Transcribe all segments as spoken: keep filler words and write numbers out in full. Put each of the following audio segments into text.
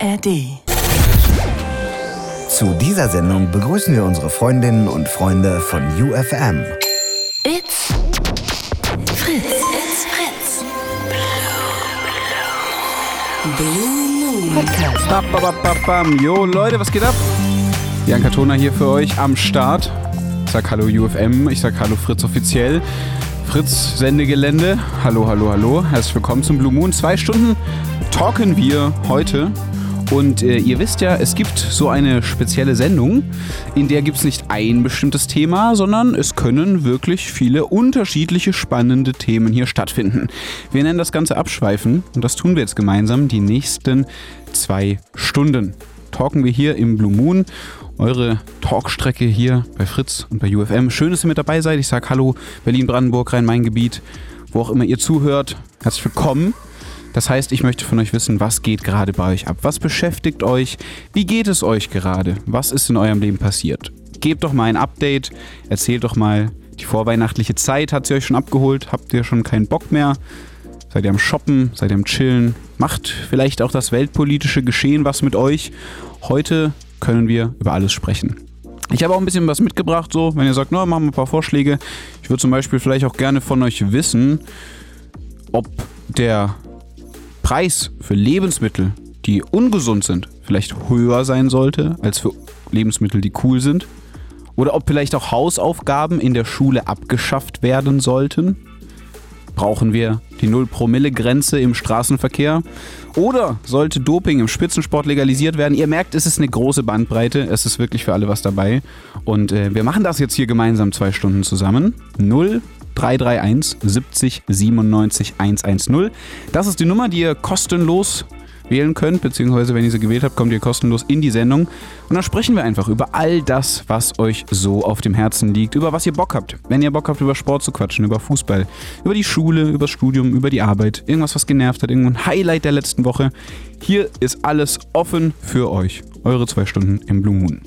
A R D. Zu dieser Sendung begrüßen wir unsere Freundinnen und Freunde von U F M. It's Fritz. It's Fritz. Blue Moon Podcast. Ba, ba, ba, bam. Jo Leute, was geht ab? Jan Katona hier für euch am Start. Ich sag hallo U F M, ich sag hallo Fritz offiziell. Fritz Sendegelände. Hallo, hallo, hallo. Herzlich willkommen zum Blue Moon. Zwei Stunden talken wir heute. Und äh, ihr wisst ja, es gibt so eine spezielle Sendung, in der gibt es nicht ein bestimmtes Thema, sondern es können wirklich viele unterschiedliche spannende Themen hier stattfinden. Wir nennen das Ganze Abschweifen und das tun wir jetzt gemeinsam die nächsten zwei Stunden. Talken wir hier im Blue Moon, eure Talkstrecke hier bei Fritz und bei U F M. Schön, dass ihr mit dabei seid. Ich sage hallo Berlin-Brandenburg, Rhein-Main-Gebiet, wo auch immer ihr zuhört. Herzlich willkommen. Das heißt, ich möchte von euch wissen, was geht gerade bei euch ab? Was beschäftigt euch? Wie geht es euch gerade? Was ist in eurem Leben passiert? Gebt doch mal ein Update, erzählt doch mal, die vorweihnachtliche Zeit, hat sie euch schon abgeholt? Habt ihr schon keinen Bock mehr? Seid ihr am Shoppen? Seid ihr am Chillen? Macht vielleicht auch das weltpolitische Geschehen was mit euch? Heute können wir über alles sprechen. Ich habe auch ein bisschen was mitgebracht, so, wenn ihr sagt, na, machen wir ein paar Vorschläge. Ich würde zum Beispiel vielleicht auch gerne von euch wissen, ob der Preis für Lebensmittel, die ungesund sind, vielleicht höher sein sollte als für Lebensmittel, die cool sind. Oder ob vielleicht auch Hausaufgaben in der Schule abgeschafft werden sollten. Brauchen wir die null-Promille-Grenze im Straßenverkehr? Oder sollte Doping im Spitzensport legalisiert werden? Ihr merkt, es ist eine große Bandbreite. Es ist wirklich für alle was dabei. Und äh, wir machen das jetzt hier gemeinsam zwei Stunden zusammen. null drei drei eins siebzig siebenundneunzig hundertzehn. Das ist die Nummer, die ihr kostenlos wählen könnt, beziehungsweise wenn ihr sie gewählt habt, kommt ihr kostenlos in die Sendung. Und dann sprechen wir einfach über all das, was euch so auf dem Herzen liegt, über was ihr Bock habt. Wenn ihr Bock habt, über Sport zu quatschen, über Fußball, über die Schule, über das Studium, über die Arbeit, irgendwas, was genervt hat, irgendein Highlight der letzten Woche. Hier ist alles offen für euch. Eure zwei Stunden im Blue Moon.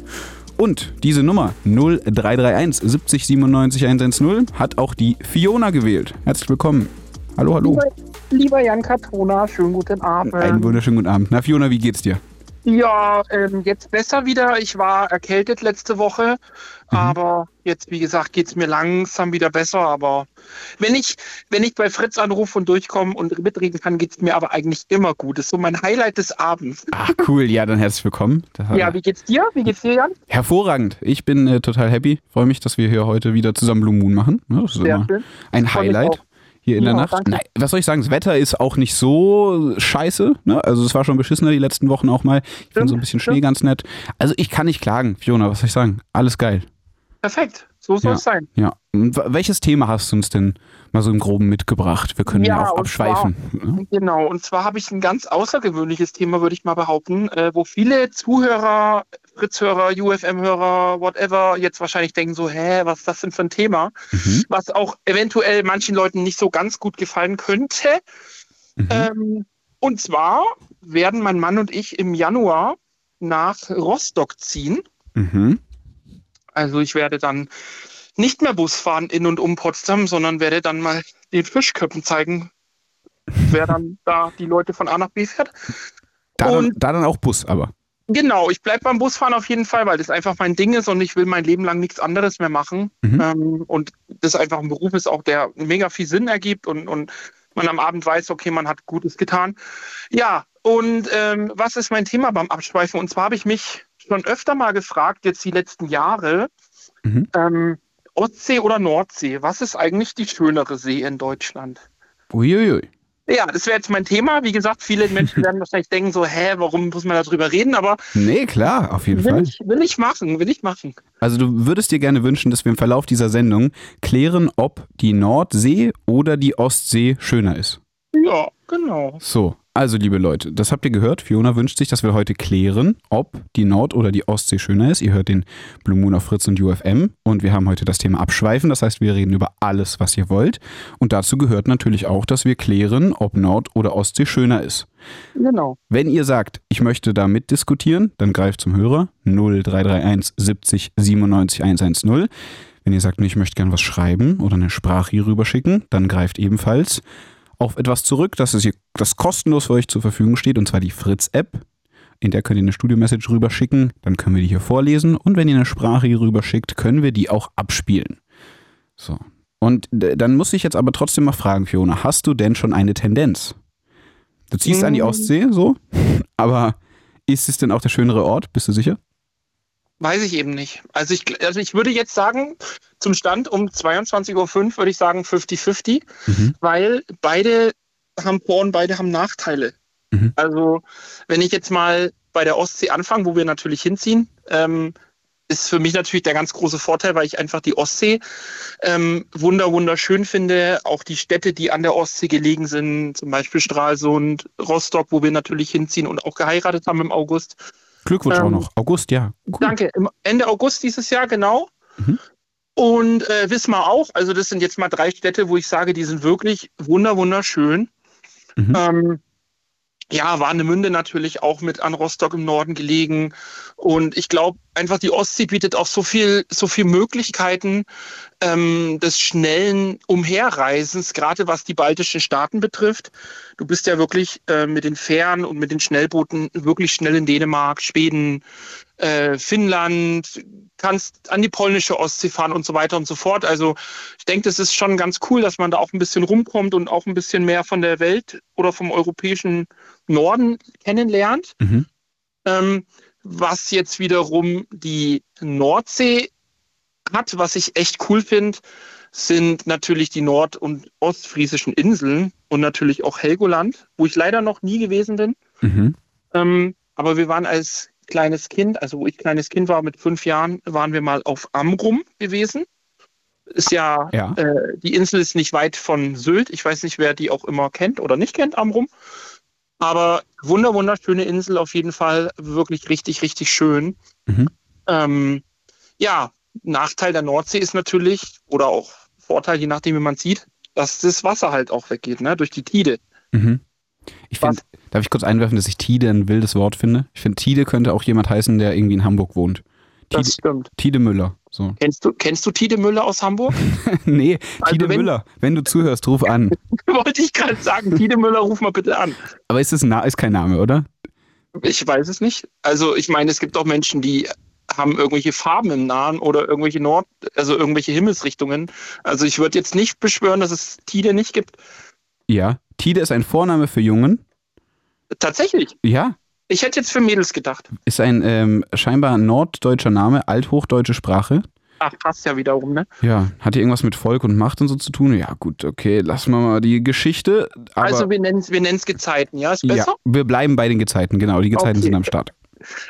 Und diese Nummer null drei drei eins siebzig siebenundneunzig hundertzehn hat auch die Fiona gewählt. Herzlich willkommen. Hallo, hallo. Lieber, lieber Jan Katona, schönen guten Abend. Einen wunderschönen guten Abend. Na Fiona, wie geht's dir? Ja, ähm, jetzt besser wieder. Ich war erkältet letzte Woche, mhm. aber jetzt, wie gesagt, geht's mir langsam wieder besser. Aber wenn ich, wenn ich bei Fritz anrufe und durchkomme und mitreden kann, geht's mir aber eigentlich immer gut. Das ist so mein Highlight des Abends. Ach cool, ja, dann herzlich willkommen. Ja, wie geht's dir? Wie geht's dir, Jan? Hervorragend. Ich bin äh, total happy. Freue mich, dass wir hier heute wieder zusammen Blue Moon machen. Ja, das ist immer ein Highlight. Hier in ja, der Nacht. Nein, was soll ich sagen? Das Wetter ist auch nicht so scheiße. Ne? Also es war schon beschissener die letzten Wochen auch mal. Ich finde so ein bisschen Schnee ganz nett. Also ich kann nicht klagen, Fiona, was soll ich sagen? Alles geil. Perfekt, so soll es ja sein. Ja. Und welches Thema hast du uns denn mal so im Groben mitgebracht? Wir können ja auch abschweifen. Zwar, ja? Genau, und zwar habe ich ein ganz außergewöhnliches Thema, würde ich mal behaupten, wo viele Zuhörer, Fritzhörer, U F M-Hörer, whatever, jetzt wahrscheinlich denken so, hä, was ist das denn für ein Thema? Mhm. Was auch eventuell manchen Leuten nicht so ganz gut gefallen könnte. Mhm. Ähm, und zwar werden mein Mann und ich im Januar nach Rostock ziehen. Mhm. Also ich werde dann nicht mehr Bus fahren in und um Potsdam, sondern werde dann mal den Fischköppen zeigen, wer dann da die Leute von A nach B fährt. Da, und, dann, da dann auch Bus aber. Genau, ich bleibe beim Busfahren auf jeden Fall, weil das einfach mein Ding ist und ich will mein Leben lang nichts anderes mehr machen. Mhm. Ähm, und das einfach ein Beruf ist auch, der mega viel Sinn ergibt und, und man am Abend weiß, okay, man hat Gutes getan. Ja, und ähm, was ist mein Thema beim Abschweifen? Und zwar habe ich mich schon öfter mal gefragt, jetzt die letzten Jahre, mhm. ähm, Ostsee oder Nordsee, was ist eigentlich die schönere See in Deutschland? Uiuiui. Ja, das wäre jetzt mein Thema. Wie gesagt, viele Menschen werden wahrscheinlich denken so, hä, warum muss man darüber reden? Aber nee, klar, auf jeden will Fall. Ich, will ich machen, will ich machen. Also du würdest dir gerne wünschen, dass wir im Verlauf dieser Sendung klären, ob die Nordsee oder die Ostsee schöner ist. Ja, genau. So. Also, liebe Leute, das habt ihr gehört. Fiona wünscht sich, dass wir heute klären, ob die Nord- oder die Ostsee schöner ist. Ihr hört den Blue Moon auf Fritz und U F M und wir haben heute das Thema Abschweifen. Das heißt, wir reden über alles, was ihr wollt. Und dazu gehört natürlich auch, dass wir klären, ob Nord- oder Ostsee schöner ist. Genau. Wenn ihr sagt, ich möchte da mitdiskutieren, dann greift zum Hörer null drei drei eins siebzig siebenundneunzig hundertzehn. Wenn ihr sagt, nee, ich möchte gern was schreiben oder eine Sprache hier rüber schicken, dann greift ebenfalls auf etwas zurück, das, ist hier, das kostenlos für euch zur Verfügung steht, und zwar die Fritz-App. in der könnt ihr eine Studio-Message rüberschicken, dann können wir die hier vorlesen und wenn ihr eine Sprache hier rüberschickt, können wir die auch abspielen. So. Und dann muss ich jetzt aber trotzdem mal fragen, Fiona, hast du denn schon eine Tendenz? Du ziehst mhm. an die Ostsee, so, aber ist es denn auch der schönere Ort? Bist du sicher? Weiß ich eben nicht. Also ich, also ich würde jetzt sagen, zum Stand um zweiundzwanzig Uhr fünf würde ich sagen fünfzig fünfzig, mhm. weil beide haben Vor- und beide haben Nachteile. Mhm. Also wenn ich jetzt mal bei der Ostsee anfange, wo wir natürlich hinziehen, ähm, ist für mich natürlich der ganz große Vorteil, weil ich einfach die Ostsee ähm, wunder wunderschön finde. Auch die Städte, die an der Ostsee gelegen sind, zum Beispiel Stralsund, Rostock, wo wir natürlich hinziehen und auch geheiratet haben im August. Glückwunsch ähm, auch noch. August, ja. Cool. Danke. Ende August dieses Jahr, genau. Mhm. Und äh, Wismar auch. Also das sind jetzt mal drei Städte, wo ich sage, die sind wirklich wunder wunderschön. Mhm. Ähm, ja, Warnemünde natürlich auch mit an Rostock im Norden gelegen. Und ich glaube, einfach die Ostsee bietet auch so viel, so viel Möglichkeiten ähm, des schnellen Umherreisens, gerade was die baltischen Staaten betrifft. Du bist ja wirklich äh, mit den Fähren und mit den Schnellbooten wirklich schnell in Dänemark, Schweden, äh, Finnland, kannst an die polnische Ostsee fahren und so weiter und so fort. Also ich denke, das ist schon ganz cool, dass man da auch ein bisschen rumkommt und auch ein bisschen mehr von der Welt oder vom europäischen Norden kennenlernt. Mhm. Ähm, was jetzt wiederum die Nordsee hat, was ich echt cool finde, sind natürlich die nord- und ostfriesischen Inseln und natürlich auch Helgoland, wo ich leider noch nie gewesen bin. Mhm. Ähm, aber wir waren als kleines Kind, also wo ich kleines Kind war mit fünf Jahren, waren wir mal auf Amrum gewesen. Ist ja, ja. Äh, die Insel ist nicht weit von Sylt. Ich weiß nicht, wer die auch immer kennt oder nicht kennt, Amrum. Aber wunder, wunderschöne Insel auf jeden Fall, wirklich richtig, richtig schön. Mhm. Ähm, ja, Nachteil der Nordsee ist natürlich, oder auch Vorteil, je nachdem wie man sieht, dass das Wasser halt auch weggeht, ne? Durch die Tide. Mhm. Ich find, darf ich kurz einwerfen, dass ich Tide ein wildes Wort finde? Ich finde, Tide könnte auch jemand heißen, der irgendwie in Hamburg wohnt. Tide, das stimmt. Tide Müller. So. Kennst du, kennst du Tide Müller aus Hamburg? Nee, also Tide wenn, Müller, wenn du zuhörst, ruf an. Wollte ich gerade sagen, Tide Müller, ruf mal bitte an. Aber ist das na, ist kein Name, oder? Ich weiß es nicht. Also ich meine, es gibt auch Menschen, die haben irgendwelche Farben im Namen oder irgendwelche Nord, also irgendwelche Himmelsrichtungen. Also ich würde jetzt nicht beschwören, dass es Tide nicht gibt. Ja, Tide ist ein Vorname für Jungen. Tatsächlich? Ja. Ich hätte jetzt für Mädels gedacht. Ist ein ähm, scheinbar norddeutscher Name, althochdeutsche Sprache. Ach, passt ja wiederum, ne? Ja, hat hier irgendwas mit Volk und Macht und so zu tun? Ja gut, okay, lassen wir mal die Geschichte. Aber also wir nennen es wir nennen's Gezeiten, ja? Ist besser? Ja, wir bleiben bei den Gezeiten, genau, die Gezeiten okay. sind am Start.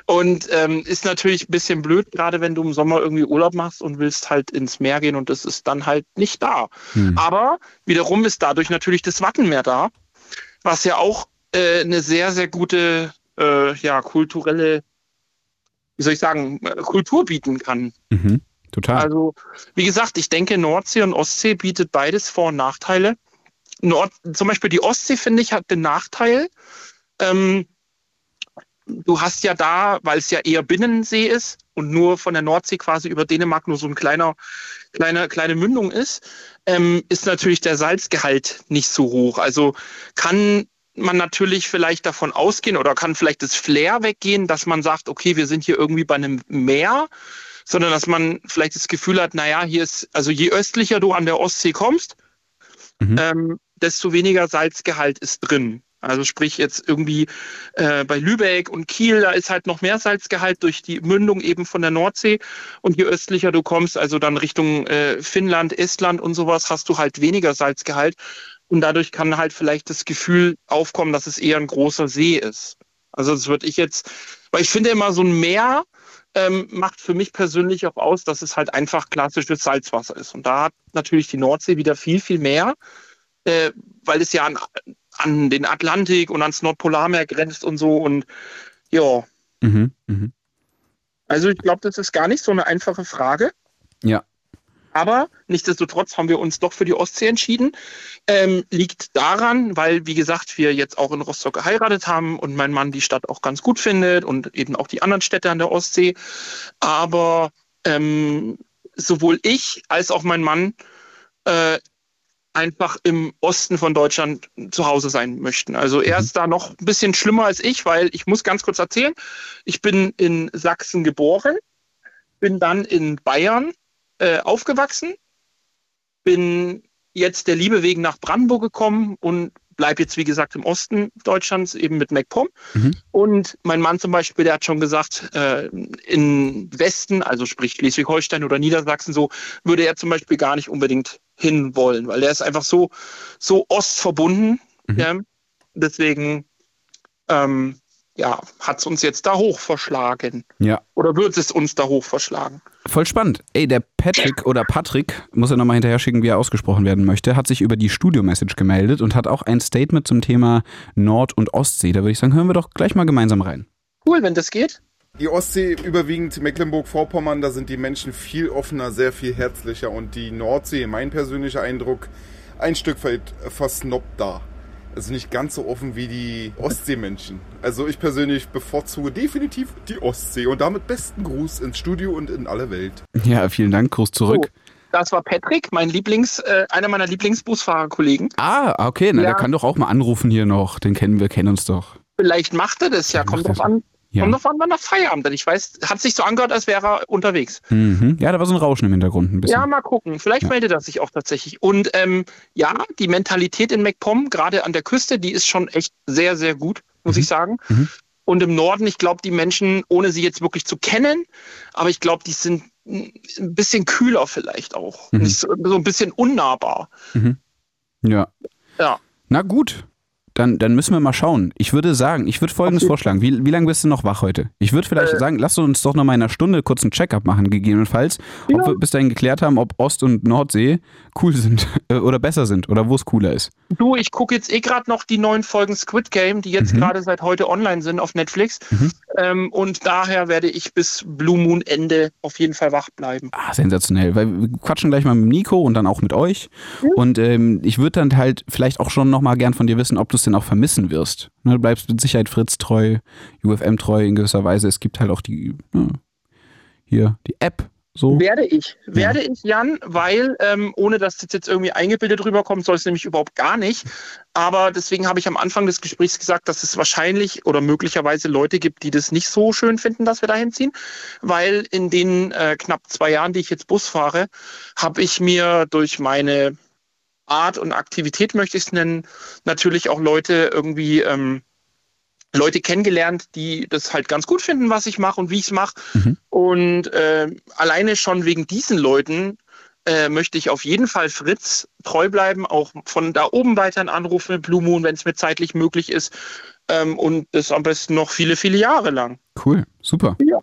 Und ähm, ist natürlich ein bisschen blöd, gerade wenn du im Sommer irgendwie Urlaub machst und willst halt ins Meer gehen und das ist dann halt nicht da. Hm. Aber wiederum ist dadurch natürlich das Wattenmeer da, was ja auch äh, eine sehr, sehr gute... Äh, ja, kulturelle, wie soll ich sagen, Kultur bieten kann. Mhm, total. Also, wie gesagt, ich denke, Nordsee und Ostsee bietet beides Vor- und Nachteile. Nord- zum Beispiel die Ostsee, finde ich, hat den Nachteil, ähm, du hast ja da, weil es ja eher Binnensee ist und nur von der Nordsee quasi über Dänemark nur so ein kleiner, kleiner kleine Mündung ist, ähm, ist natürlich der Salzgehalt nicht so hoch. Also kann man natürlich vielleicht davon ausgehen oder kann vielleicht das Flair weggehen, dass man sagt, okay, wir sind hier irgendwie bei einem Meer, sondern dass man vielleicht das Gefühl hat, naja, hier ist, also je östlicher du an der Ostsee kommst, mhm. ähm, desto weniger Salzgehalt ist drin. Also sprich jetzt irgendwie äh, bei Lübeck und Kiel, da ist halt noch mehr Salzgehalt durch die Mündung eben von der Nordsee. Und je östlicher du kommst, also dann Richtung äh, Finnland, Estland und sowas, hast du halt weniger Salzgehalt. Und dadurch kann halt vielleicht das Gefühl aufkommen, dass es eher ein großer See ist. Also das würde ich jetzt, weil ich finde immer so ein Meer ähm, macht für mich persönlich auch aus, dass es halt einfach klassisches Salzwasser ist. Und da hat natürlich die Nordsee wieder viel, viel mehr, äh, weil es ja an, an den Atlantik und ans Nordpolarmeer grenzt und so. Und ja. Mhm, mh. Also ich glaube, das ist gar nicht so eine einfache Frage. Ja. Aber nichtsdestotrotz haben wir uns doch für die Ostsee entschieden. Ähm, liegt daran, weil, wie gesagt, wir jetzt auch in Rostock geheiratet haben und mein Mann die Stadt auch ganz gut findet und eben auch die anderen Städte an der Ostsee. Aber ähm, sowohl ich als auch mein Mann äh, einfach im Osten von Deutschland zu Hause sein möchten. Also er ist da noch ein bisschen schlimmer als ich, weil ich muss ganz kurz erzählen, ich bin in Sachsen geboren, bin dann in Bayern äh, aufgewachsen, bin jetzt der Liebe wegen nach Brandenburg gekommen und bleibe jetzt, wie gesagt, im Osten Deutschlands, eben mit MacPom. Mhm. Und mein Mann zum Beispiel, der hat schon gesagt, äh, im Westen, also sprich Schleswig-Holstein oder Niedersachsen, so würde er zum Beispiel gar nicht unbedingt hinwollen, weil der ist einfach so, so ostverbunden. Mhm. Ja. Deswegen ähm, ja, hat es uns jetzt da hoch verschlagen. Ja. Oder wird es uns da hoch verschlagen? Voll spannend. Ey, der Patrick oder Patrick, muss er nochmal hinterher schicken, wie er ausgesprochen werden möchte, hat sich über die Studio-Message gemeldet und hat auch ein Statement zum Thema Nord- und Ostsee. Da würde ich sagen, hören wir doch gleich mal gemeinsam rein. Cool, wenn das geht. Die Ostsee, überwiegend Mecklenburg-Vorpommern, da sind die Menschen viel offener, sehr viel herzlicher. Und die Nordsee, mein persönlicher Eindruck, ein Stück weit versnobbt da. Also nicht ganz so offen wie die Ostseemenschen. Also ich persönlich bevorzuge definitiv die Ostsee. Und damit besten Gruß ins Studio und in alle Welt. Ja, vielen Dank. Gruß zurück. So, das war Patrick, mein Lieblings, äh, einer meiner Lieblingsbusfahrerkollegen. Ah, okay. Na, ja. Der kann doch auch mal anrufen hier noch. Den kennen wir, kennen uns doch. Vielleicht macht er das ja. Kommt drauf an, ja. Kommt drauf an, wann er Feierabend hat. Ich weiß, hat sich so angehört, als wäre er unterwegs. Mhm. Ja, da war so ein Rauschen im Hintergrund ein bisschen. Ja, mal gucken. Vielleicht ja. meldet er sich auch tatsächlich. Und ähm, ja, die Mentalität in MacPom, gerade an der Küste, die ist schon echt sehr, sehr gut, muss mhm. ich sagen. Mhm. Und im Norden, ich glaube, die Menschen, ohne sie jetzt wirklich zu kennen, aber ich glaube, die sind ein bisschen kühler vielleicht auch. Mhm. Nicht so, so ein bisschen unnahbar. Mhm. Ja. Ja. Na gut. Dann, dann müssen wir mal schauen. Ich würde sagen, ich würde Folgendes okay. vorschlagen. Wie, wie lange bist du noch wach heute? Ich würde vielleicht äh. sagen, lass uns doch noch mal in einer Stunde kurz einen Check-up machen, gegebenenfalls. Ob ja. wir bis dahin geklärt haben, ob Ost- und Nordsee cool sind oder besser sind oder wo es cooler ist. Du, ich gucke jetzt eh gerade noch die neuen Folgen Squid Game, die jetzt mhm. gerade seit heute online sind auf Netflix. Mhm. Ähm, und daher werde ich bis Blue Moon Ende auf jeden Fall wach bleiben. Ah, sensationell. Weil wir quatschen gleich mal mit Nico und dann auch mit euch. Mhm. Und ähm, ich würde dann halt vielleicht auch schon noch mal gern von dir wissen, ob du denn auch vermissen wirst. Du bleibst mit Sicherheit Fritz treu, U F M treu in gewisser Weise. Es gibt halt auch die ja, hier die App. So. Werde ich. Werde ja. ich, Jan, weil ähm, ohne, dass das jetzt irgendwie eingebildet rüberkommt, soll es nämlich überhaupt gar nicht. Aber deswegen habe ich am Anfang des Gesprächs gesagt, dass es wahrscheinlich oder möglicherweise Leute gibt, die das nicht so schön finden, dass wir dahin ziehen. Weil in den äh, knapp zwei Jahren, die ich jetzt Bus fahre, habe ich mir durch meine Art und Aktivität, möchte ich es nennen, natürlich auch Leute irgendwie ähm, Leute kennengelernt, die das halt ganz gut finden, was ich mache und wie ich es mache. Mhm. Und äh, alleine schon wegen diesen Leuten äh, möchte ich auf jeden Fall Fritz treu bleiben, auch von da oben weiter einen Anruf mit Blue Moon, wenn es mir zeitlich möglich ist. Ähm, und das am besten noch viele, viele Jahre lang. Cool, super. Ja.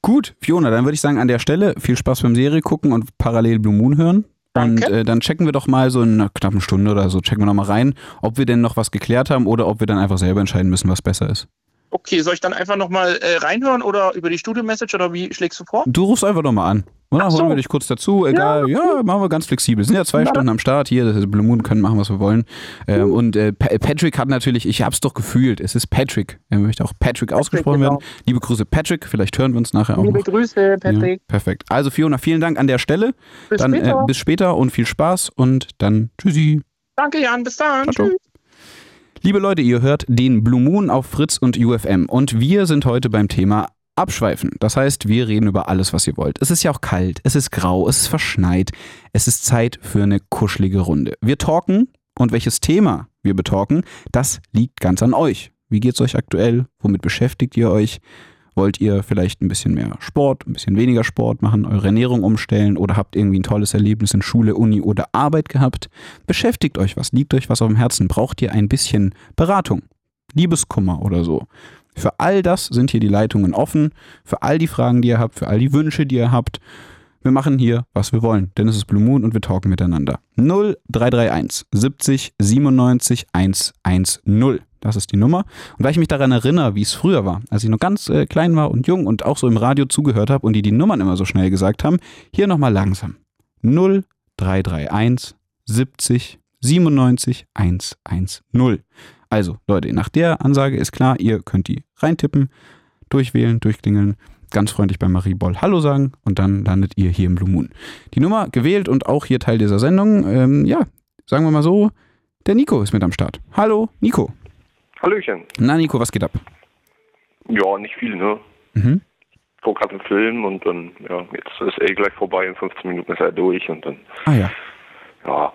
Gut, Fiona, dann würde ich sagen, an der Stelle viel Spaß beim Serie gucken und parallel Blue Moon hören. Und äh, dann checken wir doch mal so in einer knappen Stunde oder so, checken wir noch mal rein, ob wir denn noch was geklärt haben oder ob wir dann einfach selber entscheiden müssen, was besser ist. Okay, soll ich dann einfach noch mal äh, reinhören oder über die Studio-Message oder wie schlägst du vor? Du rufst einfach noch mal an. Oder so. Holen wir dich kurz dazu, egal, ja, ja, machen wir ganz flexibel. Sind ja zwei ja. Stunden am Start hier, das ist Blue Moon, können machen, was wir wollen. Ähm, und äh, Patrick hat natürlich, ich hab's doch gefühlt, es ist Patrick. Er möchte auch Patrick, Patrick ausgesprochen genau. werden. Liebe Grüße Patrick, vielleicht hören wir uns nachher auch Liebe noch. Grüße Patrick. Ja, perfekt. Also Fiona, vielen Dank an der Stelle. Bis dann später. Äh, bis später und viel Spaß und dann tschüssi. Danke Jan, bis dann. Ciao, tschüss. Liebe Leute, ihr hört den Blue Moon auf Fritz und U F M und wir sind heute beim Thema Abschweifen. Das heißt, wir reden über alles, was ihr wollt. Es ist ja auch kalt, es ist grau, es ist verschneit. Es ist Zeit für eine kuschelige Runde. Wir talken und welches Thema wir betalken, das liegt ganz an euch. Wie geht's euch aktuell? Womit beschäftigt ihr euch? Wollt ihr vielleicht ein bisschen mehr Sport, ein bisschen weniger Sport machen, eure Ernährung umstellen oder habt irgendwie ein tolles Erlebnis in Schule, Uni oder Arbeit gehabt? Beschäftigt euch was, liegt euch was auf dem Herzen? Braucht ihr ein bisschen Beratung, Liebeskummer oder so? Für all das sind hier die Leitungen offen, für all die Fragen, die ihr habt, für all die Wünsche, die ihr habt. Wir machen hier, was wir wollen, denn es ist Blue Moon und wir talken miteinander. null drei drei eins siebzig siebenundneunzig hundertzehn. Das ist die Nummer. Und weil ich mich daran erinnere, wie es früher war, als ich noch ganz äh, klein war und jung und auch so im Radio zugehört habe und die die Nummern immer so schnell gesagt haben, hier nochmal langsam. null drei drei eins siebzig siebenundneunzig hundertzehn. Also, Leute, nach der Ansage ist klar, ihr könnt die reintippen, durchwählen, durchklingeln, ganz freundlich bei Marie Boll Hallo sagen und dann landet ihr hier im Blue Moon. Die Nummer gewählt und auch hier Teil dieser Sendung. Ähm, ja, sagen wir mal so, der Nico ist mit am Start. Hallo, Nico. Hallöchen. Na, Nico, was geht ab? Ja, nicht viel, ne? Mhm. Ich gucke gerade einen Film und dann, ja, jetzt ist eh gleich vorbei, in fünfzehn Minuten ist er durch und dann... Ah ja. Ja.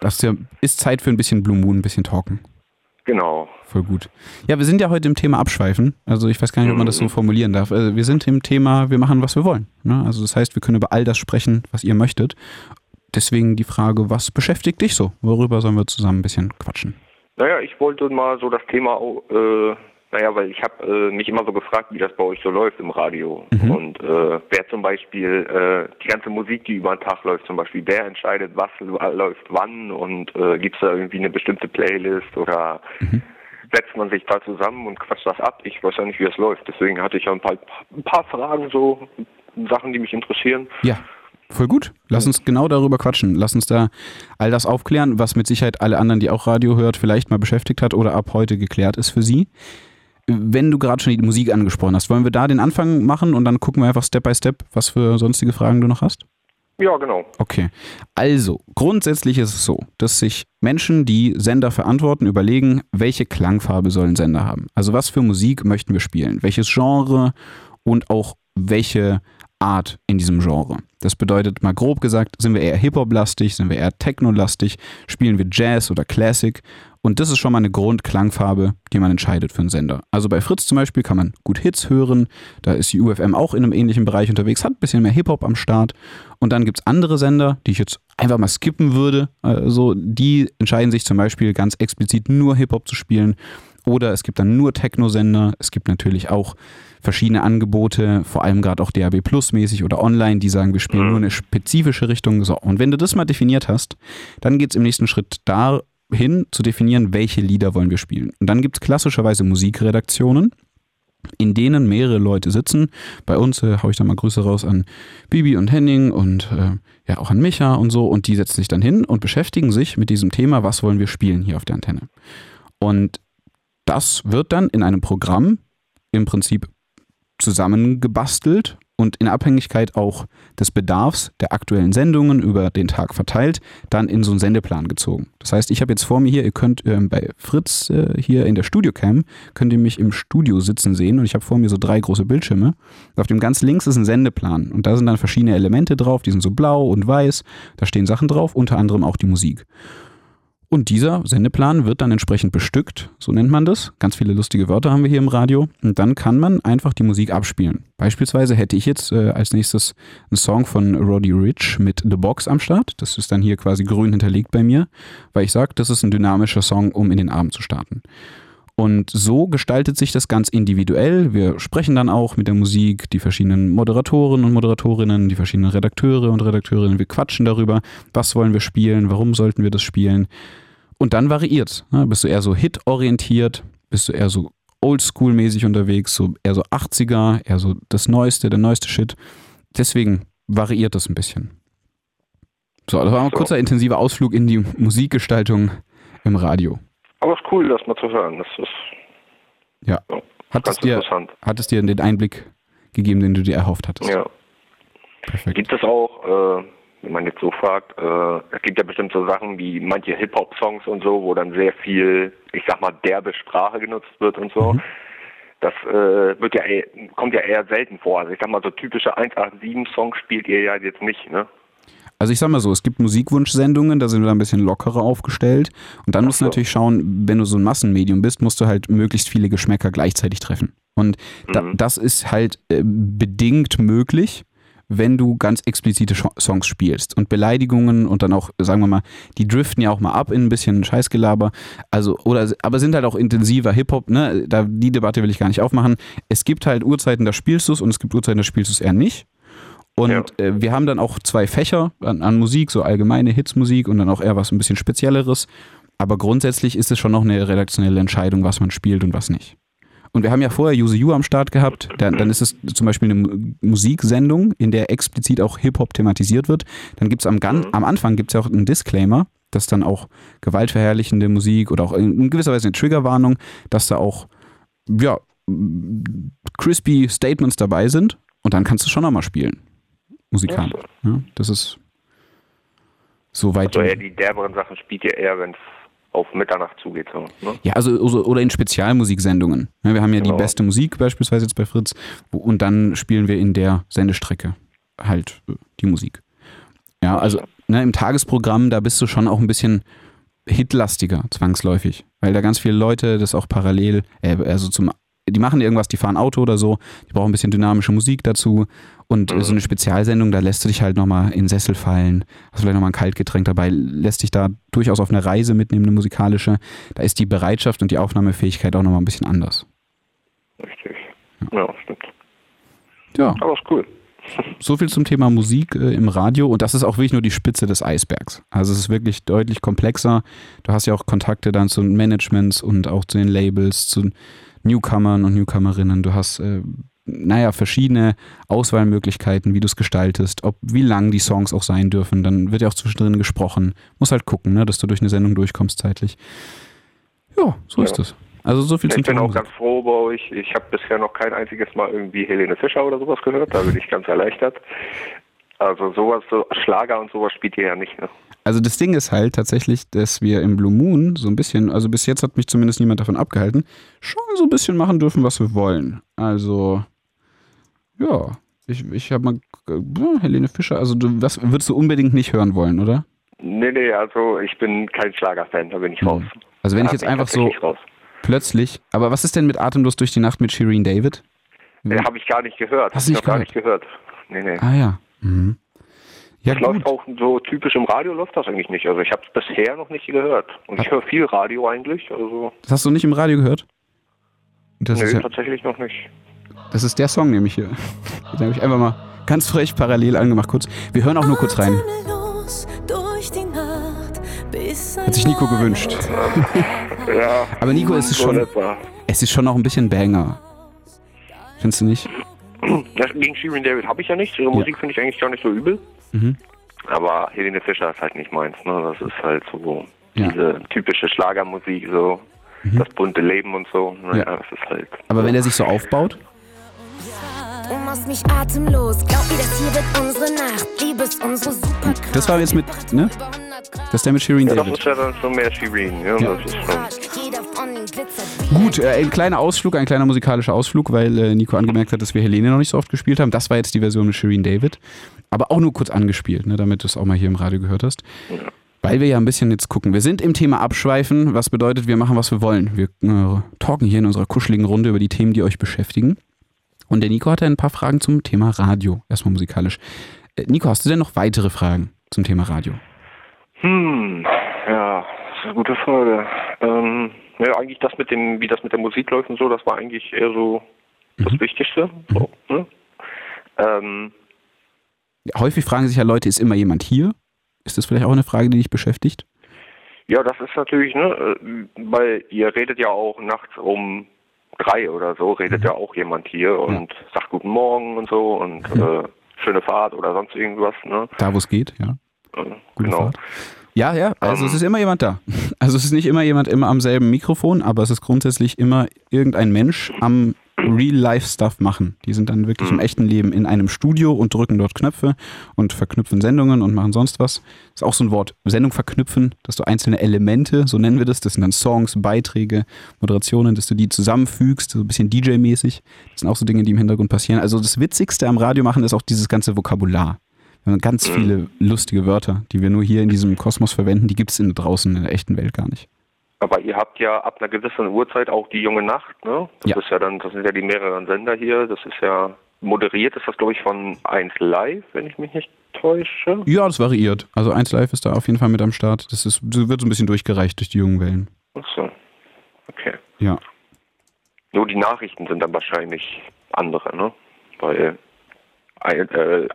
Das ist, ja, ist Zeit für ein bisschen Blue Moon, ein bisschen talken. Genau. Voll gut. Ja, wir sind ja heute im Thema Abschweifen. Also ich weiß gar nicht, ob man das so formulieren darf. Also wir sind im Thema, wir machen, was wir wollen. Ne? Also das heißt, wir können über all das sprechen, was ihr möchtet. Deswegen die Frage, was beschäftigt dich so? Worüber sollen wir zusammen ein bisschen quatschen? Naja, ich wollte mal so das Thema, äh, naja, weil ich habe äh, mich immer so gefragt, wie das bei euch so läuft im Radio. Mhm. Und äh, wer zum Beispiel äh, die ganze Musik, die über den Tag läuft zum Beispiel, wer entscheidet, was läuft wann und äh, gibt es da irgendwie eine bestimmte Playlist oder mhm. setzt man sich da zusammen und quatscht das ab? Ich weiß ja nicht, wie das läuft. Deswegen hatte ich ja ein paar, ein paar Fragen, so Sachen, die mich interessieren. Ja. Voll gut. Lass uns genau darüber quatschen. Lass uns da all das aufklären, was mit Sicherheit alle anderen, die auch Radio hört, vielleicht mal beschäftigt hat oder ab heute geklärt ist für sie. Wenn du gerade schon die Musik angesprochen hast, wollen wir da den Anfang machen und dann gucken wir einfach Step by Step, was für sonstige Fragen du noch hast? Ja, genau. Okay. Also, grundsätzlich ist es so, dass sich Menschen, die Sender verantworten, überlegen, welche Klangfarbe soll ein Sender haben? Also was für Musik möchten wir spielen? Welches Genre und auch welche Art in diesem Genre. Das bedeutet mal grob gesagt, sind wir eher Hip-Hop-lastig, sind wir eher Techno-lastig, spielen wir Jazz oder Classic und das ist schon mal eine Grundklangfarbe, die man entscheidet für einen Sender. Also bei Fritz zum Beispiel kann man gut Hits hören, da ist die U F M auch in einem ähnlichen Bereich unterwegs, hat ein bisschen mehr Hip-Hop am Start und dann gibt es andere Sender, die ich jetzt einfach mal skippen würde, also die entscheiden sich zum Beispiel ganz explizit nur Hip-Hop zu spielen. Oder es gibt dann nur Techno-Sender, es gibt natürlich auch verschiedene Angebote, vor allem gerade auch D A B Plus mäßig oder online, die sagen, wir spielen nur eine spezifische Richtung. So, und wenn du das mal definiert hast, dann geht es im nächsten Schritt dahin, zu definieren, welche Lieder wollen wir spielen. Und dann gibt es klassischerweise Musikredaktionen, in denen mehrere Leute sitzen. Bei uns äh, haue ich da mal Grüße raus an Bibi und Henning und äh, ja auch an Micha und so. Und die setzen sich dann hin und beschäftigen sich mit diesem Thema, was wollen wir spielen hier auf der Antenne. Und das wird dann in einem Programm im Prinzip zusammengebastelt und in Abhängigkeit auch des Bedarfs der aktuellen Sendungen über den Tag verteilt, dann in so einen Sendeplan gezogen. Das heißt, ich habe jetzt vor mir hier, ihr könnt äh, bei Fritz äh, hier in der Studiocam, könnt ihr mich im Studio sitzen sehen und ich habe vor mir so drei große Bildschirme. Auf dem ganz links ist ein Sendeplan und da sind dann verschiedene Elemente drauf, die sind so blau und weiß, da stehen Sachen drauf, unter anderem auch die Musik. Und dieser Sendeplan wird dann entsprechend bestückt, so nennt man das. Ganz viele lustige Wörter haben wir hier im Radio. Und dann kann man einfach die Musik abspielen. Beispielsweise hätte ich jetzt äh, als nächstes einen Song von Roddy Ricch mit The Box am Start. Das ist dann hier quasi grün hinterlegt bei mir, weil ich sage, das ist ein dynamischer Song, um in den Abend zu starten. Und so gestaltet sich das ganz individuell. Wir sprechen dann auch mit der Musik, die verschiedenen Moderatoren und Moderatorinnen, die verschiedenen Redakteure und Redakteurinnen. Wir quatschen darüber, was wollen wir spielen, warum sollten wir das spielen. Und dann variiert es. Bist du eher so hitorientiert, bist du eher so oldschool-mäßig unterwegs, so eher so achtziger, eher so das Neueste, der neueste Shit. Deswegen variiert das ein bisschen. So, das war mal ein kurzer, intensiver Ausflug in die Musikgestaltung im Radio. Aber es ist cool, das mal zu hören. Das ist ja, ja hat, es dir, hat es dir den Einblick gegeben, den du dir erhofft hattest? Ja. Perfekt. Gibt es auch, äh, wenn man jetzt so fragt, äh, es gibt ja bestimmt so Sachen wie manche Hip-Hop-Songs und so, wo dann sehr viel, ich sag mal, derbe Sprache genutzt wird und so. Mhm. Das äh, wird ja, kommt ja eher selten vor. Also ich sag mal, so typische eins acht sieben Songs spielt ihr ja jetzt nicht, ne? Also ich sag mal so, es gibt Musikwunschsendungen, da sind wir ein bisschen lockerer aufgestellt und dann musst du natürlich schauen, wenn du so ein Massenmedium bist, musst du halt möglichst viele Geschmäcker gleichzeitig treffen und da, das ist halt äh, bedingt möglich, wenn du ganz explizite Sch- Songs spielst und Beleidigungen und dann auch, sagen wir mal, die driften ja auch mal ab in ein bisschen Scheißgelaber, also oder aber sind halt auch intensiver Hip-Hop, ne? Da, die Debatte will ich gar nicht aufmachen. Es gibt halt Uhrzeiten, da spielst du es und es gibt Uhrzeiten, da spielst du es eher nicht. Und ja. äh, wir haben dann auch zwei Fächer an, an Musik, so allgemeine Hitsmusik und dann auch eher was ein bisschen Spezielleres. Aber grundsätzlich ist es schon noch eine redaktionelle Entscheidung, was man spielt und was nicht. Und wir haben ja vorher Use You am Start gehabt. Dann, dann ist es zum Beispiel eine Musiksendung, in der explizit auch Hip-Hop thematisiert wird. Dann gibt es am, mhm. am Anfang gibt's ja auch einen Disclaimer, dass dann auch gewaltverherrlichende Musik oder auch in gewisser Weise eine Triggerwarnung, dass da auch ja, crispy Statements dabei sind. Und dann kannst du schon nochmal spielen. Musikal. Ja, das ist Soweit also ja, die derberen Sachen spielt ihr eher, wenn es auf Mitternacht zugeht. So, ne? Ja, also oder in Spezialmusiksendungen. Wir haben ja genau. die beste Musik beispielsweise jetzt bei Fritz und dann spielen wir in der Sendestrecke halt die Musik. Ja, also ne, im Tagesprogramm, da bist du schon auch ein bisschen hitlastiger zwangsläufig, weil da ganz viele Leute das auch parallel, äh, also zum die machen irgendwas, die fahren Auto oder so, die brauchen ein bisschen dynamische Musik dazu und mhm. so eine Spezialsendung, da lässt du dich halt nochmal in den Sessel fallen, hast vielleicht nochmal ein Kaltgetränk dabei, lässt dich da durchaus auf eine Reise mitnehmen, eine musikalische, da ist die Bereitschaft und die Aufnahmefähigkeit auch nochmal ein bisschen anders. Richtig, ja, ja stimmt. Ja. Aber ist cool. So viel zum Thema Musik äh, im Radio und das ist auch wirklich nur die Spitze des Eisbergs. Also es ist wirklich deutlich komplexer. Du hast ja auch Kontakte dann zu Managements und auch zu den Labels, zu Newcomern und Newcomerinnen. Du hast, äh, naja, verschiedene Auswahlmöglichkeiten, wie du es gestaltest, ob wie lang die Songs auch sein dürfen. Dann wird ja auch zwischendrin gesprochen. Musst halt gucken, ne, dass du durch eine Sendung durchkommst zeitlich. Ja, so ja. ist es. Also so viel ich bin auch ganz froh bei euch. Ich habe bisher noch kein einziges Mal irgendwie Helene Fischer oder sowas gehört. Da bin ich ganz erleichtert. Also sowas, so Schlager und sowas spielt ihr ja nicht. Ne? Also das Ding ist halt tatsächlich, dass wir im Blue Moon so ein bisschen, also bis jetzt hat mich zumindest niemand davon abgehalten, schon so ein bisschen machen dürfen, was wir wollen. Also ja, ich, ich habe mal ja, Helene Fischer, also du, was würdest du unbedingt nicht hören wollen, oder? Nee, nee, also ich bin kein Schlagerfan, da bin ich raus. Also wenn da ich jetzt einfach so... Raus. Plötzlich. Aber was ist denn mit Atemlos durch die Nacht mit Shirin David? Ja, habe ich gar nicht gehört. Hast du nicht gehört? Gar nicht gehört. Nee, nee. Ah ja. Mhm. Ja, das gut. Läuft auch so typisch im Radio, läuft das eigentlich nicht. Also ich habe es bisher noch nicht gehört. Und ich höre viel Radio eigentlich. Also das hast du nicht im Radio gehört? Das nee, ist ja, tatsächlich noch nicht. Das ist der Song nämlich hier. Den habe ich einfach mal ganz frech parallel angemacht kurz. Wir hören auch nur kurz rein. Hat sich Nico gewünscht. Ja, aber Nico, es ist schon, es ist schon noch ein bisschen Banger. Findest du nicht? Das gegen Shirin David habe ich ja nicht. Ihre ja. Musik finde ich eigentlich gar nicht so übel. Mhm. Aber Helene Fischer ist halt nicht meins. Ne? Das ist halt so ja. diese typische Schlagermusik, so mhm. das bunte Leben und so. Naja, ja. das ist halt. Aber so. Wenn er sich so aufbaut? Du machst mich atemlos. Glaub mir, das hier wird unsere Nacht. Liebe ist unsere Superkraft. Das war jetzt mit, ne? Das ist der mit Shirin ja, David. Das ist ja dann schon mehr Shirin. Ja, ja. Das ist schon. Gut, äh, ein kleiner Ausflug, ein kleiner musikalischer Ausflug, weil äh, Nico angemerkt hat, dass wir Helene noch nicht so oft gespielt haben. Das war jetzt die Version mit Shirin David. Aber auch nur kurz angespielt, ne, damit du es auch mal hier im Radio gehört hast. Ja. Weil wir ja ein bisschen jetzt gucken. Wir sind im Thema Abschweifen, was bedeutet, wir machen, was wir wollen. Wir äh, talken hier in unserer kuscheligen Runde über die Themen, die euch beschäftigen. Und der Nico hatte ein paar Fragen zum Thema Radio, erstmal musikalisch. Äh, Nico, hast du denn noch weitere Fragen zum Thema Radio? Hm, ja, das ist eine gute Frage. Ähm, ja, eigentlich das mit dem, wie das mit der Musik läuft und so, das war eigentlich eher so mhm. das Wichtigste. So, ne? ähm, ja, häufig fragen sich ja Leute, ist immer jemand hier? Ist das vielleicht auch eine Frage, die dich beschäftigt? Ja, das ist natürlich, ne, weil ihr redet ja auch nachts um drei oder so, redet mhm. ja auch jemand hier und ja. sagt guten Morgen und so und mhm. äh, schöne Fahrt oder sonst irgendwas. Ne? Da, wo es geht, ja. Gute genau. Fahrt. Ja, ja, also um, es ist immer jemand da. Also es ist nicht immer jemand immer am selben Mikrofon, aber es ist grundsätzlich immer irgendein Mensch am Real-Life-Stuff machen. Die sind dann wirklich im echten Leben in einem Studio und drücken dort Knöpfe und verknüpfen Sendungen und machen sonst was. Das ist auch so ein Wort, Sendung verknüpfen, dass du einzelne Elemente, so nennen wir das, das sind dann Songs, Beiträge, Moderationen, dass du die zusammenfügst, so ein bisschen D J-mäßig. Das sind auch so Dinge, die im Hintergrund passieren. Also das Witzigste am Radio machen ist auch dieses ganze Vokabular. Ganz viele lustige Wörter, die wir nur hier in diesem Kosmos verwenden, die gibt es draußen in der echten Welt gar nicht. Aber ihr habt ja ab einer gewissen Uhrzeit auch die junge Nacht, ne? Das ja. ist ja dann, das sind ja die mehreren Sender hier, das ist ja moderiert, ist das glaube ich von eins Live, wenn ich mich nicht täusche. Ja, das variiert. Also eins Live ist da auf jeden Fall mit am Start. Das ist, das wird so ein bisschen durchgereicht durch die jungen Wellen. Ach so. Okay. Ja. Nur die Nachrichten sind dann wahrscheinlich andere, ne? Weil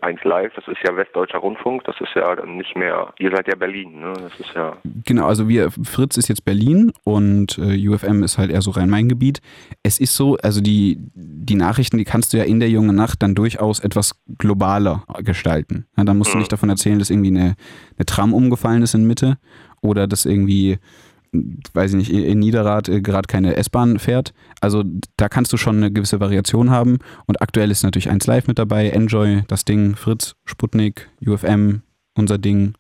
eins Live, das ist ja Westdeutscher Rundfunk, das ist ja nicht mehr, ihr seid ja Berlin, ne? Das ist ja. Genau, also wir, Fritz ist jetzt Berlin und äh, U F M ist halt eher so Rhein-Main-Gebiet. Es ist so, also die, die Nachrichten, die kannst du ja in der jungen Nacht dann durchaus etwas globaler gestalten. Ja, dann musst mhm. du nicht davon erzählen, dass irgendwie eine, eine Tram umgefallen ist in Mitte oder dass irgendwie, weiß ich nicht, in Niederrad äh, gerade keine S-Bahn fährt. Also da kannst du schon eine gewisse Variation haben. Und aktuell ist natürlich eins Live mit dabei, Enjoy, das Ding, Fritz, Sputnik, U F M, unser Ding.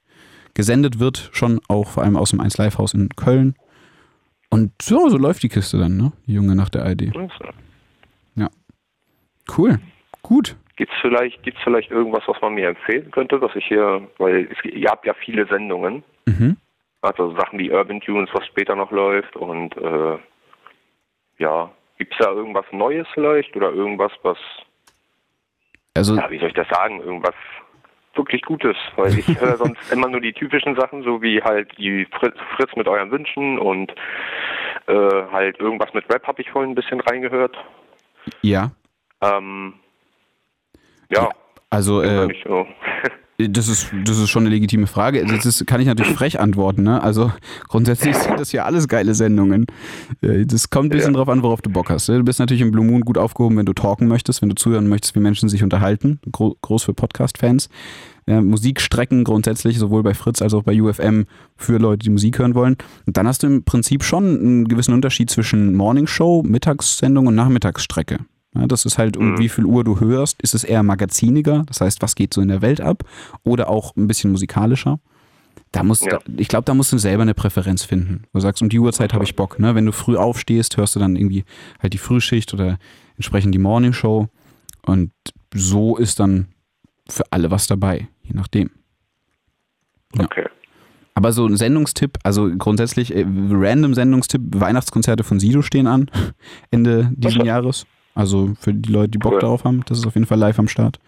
gesendet wird, schon auch vor allem aus dem eins Live Haus in Köln. Und so, so läuft die Kiste dann, ne? Die Junge nach der I D. Ja. Cool. Gut. Gibt's vielleicht, gibt's vielleicht irgendwas, was man mir empfehlen könnte, was ich hier, weil es, ihr habt ja viele Sendungen. Mhm. Also Sachen wie Urban Tunes, was später noch läuft und äh, ja, gibt's da irgendwas Neues vielleicht oder irgendwas, was, also ja, wie soll ich das sagen, irgendwas wirklich Gutes, weil ich höre sonst immer nur die typischen Sachen, so wie halt die Fritz, Fritz mit euren Wünschen und äh, halt irgendwas mit Rap habe ich vorhin ein bisschen reingehört. Ja. Ähm, ja. ja. Also äh, so. das ist das ist schon eine legitime Frage. Das ist, kann ich natürlich frech antworten, ne? Also grundsätzlich sind das ja alles geile Sendungen. Das kommt ein bisschen ja. drauf an, worauf du Bock hast. Du bist natürlich im Blue Moon gut aufgehoben, wenn du talken möchtest, wenn du zuhören möchtest, wie Menschen sich unterhalten. Gro- groß für Podcast-Fans. Ja, Musikstrecken grundsätzlich, sowohl bei Fritz als auch bei U F M, für Leute, die Musik hören wollen. Und dann hast du im Prinzip schon einen gewissen Unterschied zwischen Morningshow, Mittagssendung und Nachmittagsstrecke. Ja, das ist halt, um mhm. wie viel Uhr du hörst, ist es eher magaziniger, das heißt, was geht so in der Welt ab, oder auch ein bisschen musikalischer. Da musst, ja. da, ich glaube, da musst du selber eine Präferenz finden. Du sagst, um die Uhrzeit habe ich Bock. Ne? Wenn du früh aufstehst, hörst du dann irgendwie halt die Frühschicht oder entsprechend die Morningshow. Und so ist dann für alle was dabei, je nachdem. Ja. Okay. Aber so ein Sendungstipp, also grundsätzlich, äh, random Sendungstipp, Weihnachtskonzerte von Sido stehen an, Ende diesen Jahres. Also für die Leute, die Bock cool. darauf haben, das ist auf jeden Fall live am Start.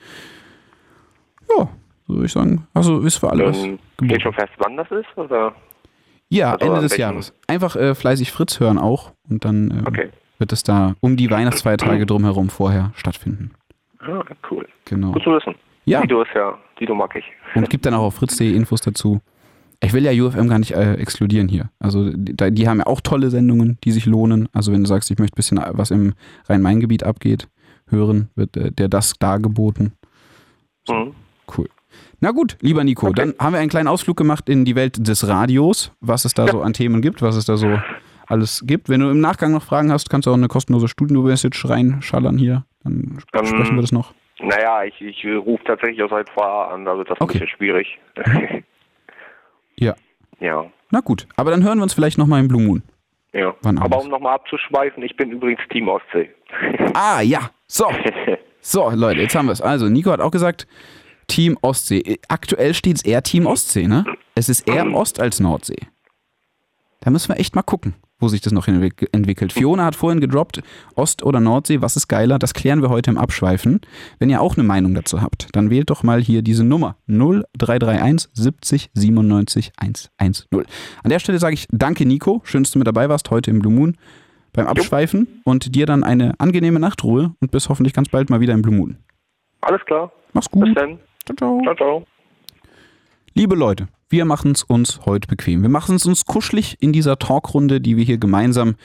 Ja, so würde ich sagen. Also ist für alles. Ähm, steht schon fest, wann das ist? Oder? Ja, also Ende des welchen? Jahres. Einfach äh, fleißig Fritz hören auch und dann ähm, okay. wird es da um die Weihnachtsfeiertage drumherum vorher stattfinden. Ah, cool. Genau. Gut zu wissen. Ja. Dido ist ja, Dido mag ich. Und gibt dann auch auf fritz punkt de Infos dazu. Ich will ja U F M gar nicht äh, exkludieren hier. Also die, die haben ja auch tolle Sendungen, die sich lohnen. Also wenn du sagst, ich möchte ein bisschen was im Rhein-Main-Gebiet abgeht, hören, wird äh, der das dargeboten. So, mhm. Cool. Na gut, lieber Nico, okay. dann haben wir einen kleinen Ausflug gemacht in die Welt des Radios, was es da ja. so an Themen gibt, was es da so alles gibt. Wenn du im Nachgang noch Fragen hast, kannst du auch eine kostenlose Studio-Message reinschallern hier. Dann um. sprechen wir das noch. Naja, ich, ich rufe tatsächlich aus Altfahr an, also das okay. ist ein bisschen schwierig. Mhm. Ja. Ja. Na gut, aber dann hören wir uns vielleicht nochmal im Blue Moon. Ja. Wann aber anders? Um nochmal abzuschweifen, ich bin übrigens Team Ostsee. Ah, ja. So. So, Leute, jetzt haben wir es. Also, Nico hat auch gesagt, Team Ostsee. Aktuell steht es eher Team Ostsee, ne? Es ist eher mhm. Ost- als Nordsee. Da müssen wir echt mal gucken, wo sich das noch hinwick- entwickelt. Fiona hat vorhin gedroppt, Ost- oder Nordsee, was ist geiler? Das klären wir heute im Abschweifen. Wenn ihr auch eine Meinung dazu habt, dann wählt doch mal hier diese Nummer null drei drei eins siebzig siebenundneunzig hundertzehn. An der Stelle sage ich danke, Nico. Schön, dass du mit dabei warst heute im Blue Moon beim Abschweifen jo. Und dir dann eine angenehme Nachtruhe und bis hoffentlich ganz bald mal wieder im Blue Moon. Alles klar. Mach's gut. Bis dann. Ciao, ciao. Ciao, ciao. Liebe Leute, wir machen es uns heute bequem. Wir machen es uns kuschelig in dieser Talkrunde, die wir hier gemeinsam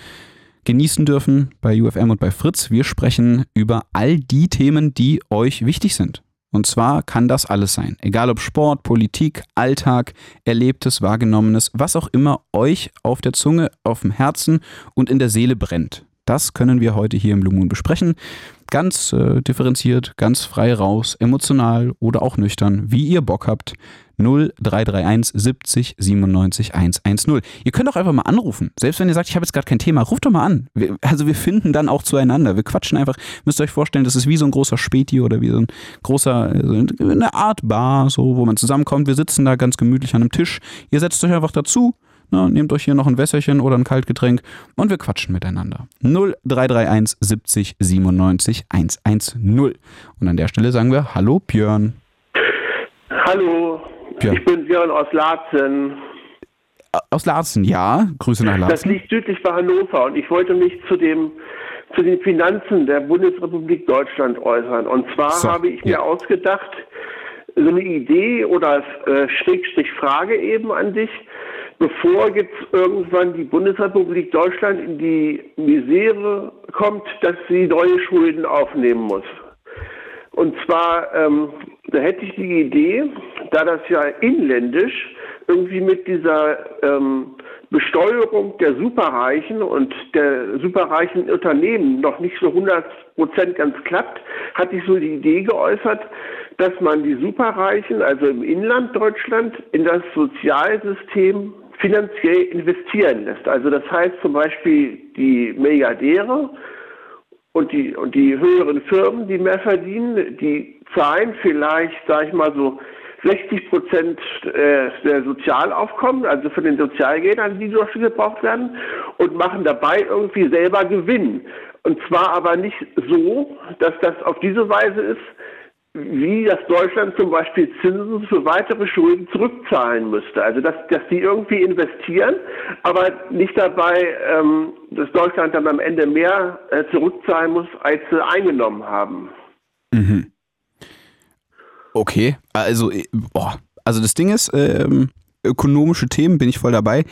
genießen dürfen bei U F M und bei Fritz. Wir sprechen über all die Themen, die euch wichtig sind. Und zwar kann das alles sein. Egal ob Sport, Politik, Alltag, Erlebtes, Wahrgenommenes, was auch immer euch auf der Zunge, auf dem Herzen und in der Seele brennt. Das können wir heute hier im Blue Moon besprechen. Ganz äh, differenziert, ganz frei raus, emotional oder auch nüchtern, wie ihr Bock habt. null drei drei eins siebzig siebenundneunzig hundertzehn. Ihr könnt auch einfach mal anrufen. Selbst wenn ihr sagt, ich habe jetzt gerade kein Thema, ruft doch mal an. Wir, also wir finden dann auch zueinander. Wir quatschen einfach. Müsst ihr euch vorstellen, das ist wie so ein großer Späti oder wie so ein großer, so eine Art Bar, so, wo man zusammenkommt. Wir sitzen da ganz gemütlich an einem Tisch. Ihr setzt euch einfach dazu. Na, nehmt euch hier noch ein Wässerchen oder ein Kaltgetränk und wir quatschen miteinander. null drei drei eins siebzig siebenundneunzig hundertzehn. Und an der Stelle sagen wir, hallo Björn. Hallo, Björn. Ich bin Björn aus Laatzen. Aus Laatzen, ja. Grüße nach Laatzen. Das liegt südlich bei Hannover und ich wollte mich zu dem zu den Finanzen der Bundesrepublik Deutschland äußern. Und zwar so, habe ich ja. mir ausgedacht, so eine Idee oder äh, Schrägstrich Frage eben an dich. Bevor jetzt irgendwann die Bundesrepublik Deutschland in die Misere kommt, dass sie neue Schulden aufnehmen muss. Und zwar, ähm, da hätte ich die Idee, da das ja inländisch irgendwie mit dieser ähm, Besteuerung der Superreichen und der superreichen Unternehmen noch nicht so hundert Prozent ganz klappt, hat sich so die Idee geäußert, dass man die Superreichen, also im Inland Deutschland, in das Sozialsystem finanziell investieren lässt. Also das heißt zum Beispiel die Milliardäre und die, und die höheren Firmen, die mehr verdienen, die zahlen vielleicht, sag ich mal so, sechzig Prozent der Sozialaufkommen, also von den Sozialgeldern, die dafür gebraucht werden, und machen dabei irgendwie selber Gewinn. Und zwar aber nicht so, dass das auf diese Weise ist, wie das Deutschland zum Beispiel Zinsen für weitere Schulden zurückzahlen müsste. Also dass, dass die irgendwie investieren, aber nicht dabei, ähm, dass Deutschland dann am Ende mehr äh, zurückzahlen muss, als sie eingenommen haben. Mhm. Okay, also, boah. Also das Ding ist, ähm, ökonomische Themen bin ich voll dabei.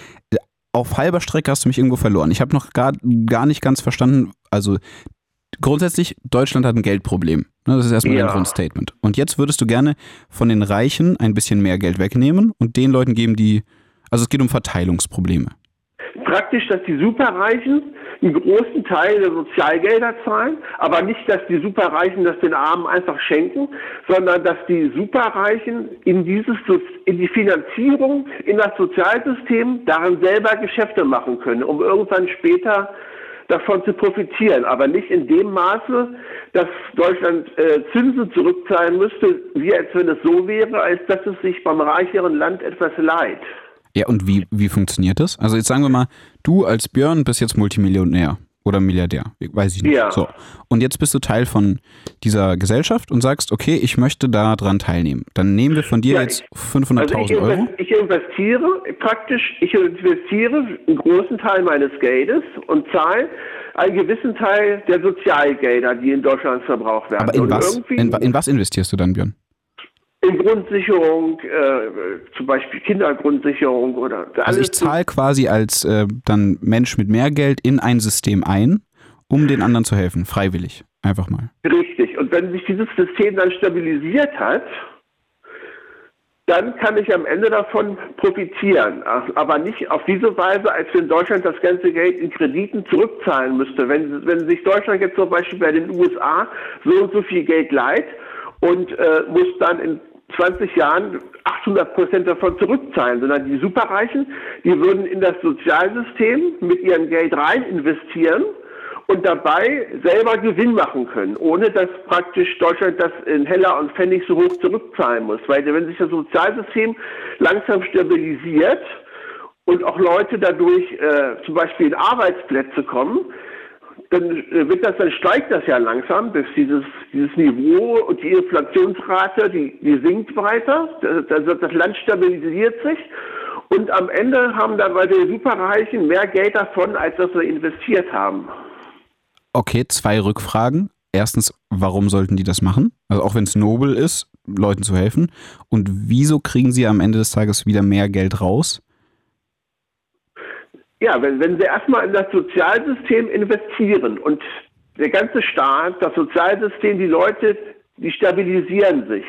Auf halber Strecke hast du mich irgendwo verloren. Ich habe noch gar, gar nicht ganz verstanden, also grundsätzlich, Deutschland hat ein Geldproblem. Das ist erstmal ja. ein Grundstatement. Und jetzt würdest du gerne von den Reichen ein bisschen mehr Geld wegnehmen und den Leuten geben, die, also es geht um Verteilungsprobleme. Praktisch, dass die Superreichen einen großen Teil der Sozialgelder zahlen, aber nicht, dass die Superreichen das den Armen einfach schenken, sondern dass die Superreichen in dieses, in die Finanzierung, in das Sozialsystem, darin selber Geschäfte machen können, um irgendwann später davon zu profitieren, aber nicht in dem Maße, dass Deutschland äh, Zinsen zurückzahlen müsste, wie als wenn es so wäre, als dass es sich beim reicheren Land etwas leiht. Ja, und wie, wie funktioniert das? Also jetzt sagen wir mal, du als Björn bist jetzt Multimillionär oder Milliardär, weiß ich nicht. Ja. So. Und jetzt bist du Teil von dieser Gesellschaft und sagst, okay, ich möchte daran teilnehmen. Dann nehmen wir von dir ja, jetzt fünfhunderttausend also Euro. Ich investiere praktisch, ich investiere einen großen Teil meines Geldes und zahle einen gewissen Teil der Sozialgelder, die in Deutschland verbraucht werden. Aber in, was? In, in was investierst du dann, Björn? In Grundsicherung, äh, zum Beispiel Kindergrundsicherung oder alles. Also ich zahle quasi als äh, dann Mensch mit mehr Geld in ein System ein, um den anderen zu helfen, freiwillig, einfach mal. Richtig. Und wenn sich dieses System dann stabilisiert hat, dann kann ich am Ende davon profitieren. Aber nicht auf diese Weise, als wenn Deutschland das ganze Geld in Krediten zurückzahlen müsste. Wenn, wenn sich Deutschland jetzt zum Beispiel bei den U S A so und so viel Geld leiht und äh, muss dann in zwanzig Jahren achthundert Prozent davon zurückzahlen, sondern die Superreichen, die würden in das Sozialsystem mit ihrem Geld rein investieren und dabei selber Gewinn machen können, ohne dass praktisch Deutschland das in Heller und Pfennig so hoch zurückzahlen muss. Weil wenn sich das Sozialsystem langsam stabilisiert und auch Leute dadurch äh, zum Beispiel in Arbeitsplätze kommen, dann wird das, dann steigt das ja langsam, bis dieses, dieses Niveau und die Inflationsrate, die, die sinkt weiter, das, das Land stabilisiert sich und am Ende haben dann bei den Superreichen mehr Geld davon, als dass wir investiert haben. Okay, zwei Rückfragen. Erstens, warum sollten die das machen? Also auch wenn es nobel ist, Leuten zu helfen. Und wieso kriegen sie am Ende des Tages wieder mehr Geld raus? Ja, wenn, wenn sie erstmal in das Sozialsystem investieren und der ganze Staat, das Sozialsystem, die Leute, die stabilisieren sich.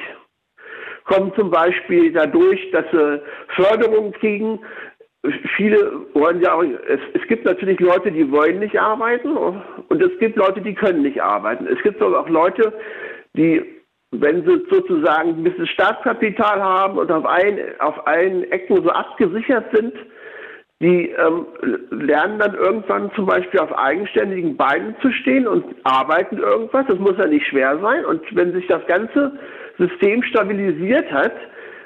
Kommen zum Beispiel dadurch, dass sie Förderungen kriegen. Viele wollen ja auch, es, es gibt natürlich Leute, die wollen nicht arbeiten und es gibt Leute, die können nicht arbeiten. Es gibt aber auch Leute, die, wenn sie sozusagen ein bisschen Staatskapital haben und auf allen, auf allen Ecken so abgesichert sind, die ähm, lernen dann irgendwann zum Beispiel auf eigenständigen Beinen zu stehen und arbeiten irgendwas. Das muss ja nicht schwer sein. Und wenn sich das ganze System stabilisiert hat,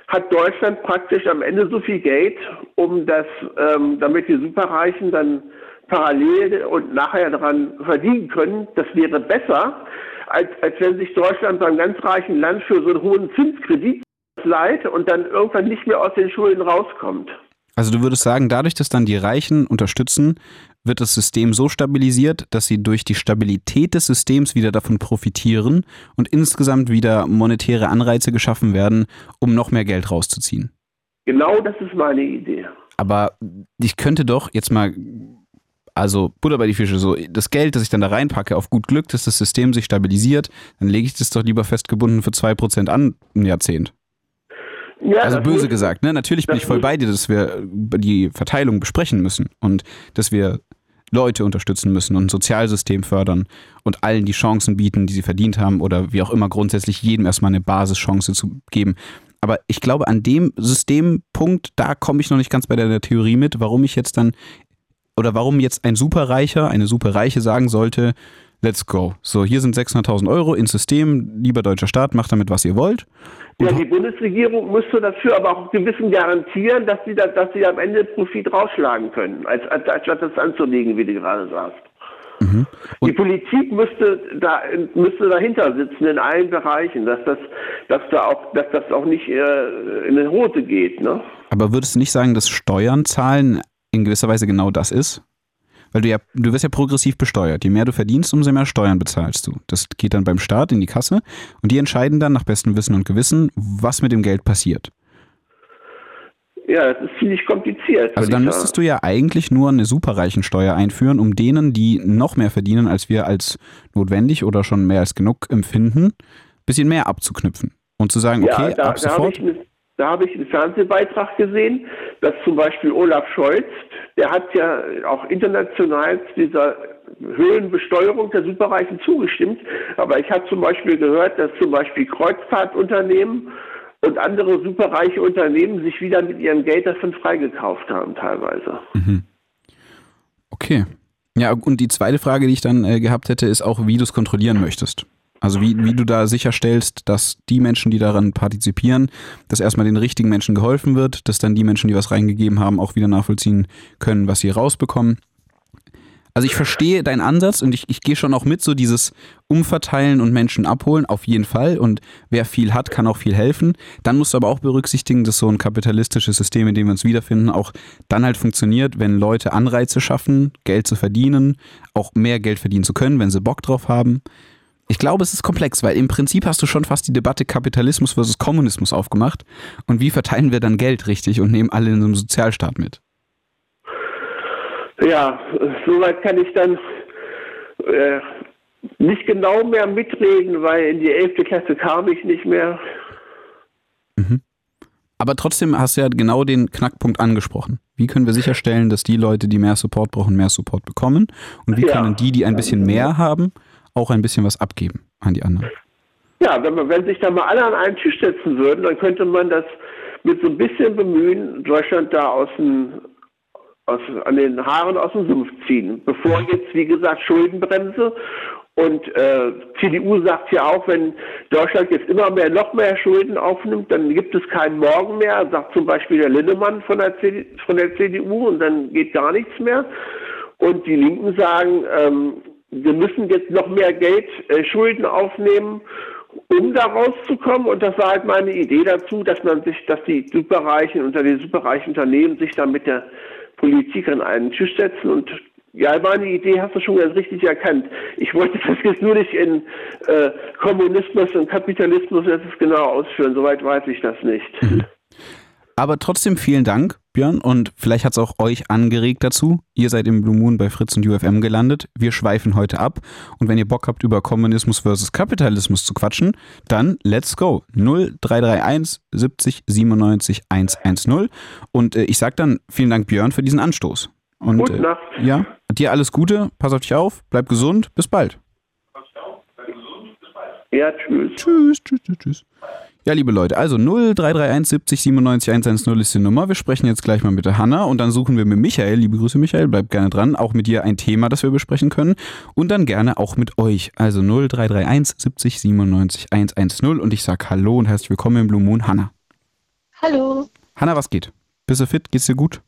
hat Deutschland praktisch am Ende so viel Geld, um das, ähm, damit die Superreichen dann parallel und nachher daran verdienen können. Das wäre besser, als, als wenn sich Deutschland beim ganz reichen Land für so einen hohen Zinskredit leiht und dann irgendwann nicht mehr aus den Schulden rauskommt. Also du würdest sagen, dadurch, dass dann die Reichen unterstützen, wird das System so stabilisiert, dass sie durch die Stabilität des Systems wieder davon profitieren und insgesamt wieder monetäre Anreize geschaffen werden, um noch mehr Geld rauszuziehen. Genau, das ist meine Idee. Aber ich könnte doch jetzt mal, also Butter bei die Fische, so das Geld, das ich dann da reinpacke, auf gut Glück, dass das System sich stabilisiert, dann lege ich das doch lieber festgebunden für zwei Prozent an, ein Jahrzehnt. Ja, also böse muss, gesagt, ne? Natürlich bin ich voll muss. bei dir, dass wir die Verteilung besprechen müssen und dass wir Leute unterstützen müssen und ein Sozialsystem fördern und allen die Chancen bieten, die sie verdient haben oder wie auch immer, grundsätzlich jedem erstmal eine Basischance zu geben. Aber ich glaube, an dem Systempunkt, da komme ich noch nicht ganz bei der Theorie mit, warum ich jetzt dann oder warum jetzt ein Superreicher, eine Superreiche sagen sollte, let's go. So, hier sind sechshunderttausend Euro ins System, lieber deutscher Staat, macht damit, was ihr wollt. Und ja, die Bundesregierung müsste dafür aber auch gewissen garantieren, dass sie, da, dass sie am Ende Profit rausschlagen können, als, als, als das anzulegen, wie du gerade sagst. Mhm. Die Politik müsste da müsste dahinter sitzen in allen Bereichen, dass das dass da auch dass das auch nicht äh, in den Rote geht, ne? Aber würdest du nicht sagen, dass Steuern zahlen in gewisser Weise genau das ist? Weil du ja, du wirst ja progressiv besteuert. Je mehr du verdienst, umso mehr Steuern bezahlst du. Das geht dann beim Staat in die Kasse und die entscheiden dann nach bestem Wissen und Gewissen, was mit dem Geld passiert. Ja, das ist ziemlich kompliziert. Also dann müsstest du ja eigentlich nur eine Superreichensteuer einführen, um denen, die noch mehr verdienen, als wir als notwendig oder schon mehr als genug empfinden, ein bisschen mehr abzuknüpfen und zu sagen, okay, ja, da, ab sofort... Da habe ich einen Fernsehbeitrag gesehen, dass zum Beispiel Olaf Scholz, der hat ja auch international zu dieser Höhenbesteuerung der Superreichen zugestimmt. Aber ich habe zum Beispiel gehört, dass zum Beispiel Kreuzfahrtunternehmen und andere superreiche Unternehmen sich wieder mit ihrem Geld davon freigekauft haben teilweise. Mhm. Okay. Ja, und die zweite Frage, die ich dann äh, gehabt hätte, ist auch, wie du es kontrollieren möchtest. Also wie, wie du da sicherstellst, dass die Menschen, die daran partizipieren, dass erstmal den richtigen Menschen geholfen wird, dass dann die Menschen, die was reingegeben haben, auch wieder nachvollziehen können, was sie rausbekommen. Also ich verstehe deinen Ansatz und ich, ich gehe schon auch mit, so dieses Umverteilen und Menschen abholen, auf jeden Fall. Und wer viel hat, kann auch viel helfen. Dann musst du aber auch berücksichtigen, dass so ein kapitalistisches System, in dem wir uns wiederfinden, auch dann halt funktioniert, wenn Leute Anreize schaffen, Geld zu verdienen, auch mehr Geld verdienen zu können, wenn sie Bock drauf haben. Ich glaube, es ist komplex, weil im Prinzip hast du schon fast die Debatte Kapitalismus versus Kommunismus aufgemacht. Und wie verteilen wir dann Geld richtig und nehmen alle in so einem Sozialstaat mit? Ja, soweit kann ich dann äh, nicht genau mehr mitreden, weil in die elfte Klasse kam ich nicht mehr. Mhm. Aber trotzdem hast du ja genau den Knackpunkt angesprochen. Wie können wir sicherstellen, dass die Leute, die mehr Support brauchen, mehr Support bekommen? Und wie ja. können die, die ein bisschen mehr haben, auch ein bisschen was abgeben an die anderen. Ja, wenn, man, wenn sich da mal alle an einen Tisch setzen würden, dann könnte man das mit so ein bisschen Bemühen Deutschland da aus dem, aus, an den Haaren aus dem Sumpf ziehen. Bevor jetzt, wie gesagt, Schuldenbremse und äh, C D U sagt ja auch, wenn Deutschland jetzt immer mehr, noch mehr Schulden aufnimmt, dann gibt es keinen Morgen mehr, sagt zum Beispiel der Lindemann von der, C D U und dann geht gar nichts mehr. Und die Linken sagen, ähm, wir müssen jetzt noch mehr Geld, äh, Schulden aufnehmen, um da rauszukommen. Und das war halt meine Idee dazu, dass man sich, dass die Superreichen unter den superreichen Unternehmen sich dann mit der Politik an einen Tisch setzen. Und ja, meine Idee hast du schon ganz richtig erkannt. Ich wollte das jetzt nur nicht in äh, Kommunismus und Kapitalismus jetzt genau ausführen. Soweit weiß ich das nicht. Mhm. Aber trotzdem vielen Dank, Björn, und vielleicht hat es auch euch angeregt dazu. Ihr seid im Blue Moon bei Fritz und U F M gelandet. Wir schweifen heute ab und wenn ihr Bock habt, über Kommunismus versus Kapitalismus zu quatschen, dann let's go. null drei drei eins siebzig siebenundneunzig hundertzehn und äh, ich sag dann vielen Dank, Björn, für diesen Anstoß. Und, Gute Nacht. Äh, ja, dir alles Gute, pass auf dich auf, bleib gesund, bis bald. Pass auf, bleib gesund, bis bald. Ja, tschüss. Tschüss, tschüss, tschüss, tschüss. Ja, liebe Leute, also null drei drei eins siebzig siebenundneunzig hundertzehn ist die Nummer. Wir sprechen jetzt gleich mal mit der Hanna und dann suchen wir mit Michael, liebe Grüße Michael, bleibt gerne dran, auch mit dir ein Thema, das wir besprechen können und dann gerne auch mit euch. Also null drei drei eins siebzig siebenundneunzig hundertzehn und ich sag hallo und herzlich willkommen im Blue Moon, Hanna. Hallo. Hanna, was geht? Bist du fit? Geht's dir gut?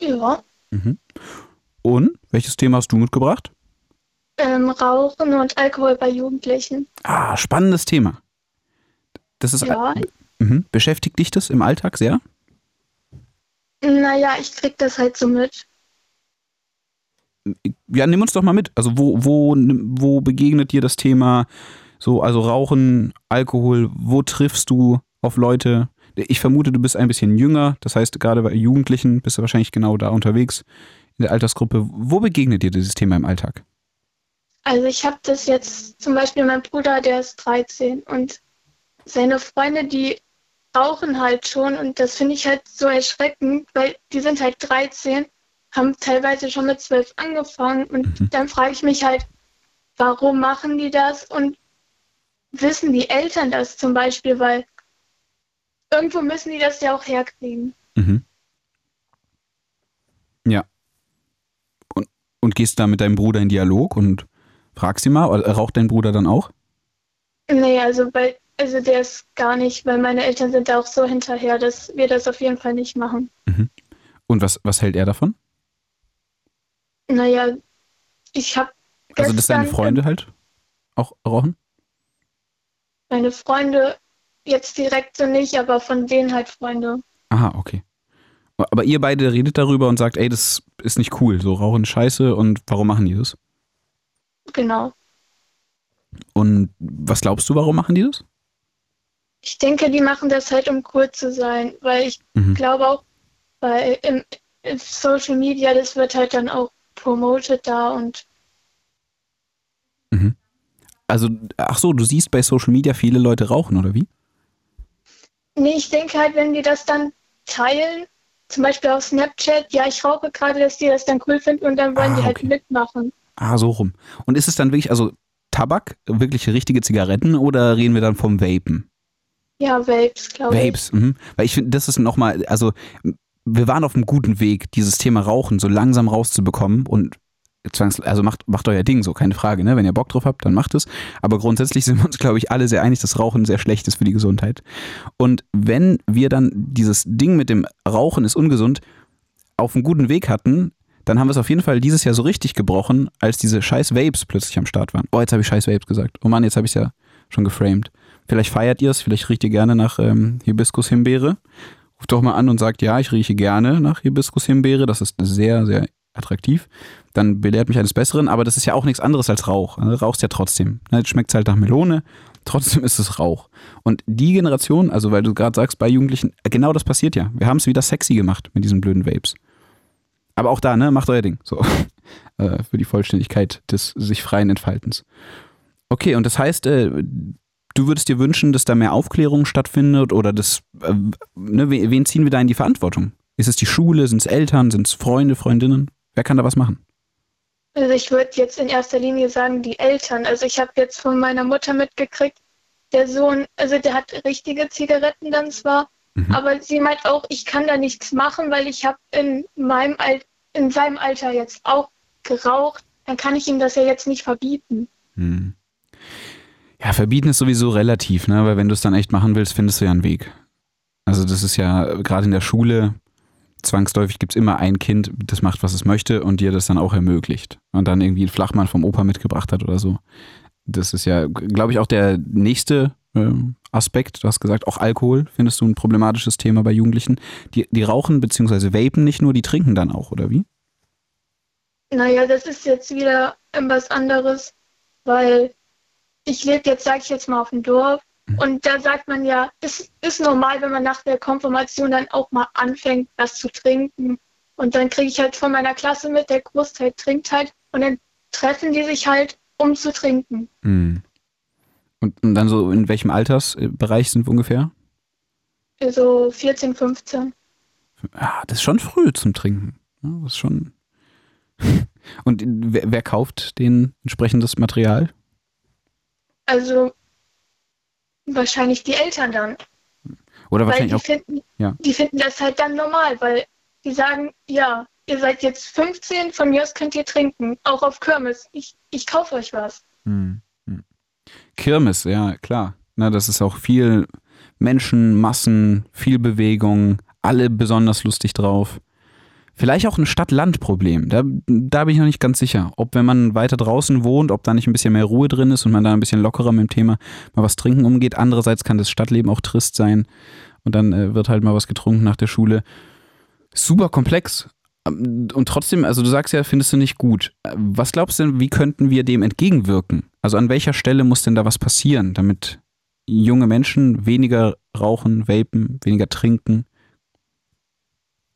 Ja. Mhm. Und welches Thema hast du mitgebracht? Ähm, Rauchen und Alkohol bei Jugendlichen. Ah, spannendes Thema. Das ist ja. mhm. Beschäftigt dich das im Alltag sehr? Naja, ich krieg das halt so mit. Ja, nimm uns doch mal mit. Also wo, wo, wo begegnet dir das Thema so, also Rauchen, Alkohol, wo triffst du auf Leute? Ich vermute, du bist ein bisschen jünger, das heißt, gerade bei Jugendlichen bist du wahrscheinlich genau da unterwegs in der Altersgruppe. Wo begegnet dir dieses Thema im Alltag? Also ich habe das jetzt zum Beispiel mein Bruder, der ist dreizehn und seine Freunde, die rauchen halt schon und das finde ich halt so erschreckend, weil die sind halt dreizehn, haben teilweise schon mit zwölf angefangen und mhm. dann frage ich mich halt, warum machen die das und wissen die Eltern das zum Beispiel, weil irgendwo müssen die das ja auch herkriegen. Mhm. Ja. Und, und gehst da mit deinem Bruder in Dialog und fragst ihn mal, raucht dein Bruder dann auch? Nee, also bei, also der ist gar nicht, weil meine Eltern sind da auch so hinterher, dass wir das auf jeden Fall nicht machen. Mhm. Und was, was hält er davon? Naja, ich habe Also dass deine Freunde halt auch rauchen? Meine Freunde jetzt direkt so nicht, aber von denen halt Freunde. Aha, okay. Aber ihr beide redet darüber und sagt, ey, das ist nicht cool, so rauchen scheiße und warum machen die das? Genau. Und was glaubst du, warum machen die das? Ich denke, die machen das halt, um cool zu sein, weil ich mhm. glaube auch, weil im, im Social Media, das wird halt dann auch promoted da und mhm. Also, ach so, du siehst bei Social Media viele Leute rauchen, oder wie? Nee, ich denke halt, wenn die das dann teilen, zum Beispiel auf Snapchat, ja, ich rauche gerade, dass die das dann cool finden und dann wollen ah, die halt okay. mitmachen. Ah, so rum. Und ist es dann wirklich, also Tabak, wirklich richtige Zigaretten oder reden wir dann vom Vapen? Ja, Vapes, glaube ich. Vapes, mhm. Weil ich finde, das ist nochmal, also wir waren auf einem guten Weg, dieses Thema Rauchen so langsam rauszubekommen und Zwangs, also macht, macht euer Ding so, keine Frage, ne? Wenn ihr Bock drauf habt, dann macht es. Aber grundsätzlich sind wir uns, glaube ich, alle sehr einig, dass Rauchen sehr schlecht ist für die Gesundheit. Und wenn wir dann dieses Ding mit dem Rauchen ist ungesund auf einen guten Weg hatten, dann haben wir es auf jeden Fall dieses Jahr so richtig gebrochen, als diese scheiß Vapes plötzlich am Start waren. Oh, jetzt habe ich scheiß Vapes gesagt. Oh Mann, jetzt habe ich es ja schon geframed. Vielleicht feiert ihr es, vielleicht riecht ihr gerne nach ähm, Hibiskus-Himbeere. Ruft doch mal an und sagt, ja, ich rieche gerne nach Hibiskus-Himbeere. Das ist sehr, sehr attraktiv, dann belehrt mich eines Besseren, aber das ist ja auch nichts anderes als Rauch. Du rauchst ja trotzdem. Jetzt schmeckt es halt nach Melone, trotzdem ist es Rauch. Und die Generation, also weil du gerade sagst, bei Jugendlichen, genau das passiert ja. Wir haben es wieder sexy gemacht mit diesen blöden Vapes. Aber auch da, ne, macht euer Ding. So. Für die Vollständigkeit des sich freien Entfaltens. Okay, und das heißt, äh, du würdest dir wünschen, dass da mehr Aufklärung stattfindet oder das, äh, ne, wen ziehen wir da in die Verantwortung? Ist es die Schule, sind es Eltern, sind es Freunde, Freundinnen? Wer kann da was machen? Also ich würde jetzt in erster Linie sagen, die Eltern. Also ich habe jetzt von meiner Mutter mitgekriegt, der Sohn, also der hat richtige Zigaretten dann zwar, mhm. aber sie meint auch, ich kann da nichts machen, weil ich habe in meinem Al- in seinem Alter jetzt auch geraucht, dann kann ich ihm das ja jetzt nicht verbieten. Mhm. Ja, verbieten ist sowieso relativ, ne? Weil wenn du es dann echt machen willst, findest du ja einen Weg. Also das ist ja gerade in der Schule... Zwangsläufig gibt es immer ein Kind, das macht, was es möchte und dir das dann auch ermöglicht. Und dann irgendwie einen Flachmann vom Opa mitgebracht hat oder so. Das ist ja, glaube ich, auch der nächste äh, Aspekt. Du hast gesagt, auch Alkohol findest du ein problematisches Thema bei Jugendlichen. Die, die rauchen bzw. vapen nicht nur, die trinken dann auch, oder wie? Naja, das ist jetzt wieder etwas anderes, weil ich lebe jetzt, sage ich jetzt mal, auf dem Dorf. Und da sagt man ja, es ist normal, wenn man nach der Konfirmation dann auch mal anfängt, was zu trinken. Und dann kriege ich halt von meiner Klasse mit, der Großteil trinkt halt. Und dann treffen die sich halt, um zu trinken. Mhm. Und, und dann so, in welchem Altersbereich sind wir ungefähr? So vierzehn, fünfzehn. Ah, das ist schon früh zum Trinken. Das ist schon... Und wer, wer kauft denen entsprechendes Material? Also... Wahrscheinlich die Eltern dann. Oder wahrscheinlich die auch. Finden, ja. Die finden das halt dann normal, weil die sagen, ja, ihr seid jetzt fünfzehn, von mir aus könnt ihr trinken, auch auf Kirmes. Ich, ich kaufe euch was. Hm. Kirmes, ja, klar. Na, das ist auch viel Menschen, Massen, viel Bewegung, alle besonders lustig drauf. Vielleicht auch ein Stadt-Land-Problem. Da, da bin ich noch nicht ganz sicher. Ob, wenn man weiter draußen wohnt, ob da nicht ein bisschen mehr Ruhe drin ist und man da ein bisschen lockerer mit dem Thema mal was trinken umgeht. Andererseits kann das Stadtleben auch trist sein. Und dann äh, wird halt mal was getrunken nach der Schule. Super komplex. Und trotzdem, also du sagst ja, findest du nicht gut. Was glaubst du denn, wie könnten wir dem entgegenwirken? Also an welcher Stelle muss denn da was passieren, damit junge Menschen weniger rauchen, vapen, weniger trinken?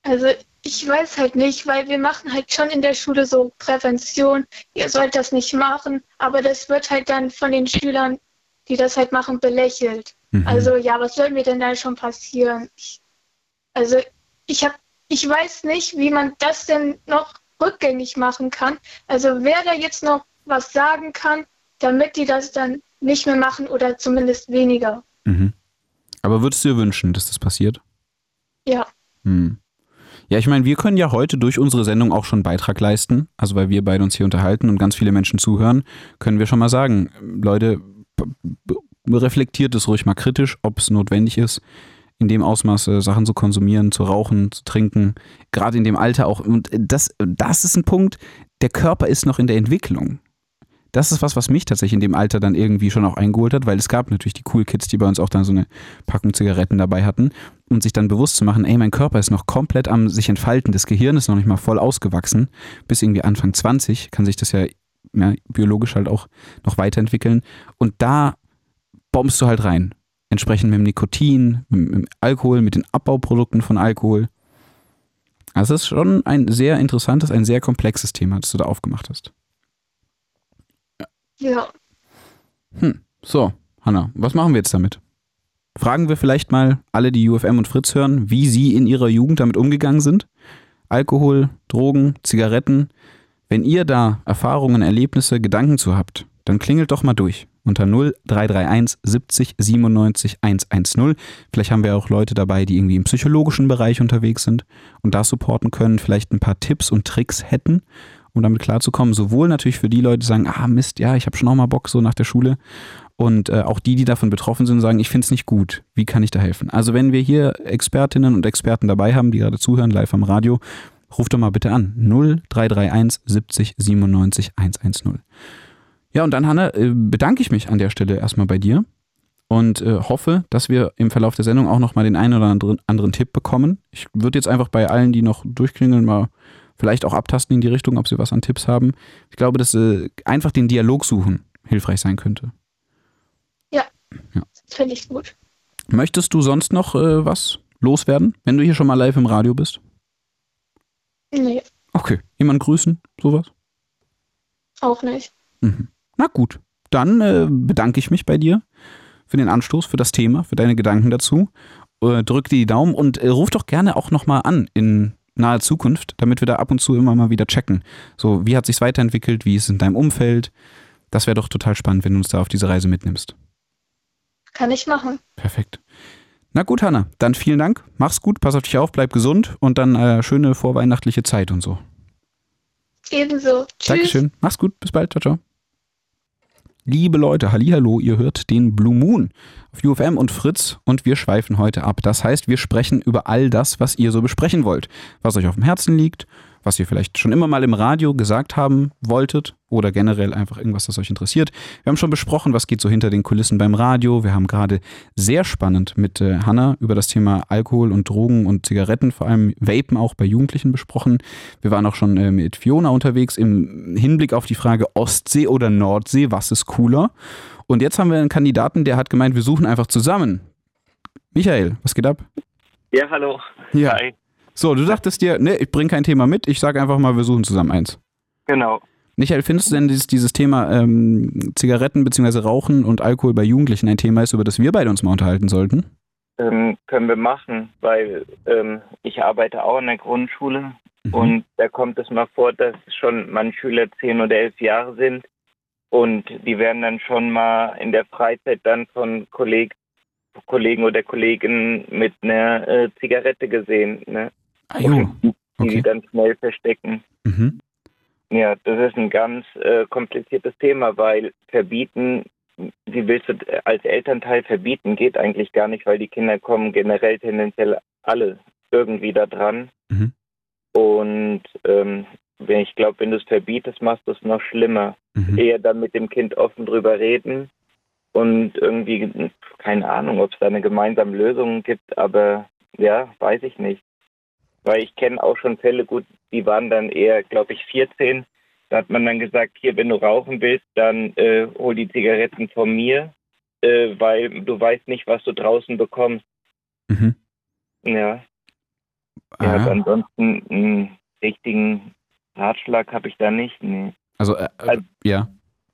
Also... Ich weiß halt nicht, weil wir machen halt schon in der Schule so Prävention, ihr sollt das nicht machen, aber das wird halt dann von den Schülern die das halt machen, belächelt. Mhm. Also ja, was soll mir denn da schon passieren? Ich, also ich habe, ich weiß nicht, wie man das denn noch rückgängig machen kann. Also wer da jetzt noch was sagen kann, damit die das dann nicht mehr machen oder zumindest weniger. Mhm. Aber würdest du dir wünschen, dass das passiert? Ja. Hm. Ja, ich meine, wir können ja heute durch unsere Sendung auch schon einen Beitrag leisten. Also weil wir beide uns hier unterhalten und ganz viele Menschen zuhören, können wir schon mal sagen, Leute, reflektiert es ruhig mal kritisch, ob es notwendig ist, in dem Ausmaß äh, Sachen zu konsumieren, zu rauchen, zu trinken, gerade in dem Alter auch. Und das, das ist ein Punkt, der Körper ist noch in der Entwicklung. Das ist was, was mich tatsächlich in dem Alter dann irgendwie schon auch eingeholt hat, weil es gab natürlich die Cool Kids, die bei uns auch dann so eine Packung Zigaretten dabei hatten, und sich dann bewusst zu machen, ey, mein Körper ist noch komplett am sich entfalten, das Gehirn ist noch nicht mal voll ausgewachsen, bis irgendwie Anfang zwanzig kann sich das ja, ja biologisch halt auch noch weiterentwickeln, und da bombst du halt rein, entsprechend mit dem Nikotin, mit dem Alkohol, mit den Abbauprodukten von Alkohol. Also es ist schon ein sehr interessantes, ein sehr komplexes Thema, das du da aufgemacht hast. Ja. Hm. So, Hanna, was machen wir jetzt damit? Fragen wir vielleicht mal alle, die U F M und Fritz hören, wie sie in ihrer Jugend damit umgegangen sind. Alkohol, Drogen, Zigaretten. Wenn ihr da Erfahrungen, Erlebnisse, Gedanken zu habt, dann klingelt doch mal durch unter null drei drei eins siebzig siebenundneunzig einhundertzehn. Vielleicht haben wir auch Leute dabei, die irgendwie im psychologischen Bereich unterwegs sind und da supporten können, vielleicht ein paar Tipps und Tricks hätten, um damit klarzukommen, sowohl natürlich für die Leute, die sagen, ah Mist, ja, ich habe schon auch mal Bock so nach der Schule, und äh, auch die, die davon betroffen sind, sagen, ich finde es nicht gut, wie kann ich da helfen? Also wenn wir hier Expertinnen und Experten dabei haben, die gerade zuhören, live am Radio, ruft doch mal bitte an, null drei drei eins siebzig siebenundneunzig einhundertzehn. Ja, und dann, Hanna, bedanke ich mich an der Stelle erstmal bei dir und äh, hoffe, dass wir im Verlauf der Sendung auch nochmal den einen oder anderen, anderen Tipp bekommen. Ich würde jetzt einfach bei allen, die noch durchklingeln, mal vielleicht auch abtasten in die Richtung, ob sie was an Tipps haben. Ich glaube, dass äh, einfach den Dialog suchen hilfreich sein könnte. Ja, ja. Das finde ich gut. Möchtest du sonst noch äh, was loswerden, wenn du hier schon mal live im Radio bist? Nee. Okay, jemanden grüßen, sowas? Auch nicht. Mhm. Na gut, dann äh, bedanke ich mich bei dir für den Anstoß, für das Thema, für deine Gedanken dazu. Äh, drück dir die Daumen und äh, ruf doch gerne auch nochmal an in nahe Zukunft, damit wir da ab und zu immer mal wieder checken. So, wie hat sich's weiterentwickelt? Wie ist es in deinem Umfeld? Das wäre doch total spannend, wenn du uns da auf diese Reise mitnimmst. Kann ich machen. Perfekt. Na gut, Hanna, dann vielen Dank. Mach's gut, pass auf dich auf, bleib gesund und dann äh, schöne vorweihnachtliche Zeit und so. Ebenso. Tschüss. Dankeschön. Mach's gut, bis bald. Ciao, ciao. Liebe Leute, hallihallo, ihr hört den Blue Moon auf U F M und Fritz und wir schweifen heute ab. Das heißt, wir sprechen über all das, was ihr so besprechen wollt, was euch auf dem Herzen liegt, was ihr vielleicht schon immer mal im Radio gesagt haben wolltet oder generell einfach irgendwas, das euch interessiert. Wir haben schon besprochen, was geht so hinter den Kulissen beim Radio. Wir haben gerade sehr spannend mit äh, Hanna über das Thema Alkohol und Drogen und Zigaretten, vor allem Vapen auch bei Jugendlichen besprochen. Wir waren auch schon äh, mit Fiona unterwegs im Hinblick auf die Frage Ostsee oder Nordsee, was ist cooler? Und jetzt haben wir einen Kandidaten, der hat gemeint, wir suchen einfach zusammen. Michael, was geht ab? Ja, hallo. Ja. Hi. So, du dachtest dir, ne, ich bringe kein Thema mit, ich sage einfach mal, wir suchen zusammen eins. Genau. Michael, findest du denn dieses, dieses Thema ähm, Zigaretten bzw. Rauchen und Alkohol bei Jugendlichen ein Thema ist, über das wir beide uns mal unterhalten sollten? Ähm, können wir machen, weil ähm, ich arbeite auch in der Grundschule, mhm, und da kommt es mal vor, dass schon meine Schüler zehn oder elf Jahre sind und die werden dann schon mal in der Freizeit dann von Kolleg- Kollegen oder Kolleginnen mit einer äh, Zigarette gesehen, ne? Ah, jo. Die okay. Dann schnell verstecken. Mhm. Ja, das ist ein ganz äh, kompliziertes Thema, weil verbieten, wie willst du als Elternteil verbieten, geht eigentlich gar nicht, weil die Kinder kommen generell tendenziell alle irgendwie da dran. Mhm. Und ähm, ich glaube, wenn du es verbietest, machst du es noch schlimmer. Mhm. Eher dann mit dem Kind offen drüber reden und irgendwie, keine Ahnung, ob es da eine gemeinsame Lösung gibt, aber ja, weiß ich nicht. Weil ich kenne auch schon Fälle, gut, die waren dann eher, glaube ich, vierzehn. Da hat man dann gesagt, hier, wenn du rauchen willst, dann äh, hol die Zigaretten von mir, äh, weil du weißt nicht, was du draußen bekommst. Mhm. Ja. Ah, ja, ja. Ansonsten einen richtigen Ratschlag habe ich da nicht. Nee. Also, äh, also, ja.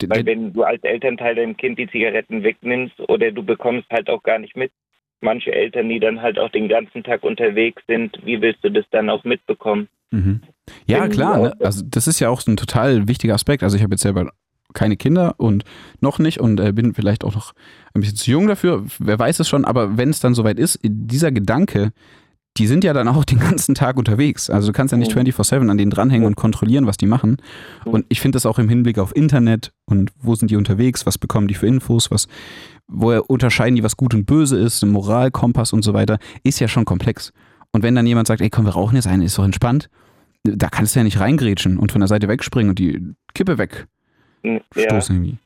Weil wenn du als Elternteil deinem Kind die Zigaretten wegnimmst oder du bekommst halt auch gar nicht mit, manche Eltern, die dann halt auch den ganzen Tag unterwegs sind, wie willst du das dann auch mitbekommen? Mhm. Ja, klar. Ne? Also das ist ja auch so ein total wichtiger Aspekt. Also ich habe jetzt selber keine Kinder und noch nicht und äh, bin vielleicht auch noch ein bisschen zu jung dafür. Wer weiß es schon, aber wenn es dann soweit ist, dieser Gedanke, die sind ja dann auch den ganzen Tag unterwegs. Also du kannst ja nicht vierundzwanzig sieben an denen dranhängen und kontrollieren, was die machen. Und ich finde das auch im Hinblick auf Internet und wo sind die unterwegs, was bekommen die für Infos, was, woher unterscheiden die, was gut und böse ist, Moralkompass und so weiter, ist ja schon komplex. Und wenn dann jemand sagt, ey komm, wir rauchen jetzt eine, ist doch entspannt, da kannst du ja nicht reingrätschen und von der Seite wegspringen und die Kippe weg. Stoßen irgendwie.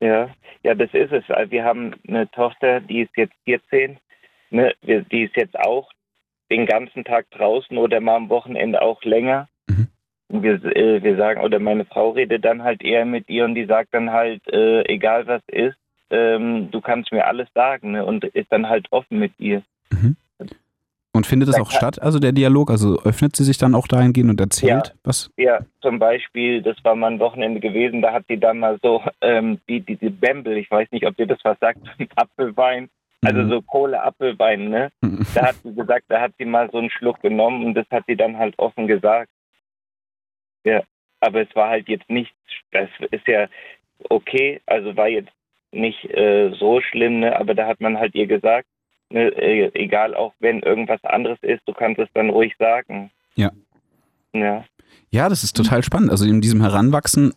Ja. ja, das ist es. Wir haben eine Tochter, die ist jetzt vierzehn, ne? Die ist jetzt auch den ganzen Tag draußen oder mal am Wochenende auch länger. Mhm. Wir, äh, wir sagen, oder meine Frau redet dann halt eher mit ihr und die sagt dann halt, äh, egal was ist, ähm, du kannst mir alles sagen, ne? Und ist dann halt offen mit ihr. Mhm. Und findet das auch statt, also der Dialog? Also öffnet sie sich dann auch dahingehend und erzählt ja, was? Ja, zum Beispiel, das war mal ein Wochenende gewesen, da hat sie dann mal so ähm, die, die, die Bämbel, ich weiß nicht, ob dir das was sagt, Apfelwein, also mhm. so Kohle-Apfelwein, ne? Mhm. Da hat sie gesagt, da hat sie mal so einen Schluck genommen und das hat sie dann halt offen gesagt. Ja, aber es war halt jetzt nichts, das ist ja okay, also war jetzt nicht äh, so schlimm, ne? Aber da hat man halt ihr gesagt, ne, egal, auch wenn irgendwas anderes ist, du kannst es dann ruhig sagen. Ja. Ja, ja, das ist total spannend. Also in diesem Heranwachsen,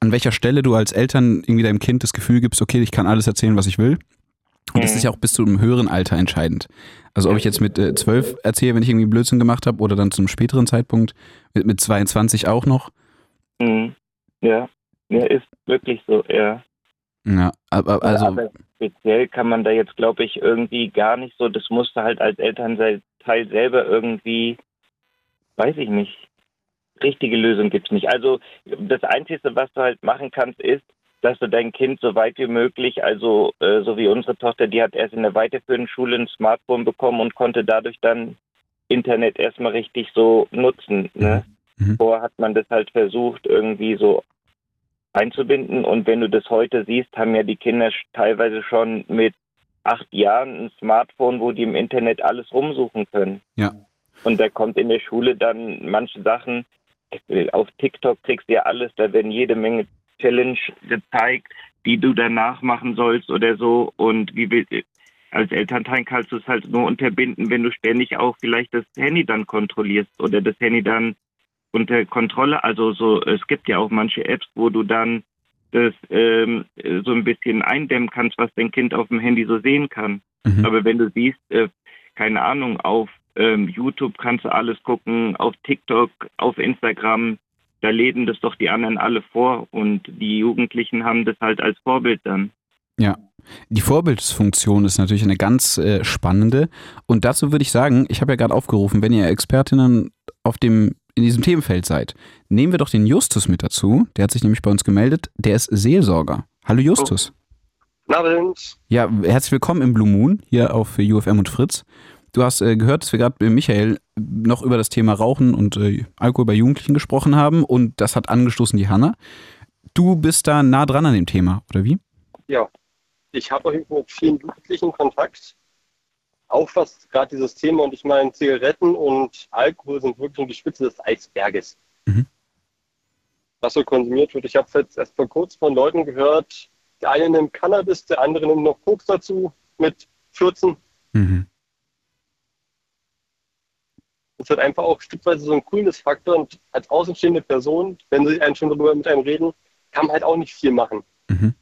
an welcher Stelle du als Eltern irgendwie deinem Kind das Gefühl gibst, okay, ich kann alles erzählen, was ich will. Und das ist ja auch bis zu einem höheren Alter entscheidend. Also ob ich jetzt mit äh, zwölf erzähle, wenn ich irgendwie Blödsinn gemacht habe, oder dann zum späteren Zeitpunkt, mit, mit zweiundzwanzig auch noch. Mhm. Ja. ja, ist wirklich so, ja. Ja, aber, also ja, aber speziell kann man da jetzt, glaube ich, irgendwie gar nicht so, das musste halt als Elternteil selber irgendwie, weiß ich nicht, richtige Lösung gibt es nicht. Also das Einzige, was du halt machen kannst, ist, dass du dein Kind so weit wie möglich, also äh, so wie unsere Tochter, die hat erst in der weiterführenden Schule ein Smartphone bekommen und konnte dadurch dann Internet erstmal richtig so nutzen. Ne? Mhm. Vorher hat man das halt versucht, irgendwie so einzubinden. Und wenn du das heute siehst, haben ja die Kinder teilweise schon mit acht Jahren ein Smartphone, wo die im Internet alles rumsuchen können. Ja. Und da kommt in der Schule dann manche Sachen, auf TikTok kriegst du ja alles, da werden jede Menge Challenge gezeigt, die du danach machen sollst oder so. Und wie will, als Elternteil kannst du es halt nur unterbinden, wenn du ständig auch vielleicht das Handy dann kontrollierst oder das Handy dann unter Kontrolle, also so, es gibt ja auch manche Apps, wo du dann das ähm, so ein bisschen eindämmen kannst, was dein Kind auf dem Handy so sehen kann. Mhm. Aber wenn du siehst, äh, keine Ahnung, auf ähm, YouTube kannst du alles gucken, auf TikTok, auf Instagram, da leben das doch die anderen alle vor und die Jugendlichen haben das halt als Vorbild dann. Ja, die Vorbildfunktion ist natürlich eine ganz äh, spannende und dazu würde ich sagen, ich habe ja gerade aufgerufen, wenn ihr Expertinnen auf dem in diesem Themenfeld seid, nehmen wir doch den Justus mit dazu. Der hat sich nämlich bei uns gemeldet. Der ist Seelsorger. Hallo Justus. Oh. Abend. Ja, herzlich willkommen im Blue Moon hier auf U F M und Fritz. Du hast äh, gehört, dass wir gerade mit Michael noch über das Thema Rauchen und äh, Alkohol bei Jugendlichen gesprochen haben und das hat angestoßen die Hanna. Du bist da nah dran an dem Thema, oder wie? Ja, ich habe mit vielen Jugendlichen Kontakt. Auch was gerade dieses Thema und ich meine, Zigaretten und Alkohol sind wirklich die Spitze des Eisberges. Mhm. Was so konsumiert wird. Ich habe es jetzt erst vor kurzem von Leuten gehört, der eine nimmt Cannabis, der andere nimmt noch Koks dazu mit vierzehn. Mhm. Es hat einfach auch stückweise so ein cooles Faktor und als außenstehende Person, wenn sie einen schon darüber mit einem reden, kann man halt auch nicht viel machen. Mhm.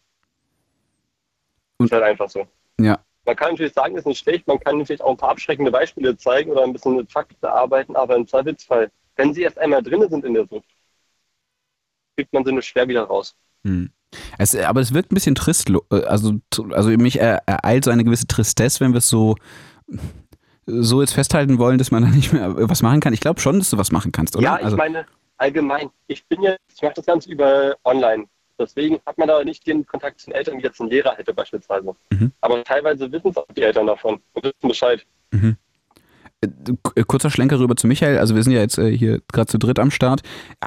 Und ist halt einfach so. Ja. Man kann natürlich sagen, das ist nicht schlecht, man kann natürlich auch ein paar abschreckende Beispiele zeigen oder ein bisschen mit Fakten arbeiten, aber im Zweifelsfall, wenn sie erst einmal drin sind in der Sucht, kriegt man sie nur schwer wieder raus. Hm. Es, aber es wirkt ein bisschen trist, also, also mich ereilt so eine gewisse Tristesse, wenn wir es so, so jetzt festhalten wollen, dass man da nicht mehr was machen kann. Ich glaube schon, dass du was machen kannst, oder? Ja, ich also, meine, allgemein, ich bin ja, ich mache das Ganze über online. Deswegen hat man da nicht den Kontakt zu den Eltern, wie jetzt ein Lehrer hätte beispielsweise. Mhm. Aber teilweise wissen es auch die Eltern davon und wissen Bescheid. Mhm. Kurzer Schlenker rüber zu Michael. Also wir sind ja jetzt hier gerade zu dritt am Start.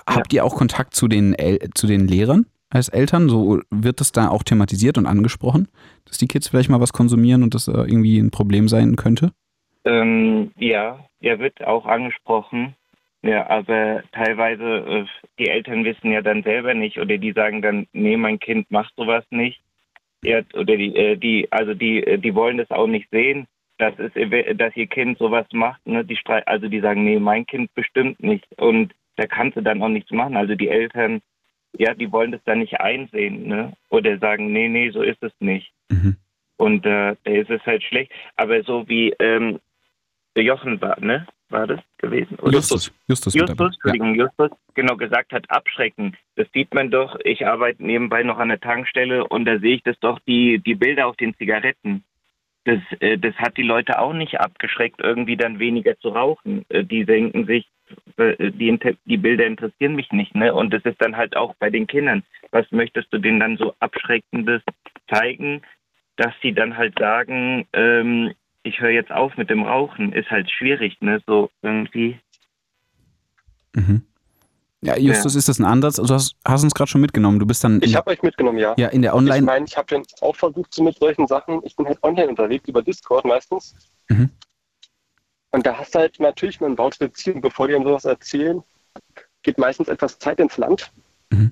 Habt ja. ihr auch Kontakt zu den, El- zu den Lehrern? als Eltern? So wird das da auch thematisiert und angesprochen, dass die Kids vielleicht mal was konsumieren und das äh, irgendwie ein Problem sein könnte? Ähm, ja, ja, wird auch angesprochen. Ja, aber teilweise, äh, die Eltern wissen ja dann selber nicht oder die sagen dann, nee, mein Kind macht sowas nicht. Ja, oder die, äh, die, also die, die wollen das auch nicht sehen, dass, es, dass ihr Kind sowas macht. Ne? Die stre- also die sagen, nee, mein Kind bestimmt nicht. Und da kannst du dann auch nichts machen. Also die Eltern, ja, die wollen das dann nicht einsehen, ne? Oder sagen, nee, nee, so ist es nicht. Mhm. Und äh, da ist es halt schlecht. Aber so wie ähm, Jochen war, ne? War das gewesen? Oder? Justus. Justus, Justus, Entschuldigung, ja. Justus, genau, gesagt hat, abschrecken. Das sieht man doch, ich arbeite nebenbei noch an der Tankstelle und da sehe ich das doch, die, die Bilder auf den Zigaretten. Das, äh, das hat die Leute auch nicht abgeschreckt, irgendwie dann weniger zu rauchen. Äh, die denken sich, äh, die, die Bilder interessieren mich nicht, ne? Und das ist dann halt auch bei den Kindern. Was möchtest du denen dann so Abschreckendes zeigen, dass sie dann halt sagen, ähm, ich höre jetzt auf mit dem Rauchen, ist halt schwierig, ne, so irgendwie. Mhm. Ja, Justus, ja. Ist das ein Ansatz? Also hast, hast uns gerade schon mitgenommen, du bist dann... Ich habe euch mitgenommen, ja. Ja, in der Online... Ich meine, ich habe ja auch versucht, so mit solchen Sachen, ich bin halt online unterwegs, über Discord meistens. Mhm. Und da hast du halt natürlich, man baut eine Beziehung, bevor die einem sowas erzählen, geht meistens etwas Zeit ins Land. Mhm.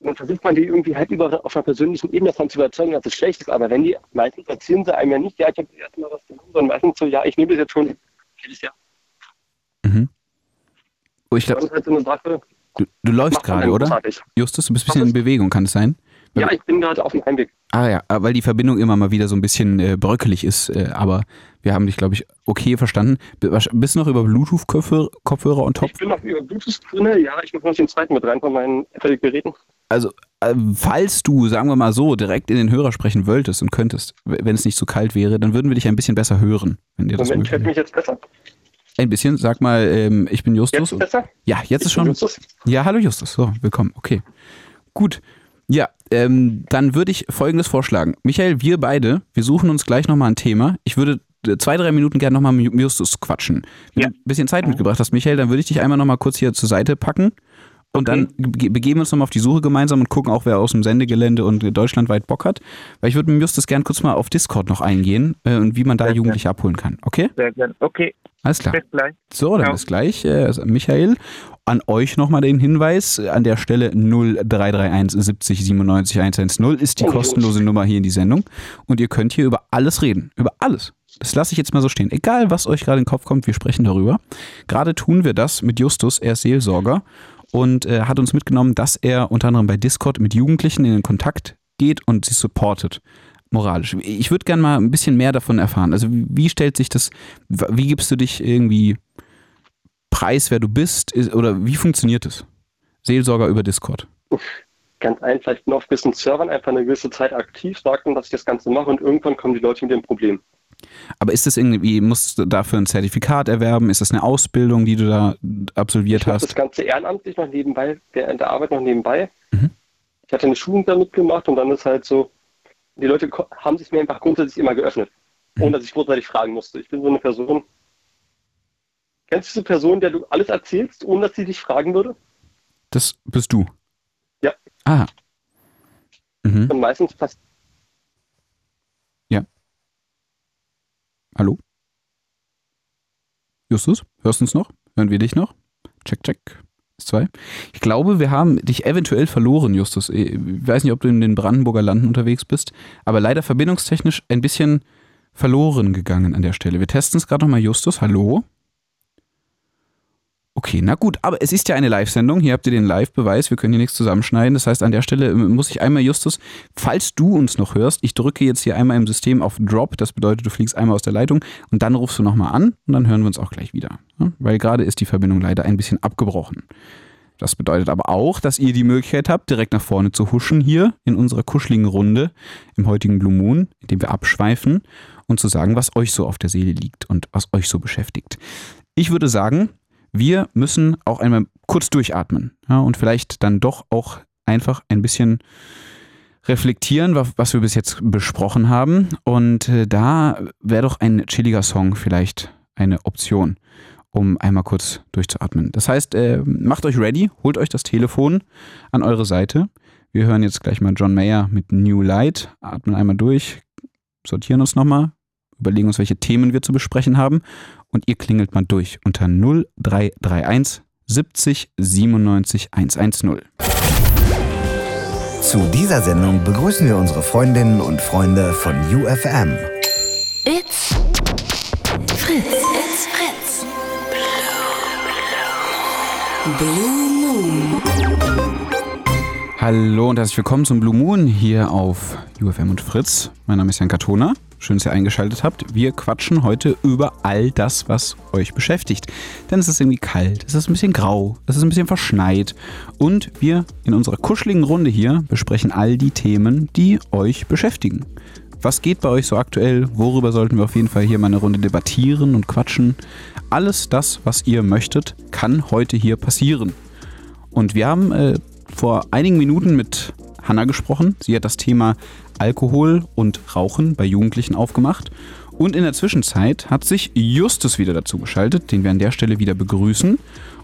Und dann versucht man die irgendwie halt über, auf einer persönlichen Ebene davon zu überzeugen, dass es schlecht ist. Aber wenn die, meistens erzählen sie einem ja nicht, ja, ich habe erst mal was genommen, sondern meistens so, ja, ich nehme das jetzt schon jedes Jahr. Mhm. Oh, ich glaub, das ist halt so eine Sache. Du, du läufst gerade, oder? Großartig. Justus, du bist ein bisschen in Bewegung, kann es sein? Weil ja, ich bin gerade auf dem Heimweg. Ah ja, weil die Verbindung immer mal wieder so ein bisschen äh, bröckelig ist. Äh, aber wir haben dich, glaube ich, okay verstanden. B- bist du noch über Bluetooth-Kopfhörer on top? Ich bin noch über Bluetooth drin, ja. Ich muss noch den zweiten mit rein von meinen Apple-Geräten. Also, falls du, sagen wir mal so, direkt in den Hörer sprechen wolltest und könntest, wenn es nicht so kalt wäre, dann würden wir dich ein bisschen besser hören. Wenn dir das Moment, hört mich jetzt besser? Ein bisschen, sag mal, ähm, ich bin Justus. Jetzt besser? Ja, jetzt ich ist schon. Justus. Ja, hallo Justus, so, willkommen, okay. Gut, ja, ähm, dann würde ich Folgendes vorschlagen. Michael, wir beide, wir suchen uns gleich nochmal ein Thema. Ich würde zwei, drei Minuten gerne nochmal mit Justus quatschen. Wenn ja. du ein bisschen Zeit mitgebracht hast, Michael, dann würde ich dich einmal nochmal kurz hier zur Seite packen. Und dann begeben wir uns nochmal auf die Suche gemeinsam und gucken auch, wer aus dem Sendegelände und deutschlandweit Bock hat. Weil ich würde mit Justus gern kurz mal auf Discord noch eingehen äh, und wie man da Jugendliche abholen kann. Okay? Sehr gerne. Okay. Alles klar. Bis gleich. So, dann bis gleich. Äh, Michael, an euch nochmal den Hinweis. An der Stelle null drei drei eins siebzig siebenundneunzig hundertzehn ist die kostenlose Nummer hier in die Sendung. Und ihr könnt hier über alles reden. Über alles. Das lasse ich jetzt mal so stehen. Egal, was euch gerade in den Kopf kommt, wir sprechen darüber. Gerade tun wir das mit Justus. Er ist Seelsorger. Und äh, hat uns mitgenommen, dass er unter anderem bei Discord mit Jugendlichen in den Kontakt geht und sie supportet, moralisch. Ich würde gerne mal ein bisschen mehr davon erfahren. Also wie, wie stellt sich das, wie gibst du dich irgendwie preis, wer du bist, ist, oder wie funktioniert es? Seelsorger über Discord. Ganz einfach, ich bin auf gewissen Servern einfach eine gewisse Zeit aktiv, sagt man, dass ich das Ganze mache und irgendwann kommen die Leute mit dem Problem. Aber ist das irgendwie, musst du dafür ein Zertifikat erwerben? Ist das eine Ausbildung, die du da absolviert ich hast? Ich das Ganze ehrenamtlich noch nebenbei, während der Arbeit noch nebenbei. Mhm. Ich hatte eine Schulung da mitgemacht und dann ist halt so, die Leute haben sich mir einfach grundsätzlich immer geöffnet, mhm. ohne dass ich großartig fragen musste. Ich bin so eine Person, kennst du diese Person, der du alles erzählst, ohne dass sie dich fragen würde? Das bist du? Ja. Ah. Mhm. Und meistens passt. Hallo? Justus, hörst du uns noch? Hören wir dich noch? Check, check. Ist zwei. Ich glaube, wir haben dich eventuell verloren, Justus. Ich weiß nicht, ob du in den Brandenburger Landen unterwegs bist, aber leider verbindungstechnisch ein bisschen verloren gegangen an der Stelle. Wir testen es gerade nochmal, Justus. Hallo? Okay, na gut, aber es ist ja eine Live-Sendung. Hier habt ihr den Live-Beweis. Wir können hier nichts zusammenschneiden. Das heißt, an der Stelle muss ich einmal, Justus, falls du uns noch hörst, ich drücke jetzt hier einmal im System auf Drop. Das bedeutet, du fliegst einmal aus der Leitung und dann rufst du nochmal an und dann hören wir uns auch gleich wieder. Weil gerade ist die Verbindung leider ein bisschen abgebrochen. Das bedeutet aber auch, dass ihr die Möglichkeit habt, direkt nach vorne zu huschen hier in unserer kuscheligen Runde im heutigen Blue Moon, indem wir abschweifen und zu sagen, was euch so auf der Seele liegt und was euch so beschäftigt. Ich würde sagen, wir müssen auch einmal kurz durchatmen, ja, und vielleicht dann doch auch einfach ein bisschen reflektieren, was wir bis jetzt besprochen haben. Und äh, da wäre doch ein chilliger Song vielleicht eine Option, um einmal kurz durchzuatmen. Das heißt, äh, macht euch ready, holt euch das Telefon an eure Seite. Wir hören jetzt gleich mal John Mayer mit New Light, atmen einmal durch, sortieren uns nochmal, überlegen uns, welche Themen wir zu besprechen haben und ihr klingelt mal durch unter null drei drei eins siebzig siebenundneunzig hundertzehn. Zu dieser Sendung begrüßen wir unsere Freundinnen und Freunde von U F M. It's Fritz. It's Fritz. Blue Moon. Hallo und herzlich willkommen zum Blue Moon hier auf U F M und Fritz. Mein Name ist Jan Katona. Schön, dass ihr eingeschaltet habt. Wir quatschen heute über all das, was euch beschäftigt. Denn es ist irgendwie kalt, es ist ein bisschen grau, es ist ein bisschen verschneit. Und wir in unserer kuscheligen Runde hier besprechen all die Themen, die euch beschäftigen. Was geht bei euch so aktuell? Worüber sollten wir auf jeden Fall hier mal eine Runde debattieren und quatschen? Alles das, was ihr möchtet, kann heute hier passieren. Und wir haben äh, vor einigen Minuten mit Hanna gesprochen. Sie hat das Thema Alkohol und Rauchen bei Jugendlichen aufgemacht. Und in der Zwischenzeit hat sich Justus wieder dazu geschaltet, den wir an der Stelle wieder begrüßen.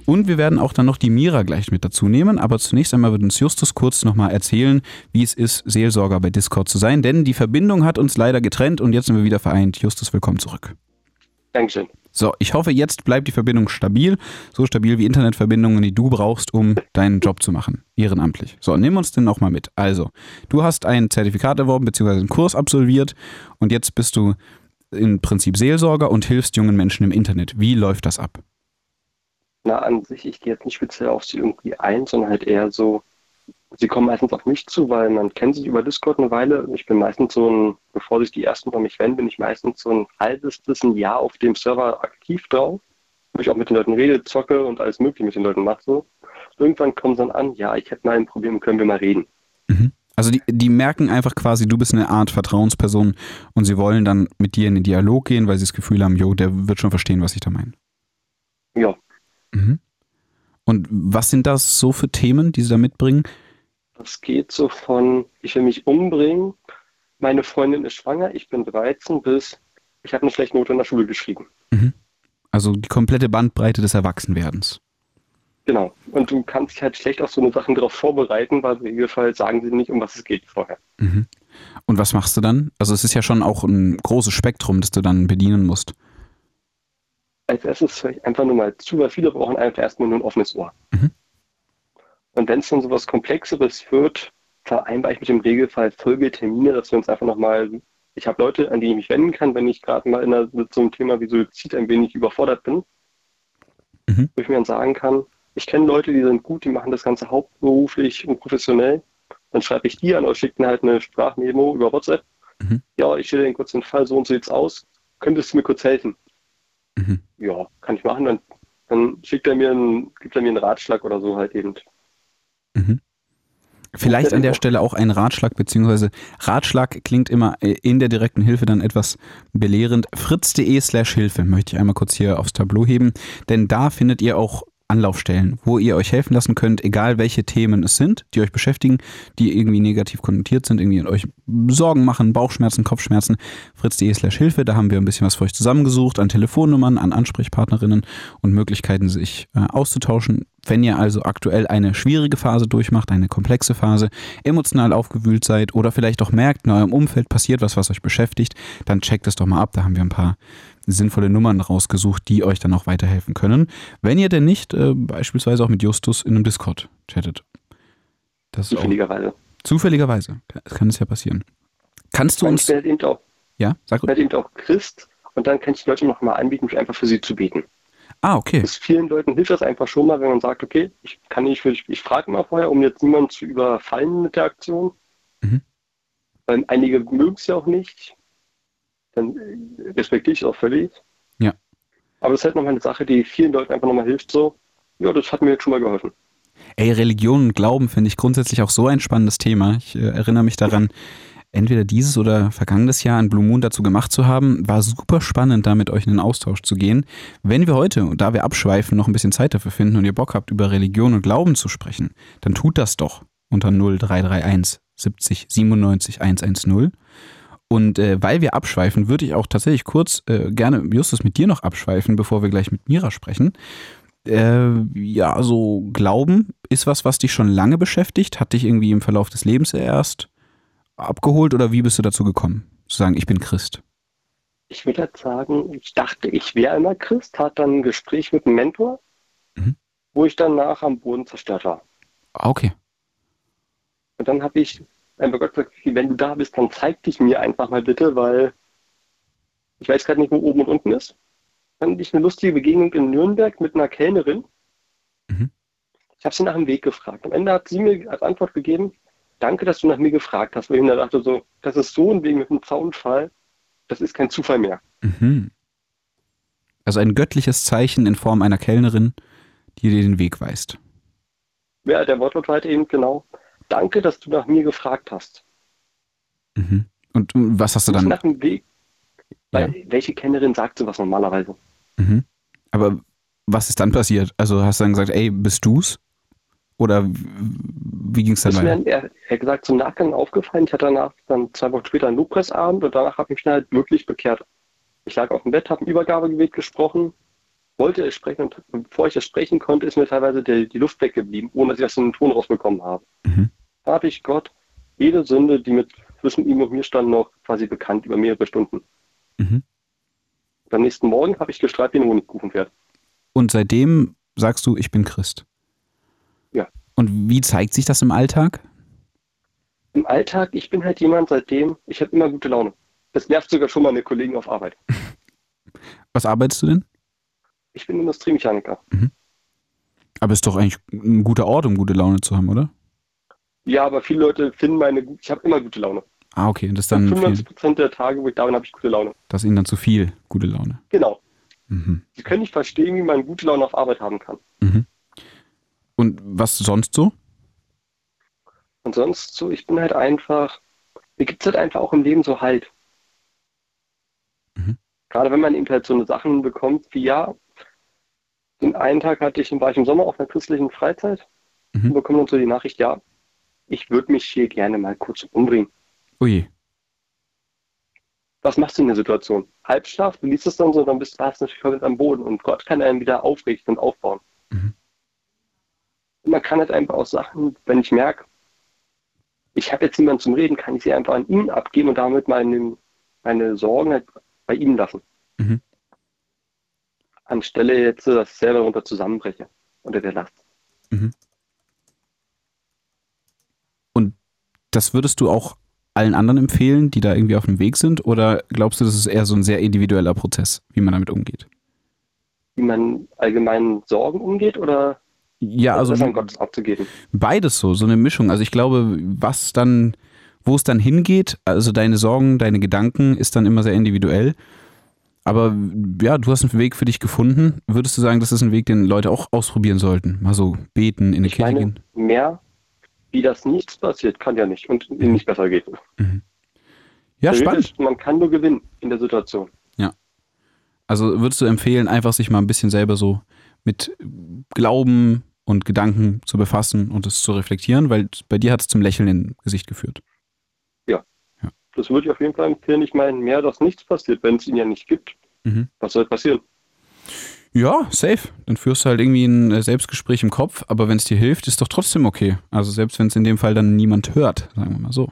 Und wir werden auch dann noch die Mira gleich mit dazu nehmen. Aber zunächst einmal wird uns Justus kurz nochmal erzählen, wie es ist, Seelsorger bei Discord zu sein. Denn die Verbindung hat uns leider getrennt und jetzt sind wir wieder vereint. Justus, willkommen zurück. Dankeschön. So, ich hoffe, jetzt bleibt die Verbindung stabil. So stabil wie Internetverbindungen, die du brauchst, um deinen Job zu machen. Ehrenamtlich. So, nimm uns denn nochmal mit. Also, du hast ein Zertifikat erworben, beziehungsweise einen Kurs absolviert und jetzt bist du im Prinzip Seelsorger und hilfst jungen Menschen im Internet. Wie läuft das ab? Na, an sich, ich gehe jetzt nicht speziell auf sie irgendwie ein, sondern halt eher so, sie kommen meistens auf mich zu, weil man kennt sich über Discord eine Weile. Ich bin meistens so ein, bevor sich die ersten von mich wenden, bin ich meistens so ein halbes bis ein Jahr auf dem Server aktiv drauf, wo ich auch mit den Leuten rede, zocke und alles mögliche mit den Leuten mache. So. Irgendwann kommen sie dann an, ja, ich hätte mal ein Problem, können wir mal reden. Mhm. Also die, die merken einfach quasi, du bist eine Art Vertrauensperson und sie wollen dann mit dir in den Dialog gehen, weil sie das Gefühl haben, jo, der wird schon verstehen, was ich da meine. Ja. Mhm. Und was sind das so für Themen, die sie da mitbringen? Das geht so von, ich will mich umbringen, meine Freundin ist schwanger, ich bin dreizehn bis, ich habe eine schlechte Note in der Schule geschrieben. Mhm. Also die komplette Bandbreite des Erwachsenwerdens. Genau. Und du kannst dich halt schlecht auf so eine Sachen darauf vorbereiten, weil im Regelfall sagen sie nicht, um was es geht vorher. Mhm. Und was machst du dann? Also es ist ja schon auch ein großes Spektrum, das du dann bedienen musst. Als erstes höre ich einfach nur mal zu, weil viele brauchen einfach erstmal nur ein offenes Ohr. Mhm. Und wenn es dann so was Komplexeres wird, vereinbare ich mit dem Regelfall Folgetermine, dass wir uns einfach nochmal, ich habe Leute, an die ich mich wenden kann, wenn ich gerade mal in einer, mit so einem Thema wie Suizid ein wenig überfordert bin, mhm. wo ich mir dann sagen kann, ich kenne Leute, die sind gut, die machen das Ganze hauptberuflich und professionell. Dann schreibe ich die an oder schicke halt eine Sprachmemo über WhatsApp. Mhm. Ja, ich stelle den kurz den Fall, so und so sieht's aus. Könntest du mir kurz helfen? Mhm. Ja, kann ich machen. Dann, dann schickt er mir einen, gibt er mir einen Ratschlag oder so halt eben. Mhm. Vielleicht an der Stelle auch ein Ratschlag, beziehungsweise Ratschlag klingt immer in der direkten Hilfe dann etwas belehrend. Fritz.de slash Hilfe möchte ich einmal kurz hier aufs Tableau heben, denn da findet ihr auch Anlaufstellen, wo ihr euch helfen lassen könnt, egal welche Themen es sind, die euch beschäftigen, die irgendwie negativ konnotiert sind, irgendwie euch Sorgen machen, Bauchschmerzen, Kopfschmerzen, fritz.de slash Hilfe, da haben wir ein bisschen was für euch zusammengesucht, an Telefonnummern, an Ansprechpartnerinnen und Möglichkeiten, sich äh, auszutauschen. Wenn ihr also aktuell eine schwierige Phase durchmacht, eine komplexe Phase, emotional aufgewühlt seid oder vielleicht auch merkt, in eurem Umfeld passiert was, was euch beschäftigt, dann checkt es doch mal ab, da haben wir ein paar sinnvolle Nummern rausgesucht, die euch dann auch weiterhelfen können, wenn ihr denn nicht äh, beispielsweise auch mit Justus in einem Discord chattet. Das zufälligerweise. Auch, zufälligerweise. Das kann es ja passieren. Kannst du uns... Ich bin halt eben auch, ja? Sag gut. Ich bin halt eben auch Christ und dann kann ich die Leute noch mal anbieten, mich einfach für sie zu beten. Ah, okay. Bis vielen Leuten hilft das einfach schon mal, wenn man sagt, okay, ich kann nicht, ich, ich frage mal vorher, um jetzt niemanden zu überfallen mit der Aktion. Mhm. Weil einige mögen es ja auch nicht. Dann respektiere ich es auch völlig. Ja. Aber das ist halt nochmal eine Sache, die vielen Leuten einfach nochmal hilft, so, ja, das hat mir jetzt schon mal geholfen. Ey, Religion und Glauben finde ich grundsätzlich auch so ein spannendes Thema. Ich äh, erinnere mich daran, entweder dieses oder vergangenes Jahr einen Blue Moon dazu gemacht zu haben, war super spannend, da mit euch in den Austausch zu gehen. Wenn wir heute, und da wir abschweifen, noch ein bisschen Zeit dafür finden und ihr Bock habt, über Religion und Glauben zu sprechen, dann tut das doch unter null drei drei eins siebzig siebenundneunzig hundertzehn. Und äh, weil wir abschweifen, würde ich auch tatsächlich kurz äh, gerne, Justus, mit dir noch abschweifen, bevor wir gleich mit Mira sprechen. Äh, ja, so Glauben ist was, was dich schon lange beschäftigt? Hat dich irgendwie im Verlauf des Lebens erst abgeholt oder wie bist du dazu gekommen, zu sagen, ich bin Christ? Ich würde jetzt sagen, ich dachte, ich wäre immer Christ, hatte dann ein Gespräch mit einem Mentor, mhm. wo ich danach am Boden zerstört war. Okay. Und dann habe ich einfach Gott gesagt, wenn du da bist, dann zeig dich mir einfach mal bitte, weil ich weiß gerade nicht, wo oben und unten ist. Dann hatte ich eine lustige Begegnung in Nürnberg mit einer Kellnerin. Mhm. Ich habe sie nach dem Weg gefragt. Am Ende hat sie mir als Antwort gegeben, danke, dass du nach mir gefragt hast. Weil ich mir dachte, so, das ist so ein Ding mit einem Zaunfall, das ist kein Zufall mehr. Mhm. Also ein göttliches Zeichen in Form einer Kellnerin, die dir den Weg weist. Ja, der Wortlaut war halt eben genau, danke, dass du nach mir gefragt hast. Mhm. Und was hast du dann? Ich nach dem Weg, weil ja. welche Kellnerin sagt sowas normalerweise? Mhm. Aber was ist dann passiert? Also hast du dann gesagt, ey, bist du's? Oder wie ging's dann weiter? Er hat gesagt, zum Nachgang aufgefallen. Ich hatte danach dann zwei Wochen später einen Lobpreisabend und danach habe ich mich halt wirklich bekehrt. Ich lag auf dem Bett, habe ein Übergabegebet gesprochen, wollte es sprechen und bevor ich es sprechen konnte, ist mir teilweise die, die Luft weggeblieben, ohne dass ich das in den Ton rausbekommen habe. Mhm. Da habe ich Gott jede Sünde, die mit zwischen ihm und mir stand, noch quasi bekannt über mehrere Stunden. Mhm. Und am nächsten Morgen habe ich gestrahlt wie ein Honigkuchenpferd. Und seitdem sagst du, ich bin Christ. Ja. Und wie zeigt sich das im Alltag? Im Alltag, ich bin halt jemand, seitdem, ich habe immer gute Laune. Das nervt sogar schon meine Kollegen auf Arbeit. Was arbeitest du denn? Ich bin Industriemechaniker. Mhm. Aber ist doch eigentlich ein guter Ort, um gute Laune zu haben, oder? Ja, aber viele Leute finden meine, ich habe immer gute Laune. Ah, okay. Und das dann fünfundneunzig Prozent der Tage, wo ich da bin, habe ich gute Laune. Das ist ihnen dann zu viel gute Laune. Genau. Mhm. Sie können nicht verstehen, wie man gute Laune auf Arbeit haben kann. Mhm. Und was sonst so? Und sonst so, ich bin halt einfach, mir gibt es halt einfach auch im Leben so Halt. Mhm. Gerade wenn man eben halt so eine Sachen bekommt, wie ja, den einen Tag hatte ich, war ich im Sommer auf einer christlichen Freizeit mhm. und bekomme dann so die Nachricht, ja, ich würde mich hier gerne mal kurz umbringen. Ui. Was machst du in der Situation? Halbschlaf, du liest es dann so, dann bist du natürlich komplett am Boden und Gott kann einen wieder aufrichten und aufbauen. Mhm. Und man kann halt einfach auch Sachen, wenn ich merke, ich habe jetzt niemanden zum Reden, kann ich sie einfach an ihn abgeben und damit meine, meine Sorgen halt bei ihm lassen. Mhm. Anstelle jetzt, dass ich selber runter zusammenbreche unter der Last. Mhm. Und das würdest du auch allen anderen empfehlen, die da irgendwie auf dem Weg sind? Oder glaubst du, das ist eher so ein sehr individueller Prozess, wie man damit umgeht? Wie man allgemein Sorgen umgeht oder... Ja, also an Gottes abzugeben. Beides so, so eine Mischung. Also ich glaube, was dann, wo es dann hingeht, also deine Sorgen, deine Gedanken, ist dann immer sehr individuell. Aber ja, du hast einen Weg für dich gefunden. Würdest du sagen, das ist ein Weg, den Leute auch ausprobieren sollten? Mal so beten, in die Kirche gehen? Mehr, wie das nichts passiert, kann ja nicht und ihnen nicht besser geht. Mhm. Ja, spannend. Man kann nur gewinnen in der Situation. Ja. Also würdest du empfehlen, einfach sich mal ein bisschen selber so mit Glauben und Gedanken zu befassen und es zu reflektieren, weil bei dir hat es zum Lächeln im Gesicht geführt. Ja. ja. Das würde ich auf jeden Fall empfehlen. Ich meine, mehr, dass nichts passiert, wenn es ihn ja nicht gibt. Mhm. Was soll passieren? Ja, safe. Dann führst du halt irgendwie ein Selbstgespräch im Kopf, aber wenn es dir hilft, ist doch trotzdem okay. Also selbst wenn es in dem Fall dann niemand hört, sagen wir mal so.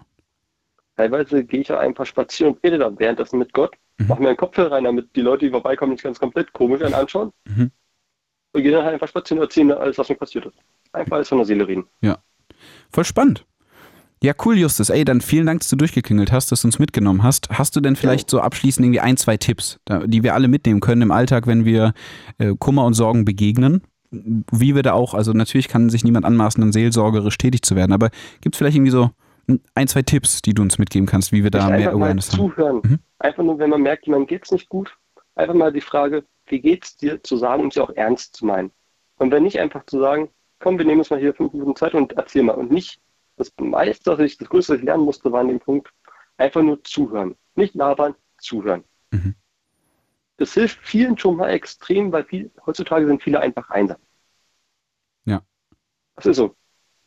Teilweise gehe ich ja einfach spazieren und rede dann währenddessen mit Gott, mhm. mache mir einen Kopfhörer rein, damit die Leute, die vorbeikommen, nicht ganz komplett komisch einen anschauen. Mhm. Und gehen dann halt einfach spazieren und erzählen alles, was mir passiert ist. Einfach alles von der Seele reden. Ja. Voll spannend. Ja, cool, Justus. Ey, dann vielen Dank, dass du durchgeklingelt hast, dass du uns mitgenommen hast. Hast du denn vielleicht ja. so abschließend irgendwie ein, zwei Tipps, die wir alle mitnehmen können im Alltag, wenn wir äh, Kummer und Sorgen begegnen? Wie wir da auch, also natürlich kann sich niemand anmaßen, dann seelsorgerisch tätig zu werden, aber gibt es vielleicht irgendwie so ein, zwei Tipps, die du uns mitgeben kannst, wie wir da mehr Awareness haben? Einfach mal zuhören. Mhm. Einfach nur, wenn man merkt, jemandem geht's nicht gut, einfach mal die Frage, wie geht's dir, zu sagen und sie auch ernst zu meinen. Und wenn nicht, einfach zu sagen, komm, wir nehmen uns mal hier fünf Minuten Zeit und erzähl mal. Und nicht, das meiste, was ich, das Größte, was ich lernen musste, war an dem Punkt, einfach nur zuhören. Nicht labern, zuhören. Mhm. Das hilft vielen schon mal extrem, weil viel, heutzutage sind viele einfach einsam. Ja. Das ist so.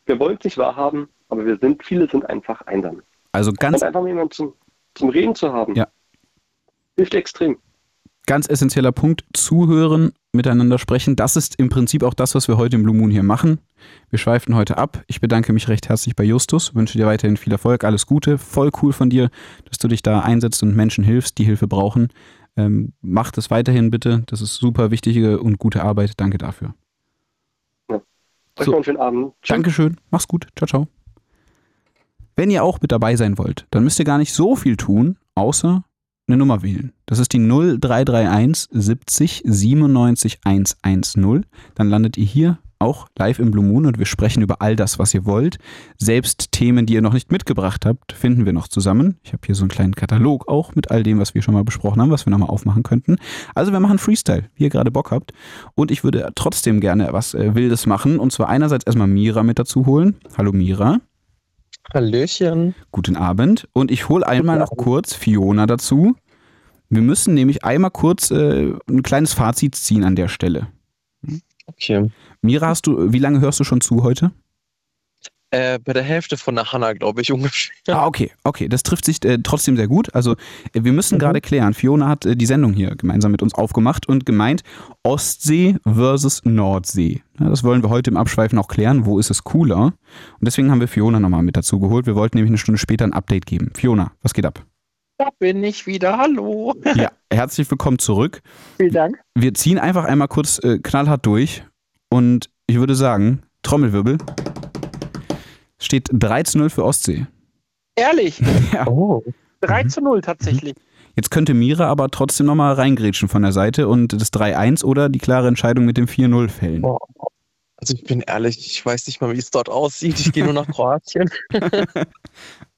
Wir wollen es nicht wahrhaben, aber wir sind, viele sind einfach einsam. Also ganz... Und einfach mal jemanden zum, zum Reden zu haben, ja. hilft extrem. Ganz essentieller Punkt, zuhören, miteinander sprechen. Das ist im Prinzip auch das, was wir heute im Blue Moon hier machen. Wir schweifen heute ab. Ich bedanke mich recht herzlich bei Justus, wünsche dir weiterhin viel Erfolg, alles Gute. Voll cool von dir, dass du dich da einsetzt und Menschen hilfst, die Hilfe brauchen. Ähm, mach das weiterhin bitte. Das ist super wichtige und gute Arbeit. Danke dafür. Ja. Euch noch einen schönen Abend. Ciao. Dankeschön. Mach's gut. Ciao, ciao. Wenn ihr auch mit dabei sein wollt, dann müsst ihr gar nicht so viel tun, außer eine Nummer wählen. Das ist die null drei drei eins siebzig siebenundneunzig hundertzehn. Dann landet ihr hier auch live im Blue Moon und wir sprechen über all das, was ihr wollt. Selbst Themen, die ihr noch nicht mitgebracht habt, finden wir noch zusammen. Ich habe hier so einen kleinen Katalog auch mit all dem, was wir schon mal besprochen haben, was wir nochmal aufmachen könnten. Also wir machen Freestyle, wie ihr gerade Bock habt. Und ich würde trotzdem gerne was äh, Wildes machen. Und zwar einerseits erstmal Mira mit dazu holen. Hallo Mira. Hallöchen. Guten Abend. Und ich hole einmal noch kurz Fiona dazu. Wir müssen nämlich einmal kurz äh, ein kleines Fazit ziehen an der Stelle. Okay. Mira, hast du, wie lange hörst du schon zu heute? Äh, bei der Hälfte von der Hanna, glaube ich, ungefähr. Ah, okay, okay. Das trifft sich äh, trotzdem sehr gut. Also äh, wir müssen mhm. gerade klären, Fiona hat äh, die Sendung hier gemeinsam mit uns aufgemacht und gemeint, Ostsee versus Nordsee. Ja, das wollen wir heute im Abschweifen auch klären, wo ist es cooler? Und deswegen haben wir Fiona nochmal mit dazu geholt. Wir wollten nämlich eine Stunde später ein Update geben. Fiona, was geht ab? Da bin ich wieder, hallo. Ja, herzlich willkommen zurück. Vielen Dank. Wir ziehen einfach einmal kurz äh, knallhart durch und ich würde sagen, Trommelwirbel, steht drei zu null für Ostsee. Ehrlich? Ja. Oh. drei zu null tatsächlich. Jetzt könnte Mira aber trotzdem nochmal reingrätschen von der Seite und das drei eins oder die klare Entscheidung mit dem vier null fällen. Oh. Also ich bin ehrlich, ich weiß nicht mal, wie es dort aussieht. Ich gehe nur nach Kroatien.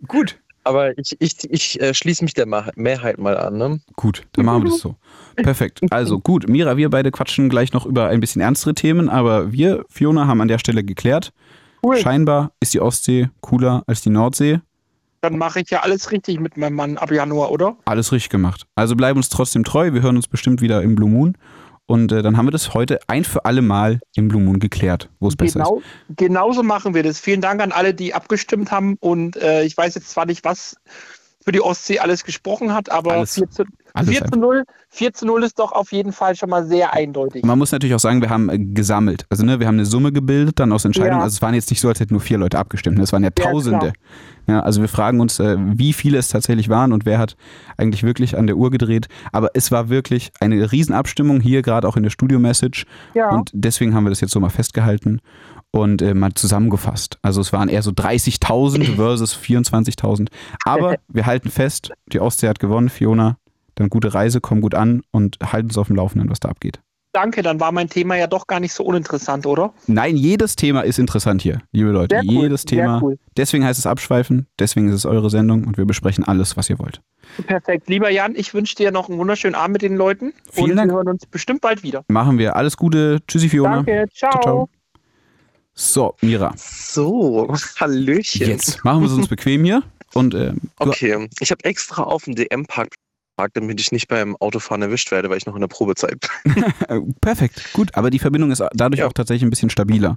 Gut. Aber ich, ich, ich äh, schließe mich der Mehrheit mal an. Ne? Gut, dann machen wir das so. Perfekt. Also gut, Mira, wir beide quatschen gleich noch über ein bisschen ernstere Themen, aber wir, Fiona, haben an der Stelle geklärt, cool. Scheinbar ist die Ostsee cooler als die Nordsee. Dann mache ich ja alles richtig mit meinem Mann ab Januar, oder? Alles richtig gemacht. Also bleib uns trotzdem treu, wir hören uns bestimmt wieder im Blue Moon. Und äh, dann haben wir das heute ein für alle Mal im Blue Moon geklärt, wo es besser genau, ist. Genauso machen wir das. Vielen Dank an alle, die abgestimmt haben. Und äh, ich weiß jetzt zwar nicht, was für die Ostsee alles gesprochen hat, aber alles, vier zu null ist doch auf jeden Fall schon mal sehr eindeutig. Man muss natürlich auch sagen, wir haben äh, gesammelt. Also ne, wir haben eine Summe gebildet, dann aus Entscheidungen. Ja. Also es waren jetzt nicht so, als hätten nur vier Leute abgestimmt. Es waren ja Tausende. Ja, ja, also wir fragen uns, äh, wie viele es tatsächlich waren und wer hat eigentlich wirklich an der Uhr gedreht. Aber es war wirklich eine Riesenabstimmung hier, gerade auch in der Studio-Message. Ja. Und deswegen haben wir das jetzt so mal festgehalten und äh, mal zusammengefasst. Also es waren eher so dreißigtausend versus vierundzwanzigtausend. Aber wir halten fest, die Ostsee hat gewonnen, Fiona. Dann gute Reise, komm gut an und halten uns auf dem Laufenden, was da abgeht. Danke, dann war mein Thema ja doch gar nicht so uninteressant, oder? Nein, jedes Thema ist interessant hier, liebe Leute. Sehr cool, jedes Thema. Sehr cool. Deswegen heißt es Abschweifen, deswegen ist es eure Sendung und wir besprechen alles, was ihr wollt. Perfekt. Lieber Jan, ich wünsche dir noch einen wunderschönen Abend mit den Leuten. Vielen und Dank. Wir hören uns bestimmt bald wieder. Machen wir. Alles Gute. Tschüssi, Fiona. Danke. Ciao. Ciao, ciao. So, Mira. So, Hallöchen. Jetzt machen wir es uns bequem hier. Und, äh, okay, ich habe extra auf dem D M-Pakt damit ich nicht beim Autofahren erwischt werde, weil ich noch in der Probezeit bin. Perfekt, gut. Aber die Verbindung ist dadurch ja auch tatsächlich ein bisschen stabiler.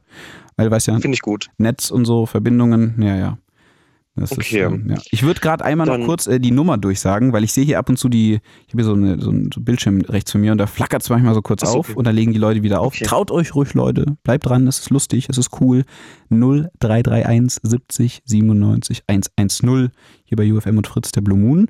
Weil, weißt ja, finde ich gut. Netz und so, Verbindungen, ja, ja. Das okay. Ist, ähm, ja. Ich würde gerade einmal Dann, noch kurz äh, die Nummer durchsagen, weil ich sehe hier ab und zu die, ich habe hier so, eine, so einen so Bildschirm rechts von mir und da flackert es manchmal so kurz Achso, auf okay. und da legen die Leute wieder auf. Okay. Traut euch ruhig, Leute. Bleibt dran, es ist lustig, es ist cool. null drei drei eins siebzig siebenundneunzig hundertzehn hier bei U F M und Fritz, der Blue Moon.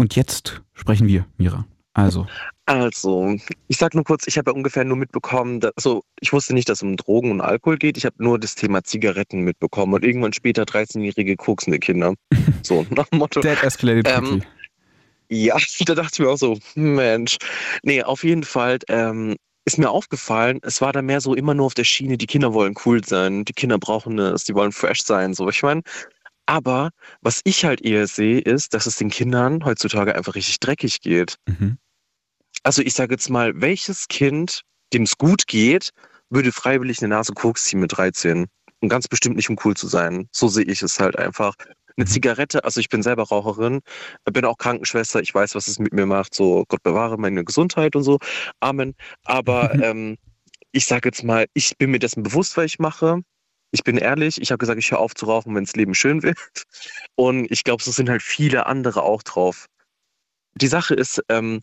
Und jetzt sprechen wir, Mira. Also. Also, ich sag nur kurz, ich habe ja ungefähr nur mitbekommen, dass, also ich wusste nicht, dass es um Drogen und Alkohol geht. Ich habe nur das Thema Zigaretten mitbekommen und irgendwann später dreizehnjährige koksende Kinder. So, nach dem Motto. That escalated quickly. Ähm, ja, da dachte ich mir auch so, Mensch. Nee, auf jeden Fall ähm, ist mir aufgefallen, es war da mehr so immer nur auf der Schiene, die Kinder wollen cool sein, die Kinder brauchen das, die wollen fresh sein, so. Ich meine, aber was ich halt eher sehe, ist, dass es den Kindern heutzutage einfach richtig dreckig geht. Mhm. Also ich sage jetzt mal, welches Kind, dem es gut geht, würde freiwillig eine Nase Koks ziehen mit dreizehn? Und ganz bestimmt nicht, um cool zu sein. So sehe ich es halt einfach. Eine Zigarette, also ich bin selber Raucherin, bin auch Krankenschwester, ich weiß, was es mit mir macht. So, Gott bewahre meine Gesundheit und so. Amen. Aber mhm. ähm, ich sage jetzt mal, ich bin mir dessen bewusst, was ich mache. Ich bin ehrlich, ich habe gesagt, ich höre auf zu rauchen, wenn das Leben schön wird. Und ich glaube, so sind halt viele andere auch drauf. Die Sache ist, ähm,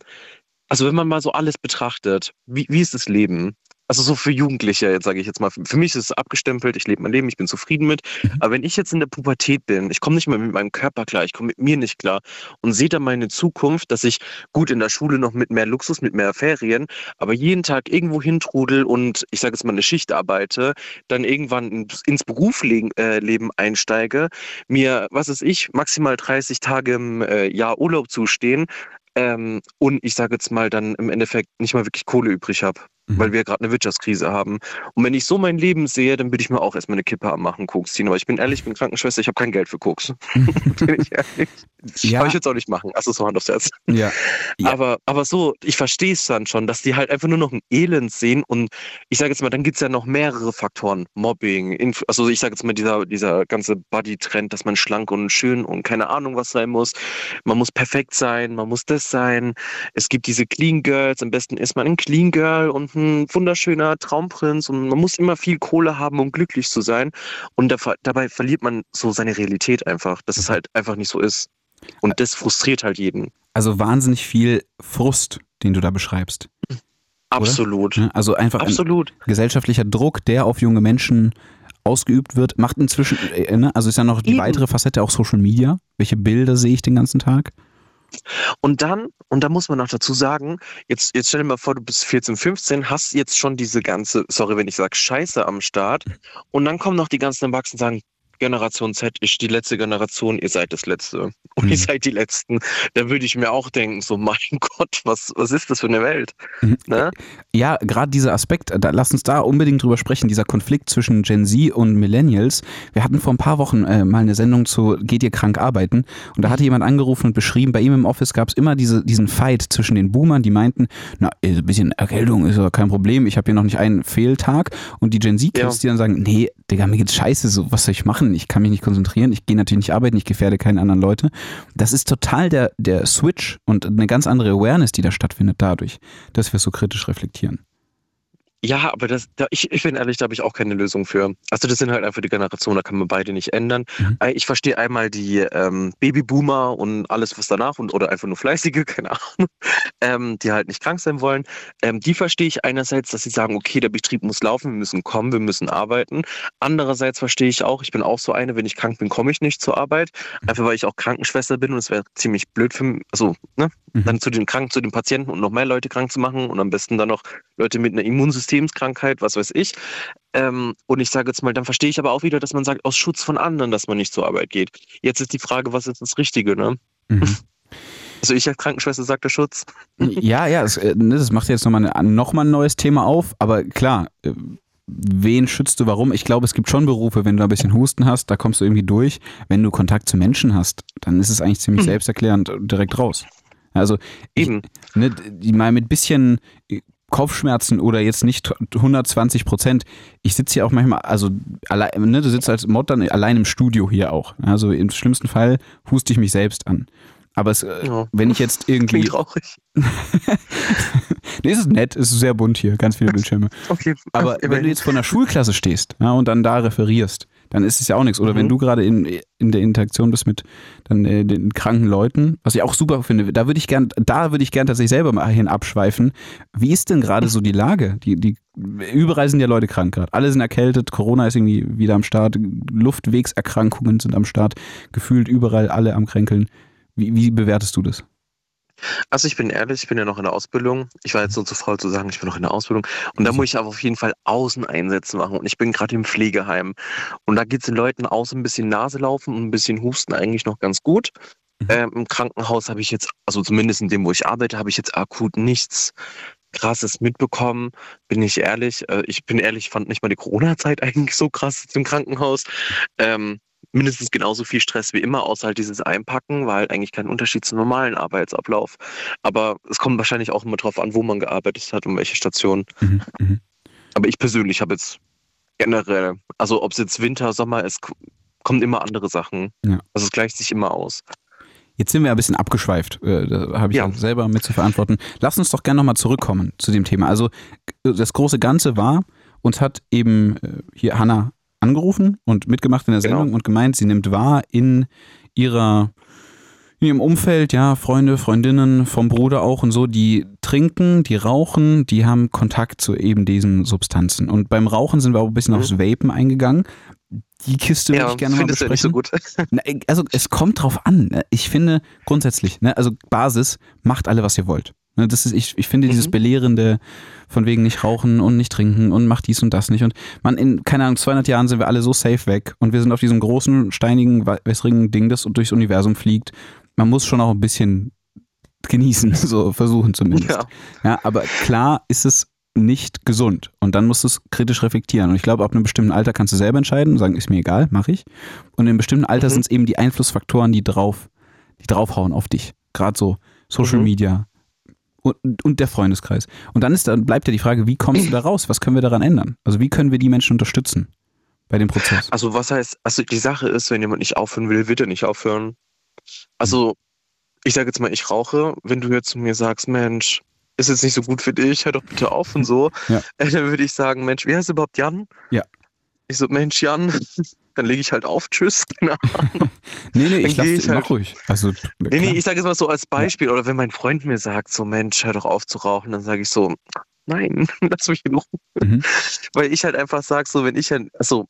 also wenn man mal so alles betrachtet, wie, wie ist das Leben? Also so für Jugendliche, jetzt sage ich jetzt mal, für mich ist es abgestempelt, ich lebe mein Leben, ich bin zufrieden mit. Aber wenn ich jetzt in der Pubertät bin, ich komme nicht mehr mit meinem Körper klar, ich komme mit mir nicht klar und sehe dann meine Zukunft, dass ich gut in der Schule noch mit mehr Luxus, mit mehr Ferien, aber jeden Tag irgendwo hintrudel und ich sage jetzt mal eine Schicht arbeite, dann irgendwann ins Berufsleben äh, einsteige, mir, was weiß ich, maximal dreißig Tage im äh, Jahr Urlaub zustehen. Ähm, und ich sage jetzt mal, dann im Endeffekt nicht mal wirklich Kohle übrig habe, mhm. weil wir gerade eine Wirtschaftskrise haben. Und wenn ich so mein Leben sehe, dann würde ich mir auch erstmal eine Kippe anmachen, Koks ziehen. Aber ich bin ehrlich, ich bin Krankenschwester, ich habe kein Geld für Koks. Bin ich ehrlich. Ja. Kann ich jetzt auch nicht machen. Also so Hand aufs Herz. Ja. Ja. Aber, aber so, ich verstehe es dann schon, dass die halt einfach nur noch ein Elend sehen. Und ich sage jetzt mal, dann gibt es ja noch mehrere Faktoren. Mobbing, Inf- also ich sage jetzt mal, dieser, dieser ganze Body-Trend, dass man schlank und schön und keine Ahnung was sein muss. Man muss perfekt sein, man muss das sein. Es gibt diese Clean Girls, am besten ist man ein Clean Girl und ein wunderschöner Traumprinz und man muss immer viel Kohle haben, um glücklich zu sein und da, dabei verliert man so seine Realität einfach, dass es halt einfach nicht so ist und das frustriert halt jeden. Also wahnsinnig viel Frust, den du da beschreibst. Absolut. Oder? Also einfach Absolut. Ein gesellschaftlicher Druck, der auf junge Menschen ausgeübt wird, macht inzwischen, also ist ja noch die Eben. weitere Facette auch Social Media, welche Bilder sehe ich den ganzen Tag? Und dann, und da muss man noch dazu sagen, jetzt, jetzt stell dir mal vor, du bist vierzehn, fünfzehn, hast jetzt schon diese ganze, sorry, wenn ich sage, Scheiße am Start. Und dann kommen noch die ganzen Erwachsenen und sagen, Generation Z ist die letzte Generation, ihr seid das Letzte. Und mhm. ihr seid die Letzten. Da würde ich mir auch denken, so mein Gott, was, was ist das für eine Welt? Mhm. Ne? Ja, gerade dieser Aspekt, da, lass uns da unbedingt drüber sprechen, dieser Konflikt zwischen Gen Z und Millennials. Wir hatten vor ein paar Wochen äh, mal eine Sendung zu Geht ihr krank arbeiten? Und da hatte jemand angerufen und beschrieben, bei ihm im Office gab es immer diese, diesen Fight zwischen den Boomern, die meinten, na, ein bisschen Erkältung ist ja kein Problem, ich habe hier noch nicht einen Fehltag. Und die Gen Z-Kids, ja. die dann sagen, nee, Digga, mir geht's scheiße, so, was soll ich machen? Ich kann mich nicht konzentrieren, ich gehe natürlich nicht arbeiten, ich gefährde keine anderen Leute. Das ist total der, der Switch und eine ganz andere Awareness, die da stattfindet dadurch, dass wir so kritisch reflektieren. Ja, aber das, da, ich, ich bin ehrlich, da habe ich auch keine Lösung für. Also das sind halt einfach die Generationen, da kann man beide nicht ändern. Mhm. Ich verstehe einmal die ähm, Babyboomer und alles, was danach und oder einfach nur Fleißige, keine Ahnung, ähm, die halt nicht krank sein wollen. Ähm, die verstehe ich einerseits, dass sie sagen, okay, der Betrieb muss laufen, wir müssen kommen, wir müssen arbeiten. Andererseits verstehe ich auch, ich bin auch so eine, wenn ich krank bin, komme ich nicht zur Arbeit. Einfach, weil ich auch Krankenschwester bin und es wäre ziemlich blöd für mich, also, ne, mhm. dann zu den Kranken, zu den Patienten und noch mehr Leute krank zu machen und am besten dann noch Leute mit einer Immunsystem Krankheit, was weiß ich. Ähm, und ich sage jetzt mal, dann verstehe ich aber auch wieder, dass man sagt, aus Schutz von anderen, dass man nicht zur Arbeit geht. Jetzt ist die Frage, was ist das Richtige, ne? Mhm. Also ich als Krankenschwester sage der Schutz. Ja, ja, das, das macht jetzt nochmal noch mal ein neues Thema auf, aber klar, wen schützt du, warum? Ich glaube, es gibt schon Berufe, wenn du ein bisschen Husten hast, da kommst du irgendwie durch. Wenn du Kontakt zu Menschen hast, dann ist es eigentlich ziemlich mhm. selbsterklärend direkt raus. Also eben. Ich, ne, mal mit bisschen Kopfschmerzen oder jetzt nicht hundertzwanzig Prozent. Ich sitze hier auch manchmal, also allein, ne, du sitzt als Mod dann allein im Studio hier auch. Also im schlimmsten Fall huste ich mich selbst an. Aber es, ja. wenn ich jetzt irgendwie... Klingt traurig. Nee, es ist nett, es ist sehr bunt hier, ganz viele Bildschirme. Okay. Aber wenn du jetzt vor einer Schulklasse stehst, ja, und dann da referierst, dann ist es ja auch nichts. Oder mhm. wenn du gerade in, in der Interaktion bist mit dann, äh, den kranken Leuten, was ich auch super finde, da würde ich gern, da würde ich gern tatsächlich selber mal hin abschweifen. Wie ist denn gerade so die Lage? Die, die, überall sind ja Leute krank gerade. Alle sind erkältet, Corona ist irgendwie wieder am Start, Luftwegserkrankungen sind am Start, gefühlt überall alle am Kränkeln. Wie, wie bewertest du das? Also ich bin ehrlich, ich bin ja noch in der Ausbildung. Ich war jetzt so zu faul zu sagen, ich bin noch in der Ausbildung. Und da muss ich aber auf jeden Fall Außeneinsätze machen. Und ich bin gerade im Pflegeheim. Und da geht es den Leuten außen ein bisschen Nase laufen und ein bisschen Husten eigentlich noch ganz gut. Ähm, im Krankenhaus habe ich jetzt, also zumindest in dem, wo ich arbeite, habe ich jetzt akut nichts Krasses mitbekommen, bin ich ehrlich. Ich bin ehrlich, fand nicht mal die Corona-Zeit eigentlich so krass jetzt im Krankenhaus. Ähm, Mindestens genauso viel Stress wie immer, außer halt dieses Einpacken, war halt eigentlich kein Unterschied zum normalen Arbeitsablauf. Aber es kommt wahrscheinlich auch immer drauf an, wo man gearbeitet hat und welche Station. Mhm, aber ich persönlich habe jetzt generell, also ob es jetzt Winter, Sommer ist, kommen immer andere Sachen. Ja. Also es gleicht sich immer aus. Jetzt sind wir ein bisschen abgeschweift, da habe ich ja. selber mit zu verantworten. Lass uns doch gerne nochmal zurückkommen zu dem Thema. Also das große Ganze war, uns hat eben hier Hanna angerufen und mitgemacht in der Sendung genau. und gemeint, sie nimmt wahr in ihrer in ihrem Umfeld, ja, Freunde, Freundinnen vom Bruder auch und so, die trinken, die rauchen, die haben Kontakt zu eben diesen Substanzen. Und beim Rauchen sind wir auch ein bisschen mhm. aufs Vapen eingegangen. Die Kiste ja, würde ich gerne mal besprechen. Nicht so gut. Also es kommt drauf an. Ich finde grundsätzlich, ne, also Basis, macht alle, was ihr wollt. Das ist, ich, ich finde dieses mhm. Belehrende von wegen nicht rauchen und nicht trinken und macht dies und das nicht. Und man, in, keine Ahnung, zweihundert Jahren sind wir alle so safe weg und wir sind auf diesem großen, steinigen, wässrigen Ding, das durchs Universum fliegt. Man muss schon auch ein bisschen genießen, so versuchen zumindest. Ja. Ja, aber klar ist es nicht gesund und dann musst du es kritisch reflektieren. Und ich glaube, ab einem bestimmten Alter kannst du selber entscheiden und sagen, ist mir egal, mache ich. Und in einem bestimmten Alter mhm. sind es eben die Einflussfaktoren, die drauf, die draufhauen auf dich. Gerade so Social mhm. Media. Und, und der Freundeskreis. Und dann ist, dann bleibt ja die Frage, wie kommst du da raus? Was können wir daran ändern? Also wie können wir die Menschen unterstützen bei dem Prozess? Also was heißt, also die Sache ist, wenn jemand nicht aufhören will, wird er nicht aufhören. Also ich sage jetzt mal, ich rauche. Wenn du jetzt zu mir sagst, Mensch, ist jetzt nicht so gut für dich, hör doch bitte auf und so. Ja. Dann würde ich sagen, Mensch, wie heißt überhaupt Jan? Ja. Ich so, Mensch, Jan, dann lege ich halt auf, tschüss. Keine Ahnung. nee, nee, ich lasse dich halt. Mach ruhig. Also, nee, klar. nee, ich sage jetzt mal so als Beispiel, ja. Oder wenn mein Freund mir sagt, so Mensch, hör doch auf zu rauchen, dann sage ich so, nein, lass mich in Ruhe. Mhm. Weil ich halt einfach sage, so, wenn ich halt, also,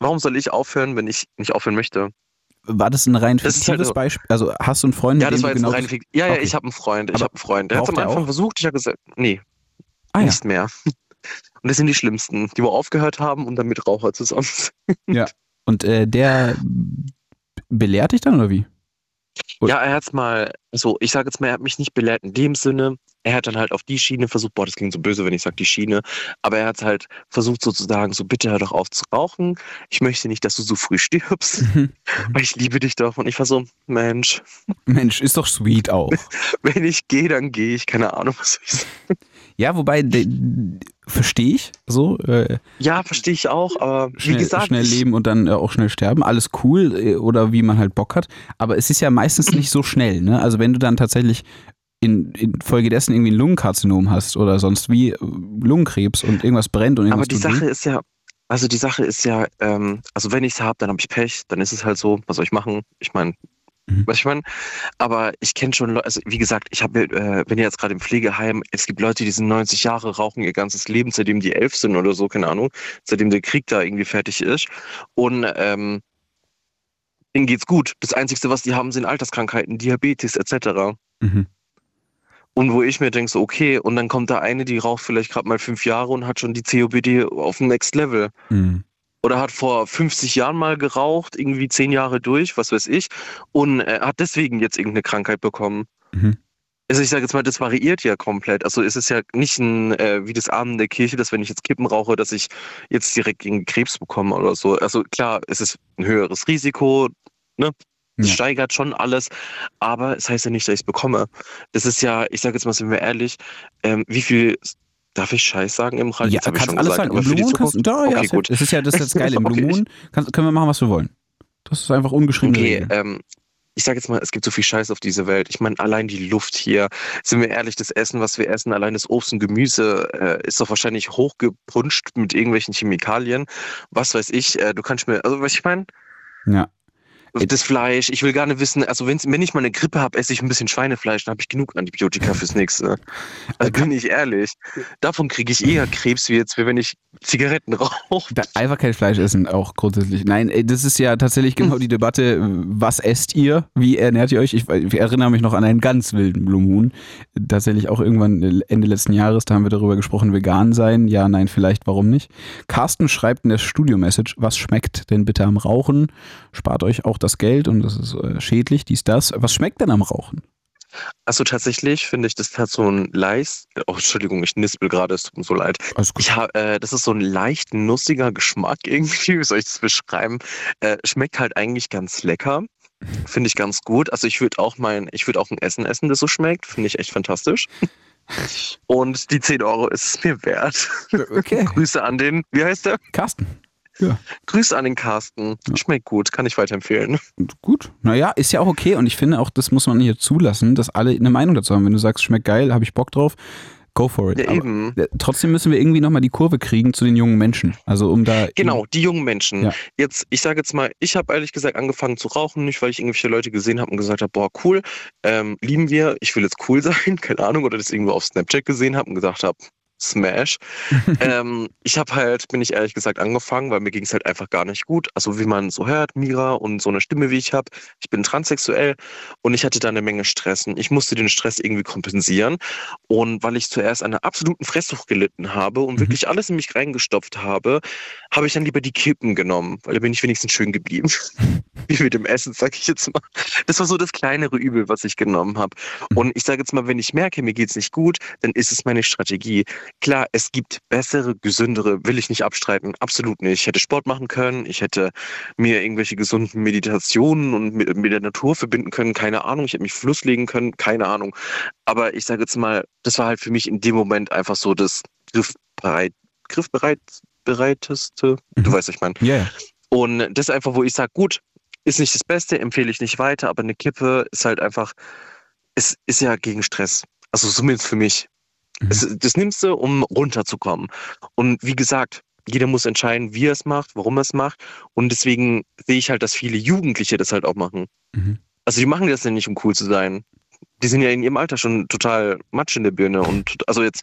warum soll ich aufhören, wenn ich nicht aufhören möchte? War das ein rein fiktives halt so, Beispiel? Also hast du einen Freund? Ja, das war jetzt genau ein rein fiktives. Ja, ja, okay. ich habe einen Freund, ich habe einen Freund. Der hat es am Anfang versucht, ich habe gesagt, nee, ah, nicht ja. mehr. Und das sind die Schlimmsten, die wir aufgehört haben und dann mit Raucher zusammen sind. Ja, und äh, der belehrt dich dann, oder wie? Oder? Ja, er hat's mal, so, ich sage jetzt mal, er hat mich nicht belehrt in dem Sinne. Er hat dann halt auf die Schiene versucht, boah, das klingt so böse, wenn ich sage die Schiene, aber er hat halt versucht sozusagen, so bitte hör doch auf zu rauchen. Ich möchte nicht, dass du so früh stirbst, weil ich liebe dich doch. Und ich war so, Mensch. Mensch, ist doch sweet auch. Wenn ich gehe, dann gehe ich. Keine Ahnung, was ich sage. Ja, wobei, verstehe ich so. Äh, ja, verstehe ich auch, aber wie schnell, gesagt. Schnell leben und dann äh, auch schnell sterben, alles cool äh, oder wie man halt Bock hat. Aber es ist ja meistens nicht so schnell, ne? Also wenn du dann tatsächlich in, in Folge dessen irgendwie ein Lungenkarzinom hast oder sonst wie Lungenkrebs und irgendwas brennt und irgendwas. Aber die Sache ist ja, also die Sache ist ja, ähm, also wenn ich es habe, dann habe ich Pech, dann ist es halt so, was soll ich machen? Ich meine, mhm. was ich meine, aber ich kenne schon Leute, also wie gesagt, ich habe, äh, bin ja jetzt gerade im Pflegeheim, es gibt Leute, die sind neunzig Jahre, rauchen ihr ganzes Leben, seitdem die elf sind oder so, keine Ahnung, seitdem der Krieg da irgendwie fertig ist und ähm, denen geht's gut. Das Einzige, was die haben, sind Alterskrankheiten, Diabetes et cetera. Mhm. Und wo ich mir denke, so okay, und dann kommt da eine, die raucht vielleicht gerade mal fünf Jahre und hat schon die C O P D auf dem Next Level. Mhm. Oder hat vor fünfzig Jahren mal geraucht, irgendwie zehn Jahre durch, was weiß ich, und äh, hat deswegen jetzt irgendeine Krankheit bekommen. Mhm. Also ich sage jetzt mal, das variiert ja komplett. Also es ist ja nicht ein, äh, wie das Abend der Kirche, dass wenn ich jetzt Kippen rauche, dass ich jetzt direkt gegen Krebs bekomme oder so. Also klar, es ist ein höheres Risiko, ne? Es ja. steigert schon alles, aber es heißt ja nicht, dass ich es bekomme. Es ist ja, ich sage jetzt mal, sind wir ehrlich, ähm, wie viel... Darf ich Scheiß sagen im Radio? Ja, kannst ich schon alles gesagt, sagen. Im Blue Moon kannst du... Da, okay, ja, okay, gut. Das ist ja das, ist das Geile. Im Blue okay, Moon kannst, können wir machen, was wir wollen. Das ist einfach ungeschrieben. Okay, ähm, ich sag jetzt mal, es gibt so viel Scheiß auf dieser Welt. Ich meine, allein die Luft hier, sind wir ehrlich, das Essen, was wir essen, allein das Obst und Gemüse äh, ist doch wahrscheinlich hochgepunscht mit irgendwelchen Chemikalien. Was weiß ich, äh, du kannst mir... Also, was ich meine? Ja. Das Fleisch, ich will gar nicht wissen, also wenn's, wenn ich mal eine Grippe habe, esse ich ein bisschen Schweinefleisch, dann habe ich genug Antibiotika fürs Nächste. Also bin ich ehrlich, davon kriege ich eher Krebs, wie jetzt, wenn ich Zigaretten rauche. Einfach kein Fleisch essen, auch grundsätzlich. Nein, das ist ja tatsächlich genau die Debatte, was esst ihr, wie ernährt ihr euch? Ich, ich erinnere mich noch an einen ganz wilden Blue Moon, tatsächlich auch irgendwann Ende letzten Jahres, da haben wir darüber gesprochen, vegan sein, ja, nein, vielleicht, warum nicht. Carsten schreibt in der Studio-Message, was schmeckt denn bitte am Rauchen? Spart euch auch das Geld und das ist äh, schädlich, dies, das. Was schmeckt denn am Rauchen? Also tatsächlich finde ich, das hat so ein leicht, oh, Entschuldigung, ich nispel gerade, es tut mir so leid. Ich hab, äh, das ist so ein leicht nussiger Geschmack irgendwie, wie soll ich das beschreiben? Äh, schmeckt halt eigentlich ganz lecker, finde ich ganz gut. Also ich würde auch mein, ich würde auch ein Essen essen, das so schmeckt, finde ich echt fantastisch. Und die zehn Euro ist es mir wert. Okay. Grüße an den, wie heißt der? Carsten. Ja. Grüß an den Carsten. Ja. Schmeckt gut, kann ich weiterempfehlen. Gut, naja, ist ja auch okay und ich finde auch, das muss man hier zulassen, dass alle eine Meinung dazu haben. Wenn du sagst, schmeckt geil, habe ich Bock drauf, go for it. Ja, eben. Trotzdem müssen wir irgendwie nochmal die Kurve kriegen zu den jungen Menschen. Also um da genau, die jungen Menschen. Ja. Jetzt, ich sage jetzt mal, ich habe ehrlich gesagt angefangen zu rauchen, nicht weil ich irgendwelche Leute gesehen habe und gesagt habe, boah, cool, ähm, lieben wir, ich will jetzt cool sein, keine Ahnung, oder das irgendwo auf Snapchat gesehen habe und gesagt habe, Smash. ähm, ich habe halt, bin ich ehrlich gesagt, angefangen, weil mir ging es halt einfach gar nicht gut. Also wie man so hört, Mira und so eine Stimme, wie ich habe. Ich bin transsexuell und ich hatte da eine Menge Stress. Und ich musste den Stress irgendwie kompensieren. Und weil ich zuerst an einer absoluten Fresssucht gelitten habe und mhm. wirklich alles in mich reingestopft habe, habe ich dann lieber die Kippen genommen, weil da bin ich wenigstens schön geblieben. Wie mit dem Essen, sag ich jetzt mal. Das war so das kleinere Übel, was ich genommen habe. Und ich sage jetzt mal, wenn ich merke, mir geht's nicht gut, dann ist es meine Strategie. Klar, es gibt bessere, gesündere, will ich nicht abstreiten, absolut nicht. Ich hätte Sport machen können, ich hätte mir irgendwelche gesunden Meditationen und mit, mit der Natur verbinden können, keine Ahnung. Ich hätte mich flusslegen können, keine Ahnung. Aber ich sage jetzt mal, das war halt für mich in dem Moment einfach so das griffbereit, griffbereit, bereiteste, mhm. du weißt, was ich meine. Yeah. Und das ist einfach, wo ich sage, gut, ist nicht das Beste, empfehle ich nicht weiter, aber eine Kippe ist halt einfach, es ist ja gegen Stress. Also zumindest für mich. Mhm. Es, das nimmst du, um runterzukommen. Und wie gesagt, jeder muss entscheiden, wie er es macht, warum er es macht. Und deswegen sehe ich halt, dass viele Jugendliche das halt auch machen. Mhm. Also die machen das ja nicht, um cool zu sein. Die sind ja in ihrem Alter schon total Matsch in der Birne. Und also jetzt,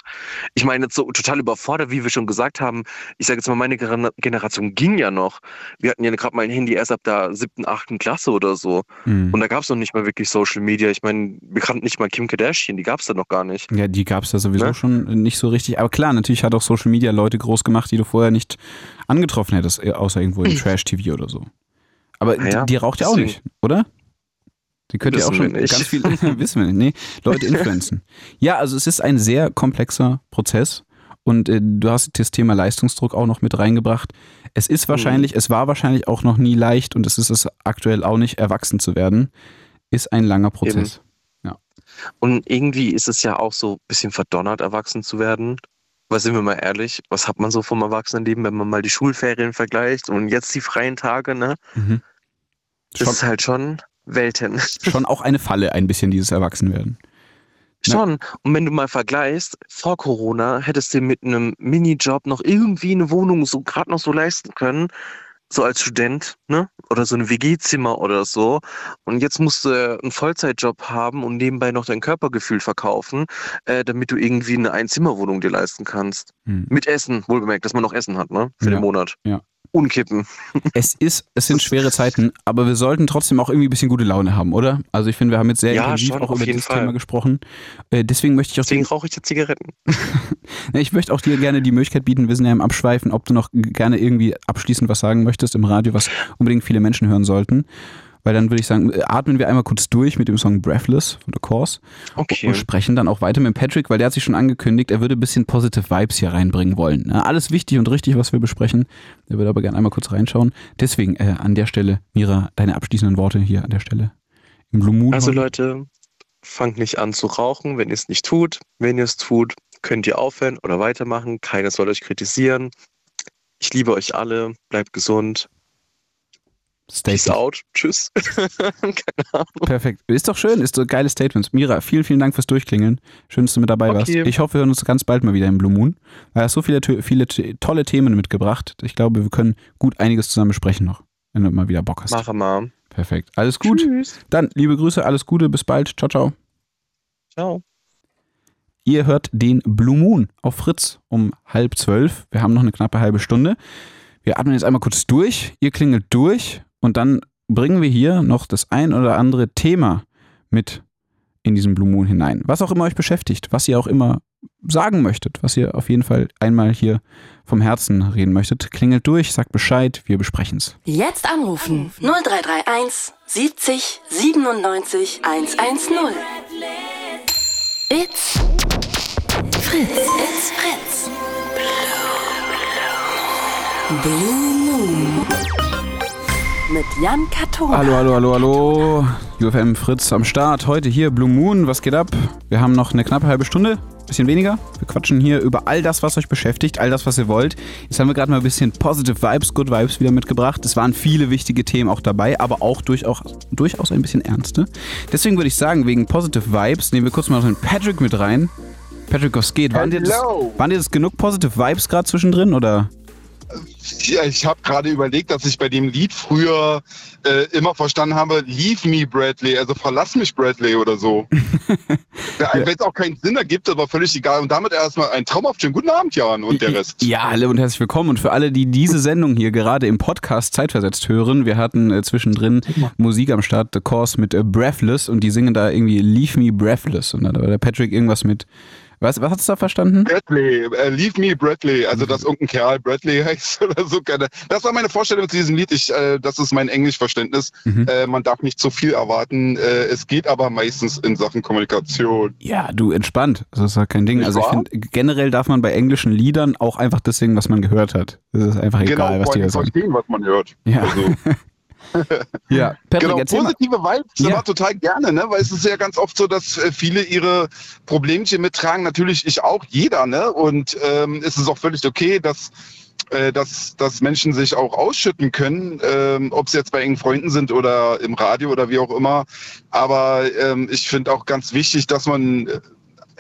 ich meine jetzt so total überfordert, wie wir schon gesagt haben. Ich sage jetzt mal, meine Generation ging ja noch. Wir hatten ja gerade mal ein Handy erst ab der siebten, achten Klasse oder so. Mhm. Und da gab es noch nicht mal wirklich Social Media. Ich meine, wir kannten nicht mal Kim Kardashian, die gab es da noch gar nicht. Ja, die gab es da sowieso ne? schon nicht so richtig. Aber klar, natürlich hat auch Social Media Leute groß gemacht, die du vorher nicht angetroffen hättest, außer irgendwo im Trash-T V oder so. Aber ja, die, die raucht ja auch nicht, oder? Die könnt ihr auch schon ganz viel wissen wir nicht. Nee, Leute influenzen. Ja, also es ist ein sehr komplexer Prozess und äh, du hast das Thema Leistungsdruck auch noch mit reingebracht. Es ist wahrscheinlich, mhm. es war wahrscheinlich auch noch nie leicht und es ist es aktuell auch nicht, erwachsen zu werden. Ist ein langer Prozess. Ja. Und irgendwie ist es ja auch so ein bisschen verdonnert, erwachsen zu werden. Aber sind wir mal ehrlich, was hat man so vom Erwachsenenleben, wenn man mal die Schulferien vergleicht und jetzt die freien Tage, ne? Mhm. Das ist halt schon... Welten. Schon auch eine Falle ein bisschen, dieses Erwachsenwerden. Schon. Und wenn du mal vergleichst, vor Corona hättest du mit einem Minijob noch irgendwie eine Wohnung so gerade noch so leisten können, so als Student, ne? Oder so ein W G-Zimmer oder so. Und jetzt musst du einen Vollzeitjob haben und nebenbei noch dein Körpergefühl verkaufen, äh, damit du irgendwie eine Einzimmerwohnung dir leisten kannst. Hm. Mit Essen, wohlgemerkt, dass man noch Essen hat, ne? Für ja. den Monat. Ja. Unkippen. Es ist, es sind schwere Zeiten, aber wir sollten trotzdem auch irgendwie ein bisschen gute Laune haben, oder? Also ich finde, wir haben jetzt sehr ja, intensiv schon, auch über dieses Fall. Thema gesprochen. Äh, deswegen möchte ich auch... Deswegen rauche ich jetzt Zigaretten. Ich möchte auch dir gerne die Möglichkeit bieten, wir sind ja im Abschweifen, ob du noch gerne irgendwie abschließend was sagen möchtest im Radio, was unbedingt viele Menschen hören sollten. Weil dann würde ich sagen, atmen wir einmal kurz durch mit dem Song Breathless von The Course. Okay. Und sprechen dann auch weiter mit Patrick, weil der hat sich schon angekündigt, er würde ein bisschen Positive Vibes hier reinbringen wollen. Alles wichtig und richtig, was wir besprechen. Er würde aber gerne einmal kurz reinschauen. Deswegen äh, an der Stelle, Mira, deine abschließenden Worte hier an der Stelle. Im Blue Moon. Also Leute, fangt nicht an zu rauchen, wenn ihr es nicht tut. Wenn ihr es tut, könnt ihr aufhören oder weitermachen. Keiner soll euch kritisieren. Ich liebe euch alle. Bleibt gesund. Peace out. Tschüss. Keine Ahnung. Perfekt. Ist doch schön. Ist so geile Statements. Mira, vielen, vielen Dank fürs Durchklingeln. Schön, dass du mit dabei okay. warst. Ich hoffe, wir hören uns ganz bald mal wieder im Blue Moon. Du hast so viele, viele tolle Themen mitgebracht. Ich glaube, wir können gut einiges zusammen besprechen noch, wenn du mal wieder Bock hast. Mach mal. Perfekt. Alles gut. Tschüss. Dann, liebe Grüße, alles Gute. Bis bald. Ciao, ciao. Ciao. Ihr hört den Blue Moon auf Fritz um halb zwölf. Wir haben noch eine knappe halbe Stunde. Wir atmen jetzt einmal kurz durch. Ihr klingelt durch. Und dann bringen wir hier noch das ein oder andere Thema mit in diesen Blue Moon hinein. Was auch immer euch beschäftigt, was ihr auch immer sagen möchtet, was ihr auf jeden Fall einmal hier vom Herzen reden möchtet, klingelt durch, sagt Bescheid, wir besprechen es. Jetzt anrufen. null drei drei eins siebzig siebenundneunzig hundertzehn. It's Fritz. It's Fritz. Blue Moon. Mit Jan Katona. Hallo, hallo, hallo, hallo. U F M Fritz am Start. Heute hier Blue Moon. Was geht ab? Wir haben noch eine knappe halbe Stunde. Bisschen weniger. Wir quatschen hier über all das, was euch beschäftigt. All das, was ihr wollt. Jetzt haben wir gerade mal ein bisschen Positive Vibes, Good Vibes wieder mitgebracht. Es waren viele wichtige Themen auch dabei, aber auch durchaus, durchaus ein bisschen ernste. Deswegen würde ich sagen, wegen Positive Vibes nehmen wir kurz mal den Patrick mit rein. Patrick, was geht? Waren dir, das, waren dir das genug Positive Vibes gerade zwischendrin, oder? Ja, ich habe gerade überlegt, dass ich bei dem Lied früher äh, immer verstanden habe, Leave me Bradley, also verlass mich Bradley oder so. Ja. Wenn es auch keinen Sinn ergibt, aber völlig egal. Und damit erstmal ein traumhaft schönen guten Abend, Jan und der Rest. Ja, hallo und herzlich willkommen. Und für alle, die diese Sendung hier gerade im Podcast zeitversetzt hören, wir hatten äh, zwischendrin Musik am Start, The Course mit äh, Breathless, und die singen da irgendwie Leave me Breathless. Und dann war der Patrick irgendwas mit... Was, was hast du da verstanden? Bradley, uh, Leave Me Bradley, also dass irgendein Kerl Bradley heißt oder so. Das war meine Vorstellung zu diesem Lied, ich, äh, das ist mein Englischverständnis. Mhm. Äh, man darf nicht zu viel erwarten, äh, es geht aber meistens in Sachen Kommunikation. Ja, du, entspannt, das ist ja kein Ding. Nicht also wahr? Ich finde, generell darf man bei englischen Liedern auch einfach das singen, was man gehört hat. Das ist einfach egal, genau, was die da sagen. Genau, verstehen, was man hört. Ja. Also. Ja, Patrick, genau, positive mal. Vibes, das ja. war total gerne, ne? Weil es ist ja ganz oft so, dass viele ihre Problemchen mittragen, natürlich ich auch, jeder, ne? Und ähm, es ist auch völlig okay, dass, äh, dass, dass Menschen sich auch ausschütten können, ähm, ob es jetzt bei engen Freunden sind oder im Radio oder wie auch immer, aber ähm, ich finde auch ganz wichtig, dass man äh,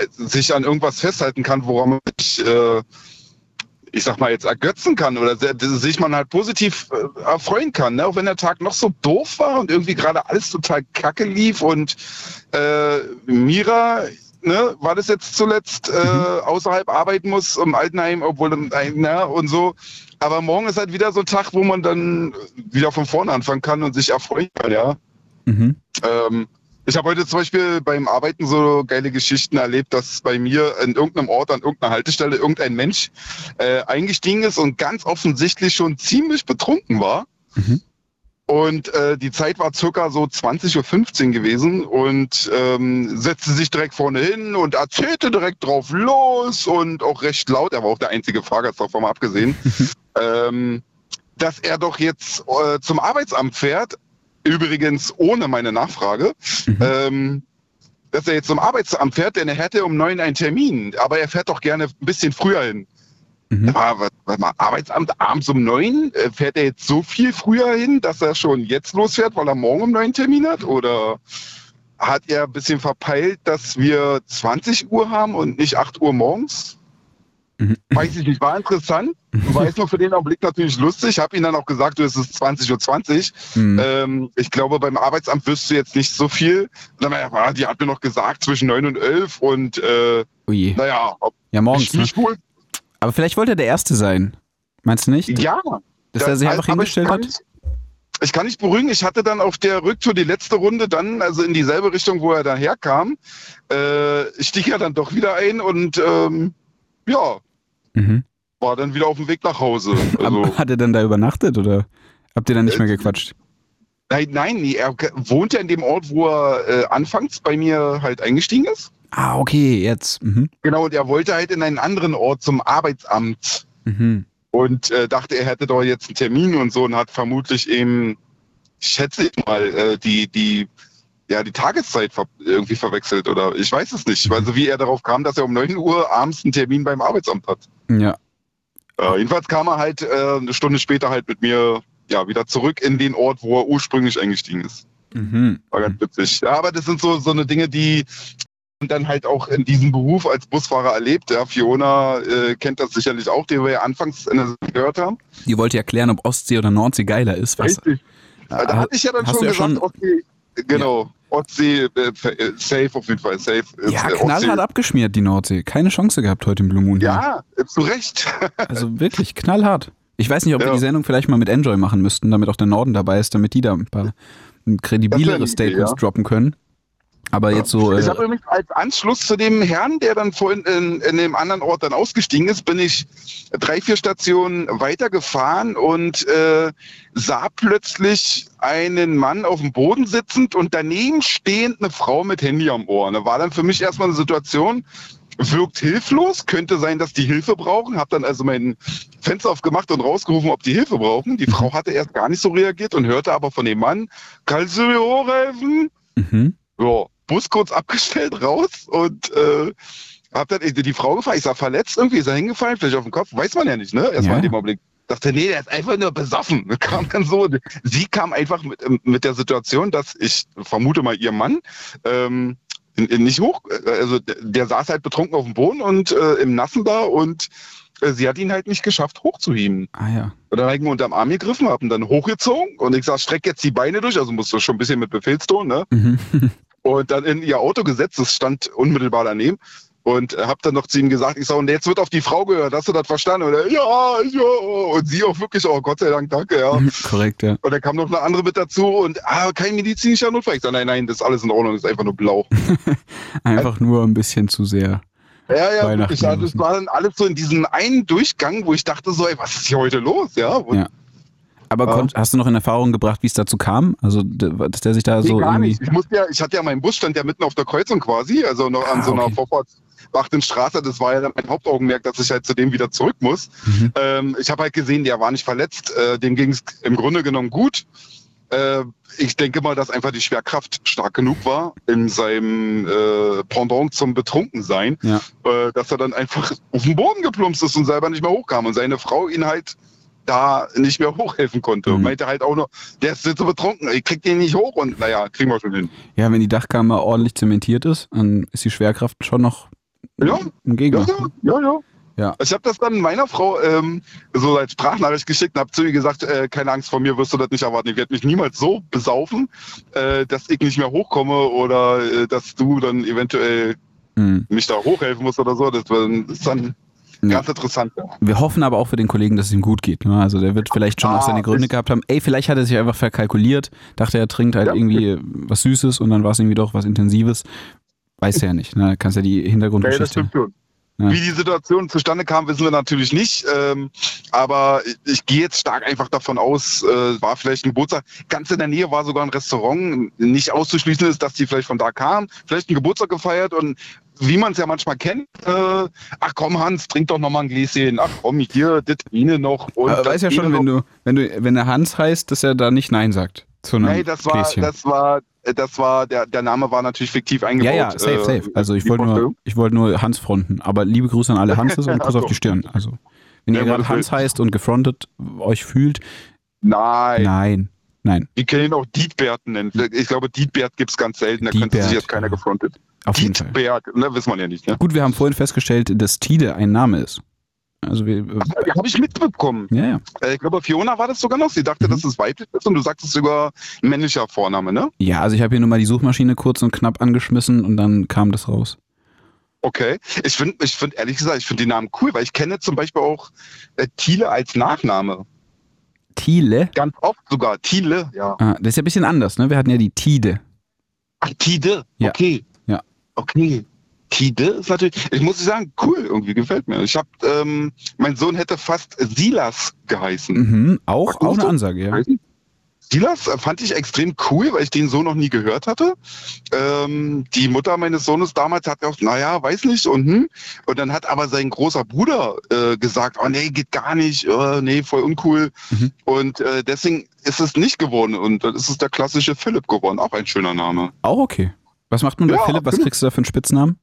sich an irgendwas festhalten kann, woran man sich... Äh, ich sag mal, jetzt ergötzen kann oder sich man halt positiv äh, erfreuen kann, ne? Auch wenn der Tag noch so doof war und irgendwie gerade alles total kacke lief und äh, Mira, ne, war das jetzt zuletzt, äh, außerhalb arbeiten muss im Altenheim, obwohl, na, und so. Aber morgen ist halt wieder so ein Tag, wo man dann wieder von vorne anfangen kann und sich erfreuen kann, ja. Mhm. Ähm, Ich habe heute zum Beispiel beim Arbeiten so geile Geschichten erlebt, dass bei mir in irgendeinem Ort, an irgendeiner Haltestelle, irgendein Mensch äh, eingestiegen ist und ganz offensichtlich schon ziemlich betrunken war. Mhm. Und äh, die Zeit war circa so zwanzig Uhr fünfzehn gewesen und ähm, setzte sich direkt vorne hin und erzählte direkt drauf los und auch recht laut. Er war auch der einzige Fahrgast, davon mal abgesehen, mhm. ähm, dass er doch jetzt äh, zum Arbeitsamt fährt. Übrigens ohne meine Nachfrage, mhm. ähm, dass er jetzt zum Arbeitsamt fährt, denn er hätte um neun einen Termin, aber er fährt doch gerne ein bisschen früher hin. Mhm. Da war, warte mal, Arbeitsamt abends um neun, fährt er jetzt so viel früher hin, dass er schon jetzt losfährt, weil er morgen um neun Termin hat? Oder hat er ein bisschen verpeilt, dass wir zwanzig Uhr haben und nicht acht Uhr morgens? Mhm. Weiß ich nicht, war interessant, war jetzt nur für den Augenblick natürlich lustig, habe ihm dann auch gesagt, du, es ist zwanzig Uhr zwanzig, mhm. ähm, ich glaube beim Arbeitsamt wirst du jetzt nicht so viel, dann, ja, die hat mir noch gesagt zwischen neun und elf und äh, naja, ob ja, morgens, ich mich ne? wohl. Aber vielleicht wollte er der Erste sein, meinst du nicht? Ja. Dass das, er sich einfach hingestellt hat? Nicht, ich kann nicht beruhigen, ich hatte dann auf der Rücktour die letzte Runde dann, also in dieselbe Richtung, wo er daherkam, äh, stieg er dann doch wieder ein und ähm, ja, mhm. war dann wieder auf dem Weg nach Hause. Also, hat er dann da übernachtet oder habt ihr dann nicht äh, mehr gequatscht? Nein, nein, nee, er wohnt ja in dem Ort, wo er äh, anfangs bei mir halt eingestiegen ist. Ah, okay, jetzt. Mhm. Genau, und er wollte halt in einen anderen Ort zum Arbeitsamt mhm. und äh, dachte, er hätte doch jetzt einen Termin und so und hat vermutlich eben, schätze ich mal, äh, die, die, ja, die Tageszeit irgendwie verwechselt oder ich weiß es nicht. Also wie er darauf kam, dass er um neun Uhr abends einen Termin beim Arbeitsamt hat. Ja. Äh, jedenfalls kam er halt äh, eine Stunde später halt mit mir ja wieder zurück in den Ort, wo er ursprünglich eingestiegen ist. Mhm. War ganz witzig. Ja, aber das sind so, so eine Dinge, die man dann halt auch in diesem Beruf als Busfahrer erlebt. Ja, Fiona äh, kennt das sicherlich auch, den wir ja anfangs gehört haben. Die wollte ja klären, ob Ostsee oder Nordsee geiler ist. Was? Richtig. Da, da hatte ich ja dann schon ja gesagt, schon... Ostsee... Genau, ja. Ostsee, äh, safe auf jeden Fall, safe. Ja, äh, knallhart abgeschmiert die Nordsee, keine Chance gehabt heute im Blue Moon. Ja, hier. Zu Recht. Also wirklich, knallhart. Ich weiß nicht, ob ja. wir die Sendung vielleicht mal mit Enjoy machen müssten, damit auch der Norden dabei ist, damit die da ein paar kredibilere Statements ja. droppen können. Aber ja. jetzt so... Äh, ich habe übrigens als Anschluss zu dem Herrn, der dann vorhin in, in dem anderen Ort dann ausgestiegen ist, bin ich drei, vier Stationen weitergefahren und äh, sah plötzlich einen Mann auf dem Boden sitzend und daneben stehend eine Frau mit Handy am Ohr. Da war dann für mich erstmal eine Situation, wirkt hilflos, könnte sein, dass die Hilfe brauchen. Habe dann also mein Fenster aufgemacht und rausgerufen, ob die Hilfe brauchen. Die Frau hatte erst gar nicht so reagiert und hörte aber von dem Mann, kannst du mir hochhelfen? Mhm. Ja. Bus kurz abgestellt, raus und äh, hab dann die Frau gefragt, ich sag, verletzt irgendwie, ist er hingefallen, vielleicht auf den Kopf, weiß man ja nicht, ne? Erstmal ja. in dem Augenblick. Dachte, nee, der ist einfach nur besoffen. Kam dann so, sie kam einfach mit, mit der Situation, dass ich vermute mal ihr Mann ähm, nicht hoch, also der saß halt betrunken auf dem Boden und äh, im Nassen da und äh, sie hat ihn halt nicht geschafft hochzuheben. Ah ja. Und dann habe ich ihn unterm Arm gegriffen, habe ihn dann hochgezogen und ich sag, streck jetzt die Beine durch, also musst du schon ein bisschen mit Befehlston, ne? Mhm. Und dann in ihr Auto gesetzt, das stand unmittelbar daneben. Und hab dann noch zu ihm gesagt, ich sag, und jetzt wird auf die Frau gehört, hast du das verstanden? Und er, ja, ja, und sie auch wirklich, oh Gott sei Dank, danke, ja. Korrekt, ja. Und dann kam noch eine andere mit dazu und, ah, kein medizinischer Notfall. Ich sag, nein, nein, das ist alles in Ordnung, das ist einfach nur blau. Einfach also, nur ein bisschen zu sehr. Ja, ja, wirklich, ja, das war dann alles so in diesem einen Durchgang, wo ich dachte so, ey, was ist hier heute los, ja. Und, ja. Aber konnt, hast du noch in Erfahrung gebracht, wie es dazu kam? Also, dass der sich da nee, so gar irgendwie... Nicht. Ich, musste ja, ich hatte ja meinen Bus, stand ja mitten auf der Kreuzung quasi, also noch ah, an so einer okay. Vorfahrts... in Straße, das war ja dann mein Hauptaugenmerk, dass ich halt zu dem wieder zurück muss. Mhm. Ähm, ich habe halt gesehen, der war nicht verletzt, äh, dem ging es im Grunde genommen gut. Äh, ich denke mal, dass einfach die Schwerkraft stark genug war in seinem äh, Pendant zum Betrunkensein, ja. äh, dass er dann einfach auf den Boden geplumpst ist und selber nicht mehr hochkam und seine Frau ihn halt da nicht mehr hochhelfen konnte. Mhm. Und meinte halt auch nur, der ist so betrunken, ich krieg den nicht hoch und naja, kriegen wir schon hin. Ja, wenn die Dachkammer ordentlich zementiert ist, dann ist die Schwerkraft schon noch Ja, ja, ja, ja. ja. Ich habe das dann meiner Frau ähm, so als Sprachnachricht geschickt und habe zu ihr gesagt, äh, keine Angst, von mir wirst du das nicht erwarten. Ich werde mich niemals so besaufen, äh, dass ich nicht mehr hochkomme oder äh, dass du dann eventuell hm. mich da hochhelfen musst oder so. Das, das ist dann ja. ganz interessant. Ja. Wir hoffen aber auch für den Kollegen, dass es ihm gut geht. Ne? Also der wird vielleicht schon ah, auch seine Gründe gehabt haben. Ey, vielleicht hat er sich einfach verkalkuliert, dachte er trinkt halt ja. irgendwie was Süßes und dann war es irgendwie doch was Intensives. Weiß ja nicht, ne? Kannst ja die Hintergrundgeschichte. Ja, das ja. Wie die Situation zustande kam, wissen wir natürlich nicht. Ähm, aber ich, ich gehe jetzt stark einfach davon aus, äh, war vielleicht ein Geburtstag. Ganz in der Nähe war sogar ein Restaurant. Nicht auszuschließen ist, dass die vielleicht von da kamen. Vielleicht einen Geburtstag gefeiert und wie man es ja manchmal kennt, äh, ach komm Hans, trink doch nochmal ein Gläschen. Ach komm, hier, das eine noch. Und aber weiß ja schon, wenn du, wenn du, wenn der Hans heißt, dass er da nicht Nein sagt. Zu einem Nein, das Gläschen. war, das war. Das war, der, der Name war natürlich fiktiv eingebaut. Ja, ja, safe, safe. Also ich wollte nur, ich wollte nur Hans fronten. Aber liebe Grüße an alle Hanses und Kuss auf die Stirn. Also, wenn ja, ihr gerade Hans heißt und gefrontet euch fühlt. Nein. Nein, nein. Wir können ihn auch Dietbert nennen. Ich glaube, Dietbert gibt es ganz selten. Da Dietbert, könnte sich jetzt keiner gefrontet. Auf jeden Fall. Dietbert, ne, wissen wir ja nicht. Ne? Gut, wir haben vorhin festgestellt, dass Tide ein Name ist. Also wir, äh, habe ich mitbekommen. Ja, ja. Ich glaube, Fiona war das sogar noch. Sie dachte, mhm. dass es weiblich ist und du sagtest sogar männlicher Vorname, ne? Ja, also ich habe hier nur mal die Suchmaschine kurz und knapp angeschmissen und dann kam das raus. Okay. Ich finde, ich find, ehrlich gesagt, ich finde den Namen cool, weil ich kenne zum Beispiel auch äh, Thiele als Nachname. Thiele? Ganz oft sogar. Thiele, ja. Ah, das ist ja ein bisschen anders, ne? Wir hatten ja die Tide. Ach, Tide? Ja. Okay. Ja. Okay. Tide ist natürlich, ich muss sagen, cool, irgendwie gefällt mir. Ich hab, ähm, mein Sohn hätte fast Silas geheißen. Mhm, auch, auch eine Ansage, ja. Silas fand ich extrem cool, weil ich den so noch nie gehört hatte. Ähm, die Mutter meines Sohnes damals hat gesagt, naja, weiß nicht, und hm. Und dann hat aber sein großer Bruder äh, gesagt, oh nee, geht gar nicht, oh, nee, voll uncool. Mhm. Und äh, deswegen ist es nicht geworden und dann ist es der klassische Philipp geworden, auch ein schöner Name. Auch okay. Was macht man bei ja, Philipp? Was kriegst du da für einen Spitznamen?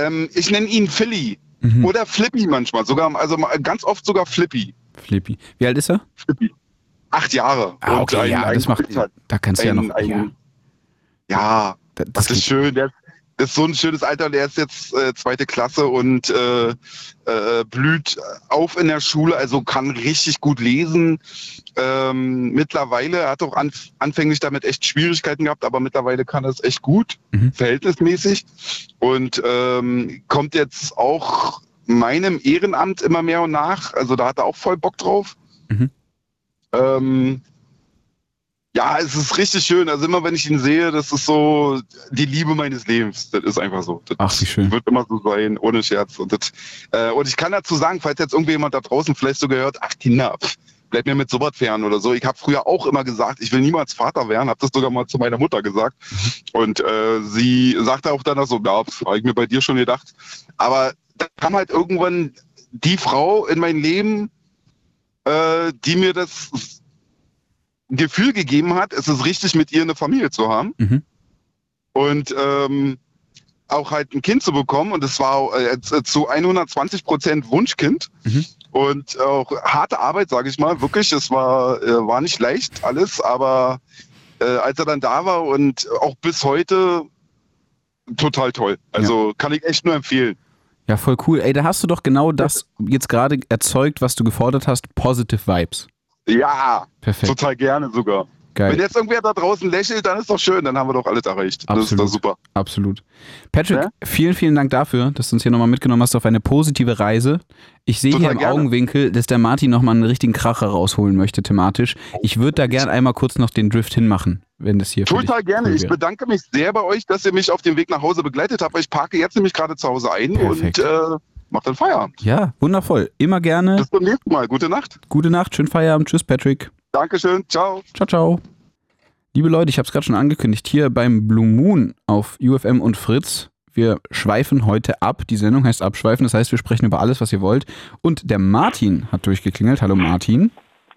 Ähm, ich nenne ihn Philly mhm. oder Flippy manchmal, sogar, also ganz oft sogar Flippy. Flippy. Wie alt ist er? Flippy. Acht Jahre. Ah, okay, ein, ja, ein das macht, da kannst du ja noch. Ein, ja, ja das, das ist schön. Der, das ist so ein schönes Alter. Der ist jetzt äh, zweite Klasse und äh, äh, blüht auf in der Schule, also kann richtig gut lesen. Ähm, mittlerweile hat auch anf- anfänglich damit echt Schwierigkeiten gehabt, aber mittlerweile kann das echt gut, mhm. verhältnismäßig und ähm, kommt jetzt auch meinem Ehrenamt immer mehr und nach, also da hat er auch voll Bock drauf. Mhm. Ähm, ja, es ist richtig schön, also immer wenn ich ihn sehe, das ist so die Liebe meines Lebens, das ist einfach so. Das Ach, wie schön. Wird immer so sein, ohne Scherz. Und, das, äh, und ich kann dazu sagen, falls jetzt irgendwie jemand da draußen vielleicht so gehört, ach Kinder, bleib mir mit sowas fern oder so. Ich habe früher auch immer gesagt, ich will niemals Vater werden, habe das sogar mal zu meiner Mutter gesagt. Und äh, sie sagte auch danach so, ja, habe ich mir bei dir schon gedacht. Aber da kam halt irgendwann die Frau in mein Leben, äh, die mir das Gefühl gegeben hat, es ist richtig, mit ihr eine Familie zu haben. Mhm. Und ähm, auch halt ein Kind zu bekommen. Und es war äh, zu hundertzwanzig Prozent Wunschkind. Mhm. Und auch harte Arbeit, sage ich mal, wirklich, es war, äh, war nicht leicht alles, aber äh, als er dann da war und auch bis heute total toll. Also ja. kann ich echt nur empfehlen. Ja, voll cool. Ey, da hast du doch genau das jetzt gerade erzeugt, was du gefordert hast. Positive Vibes. Ja, perfekt. Total gerne sogar. Geil. Wenn jetzt irgendwer da draußen lächelt, dann ist doch schön, dann haben wir doch alles erreicht. Absolut, das ist doch super. Absolut. Patrick, ja? vielen, vielen Dank dafür, dass du uns hier nochmal mitgenommen hast auf eine positive Reise. Ich sehe hier im gerne. Augenwinkel, dass der Martin nochmal einen richtigen Kracher rausholen möchte thematisch. Ich würde da gerne einmal kurz noch den Drift hinmachen, wenn das hier Total gerne. Ich bedanke mich sehr bei euch, dass ihr mich auf dem Weg nach Hause begleitet habt. Ich parke jetzt nämlich gerade zu Hause ein Perfekt. und äh, mach dann Feierabend. Ja, wundervoll. Immer gerne. Bis zum nächsten Mal. Gute Nacht. Gute Nacht. Schönen Feierabend. Tschüss, Patrick. Dankeschön, ciao. Ciao, ciao. Liebe Leute, ich habe es gerade schon angekündigt, hier beim Blue Moon auf U F M und Fritz. Wir schweifen heute ab. Die Sendung heißt Abschweifen, das heißt, wir sprechen über alles, was ihr wollt. Und der Martin hat durchgeklingelt. Hallo Martin.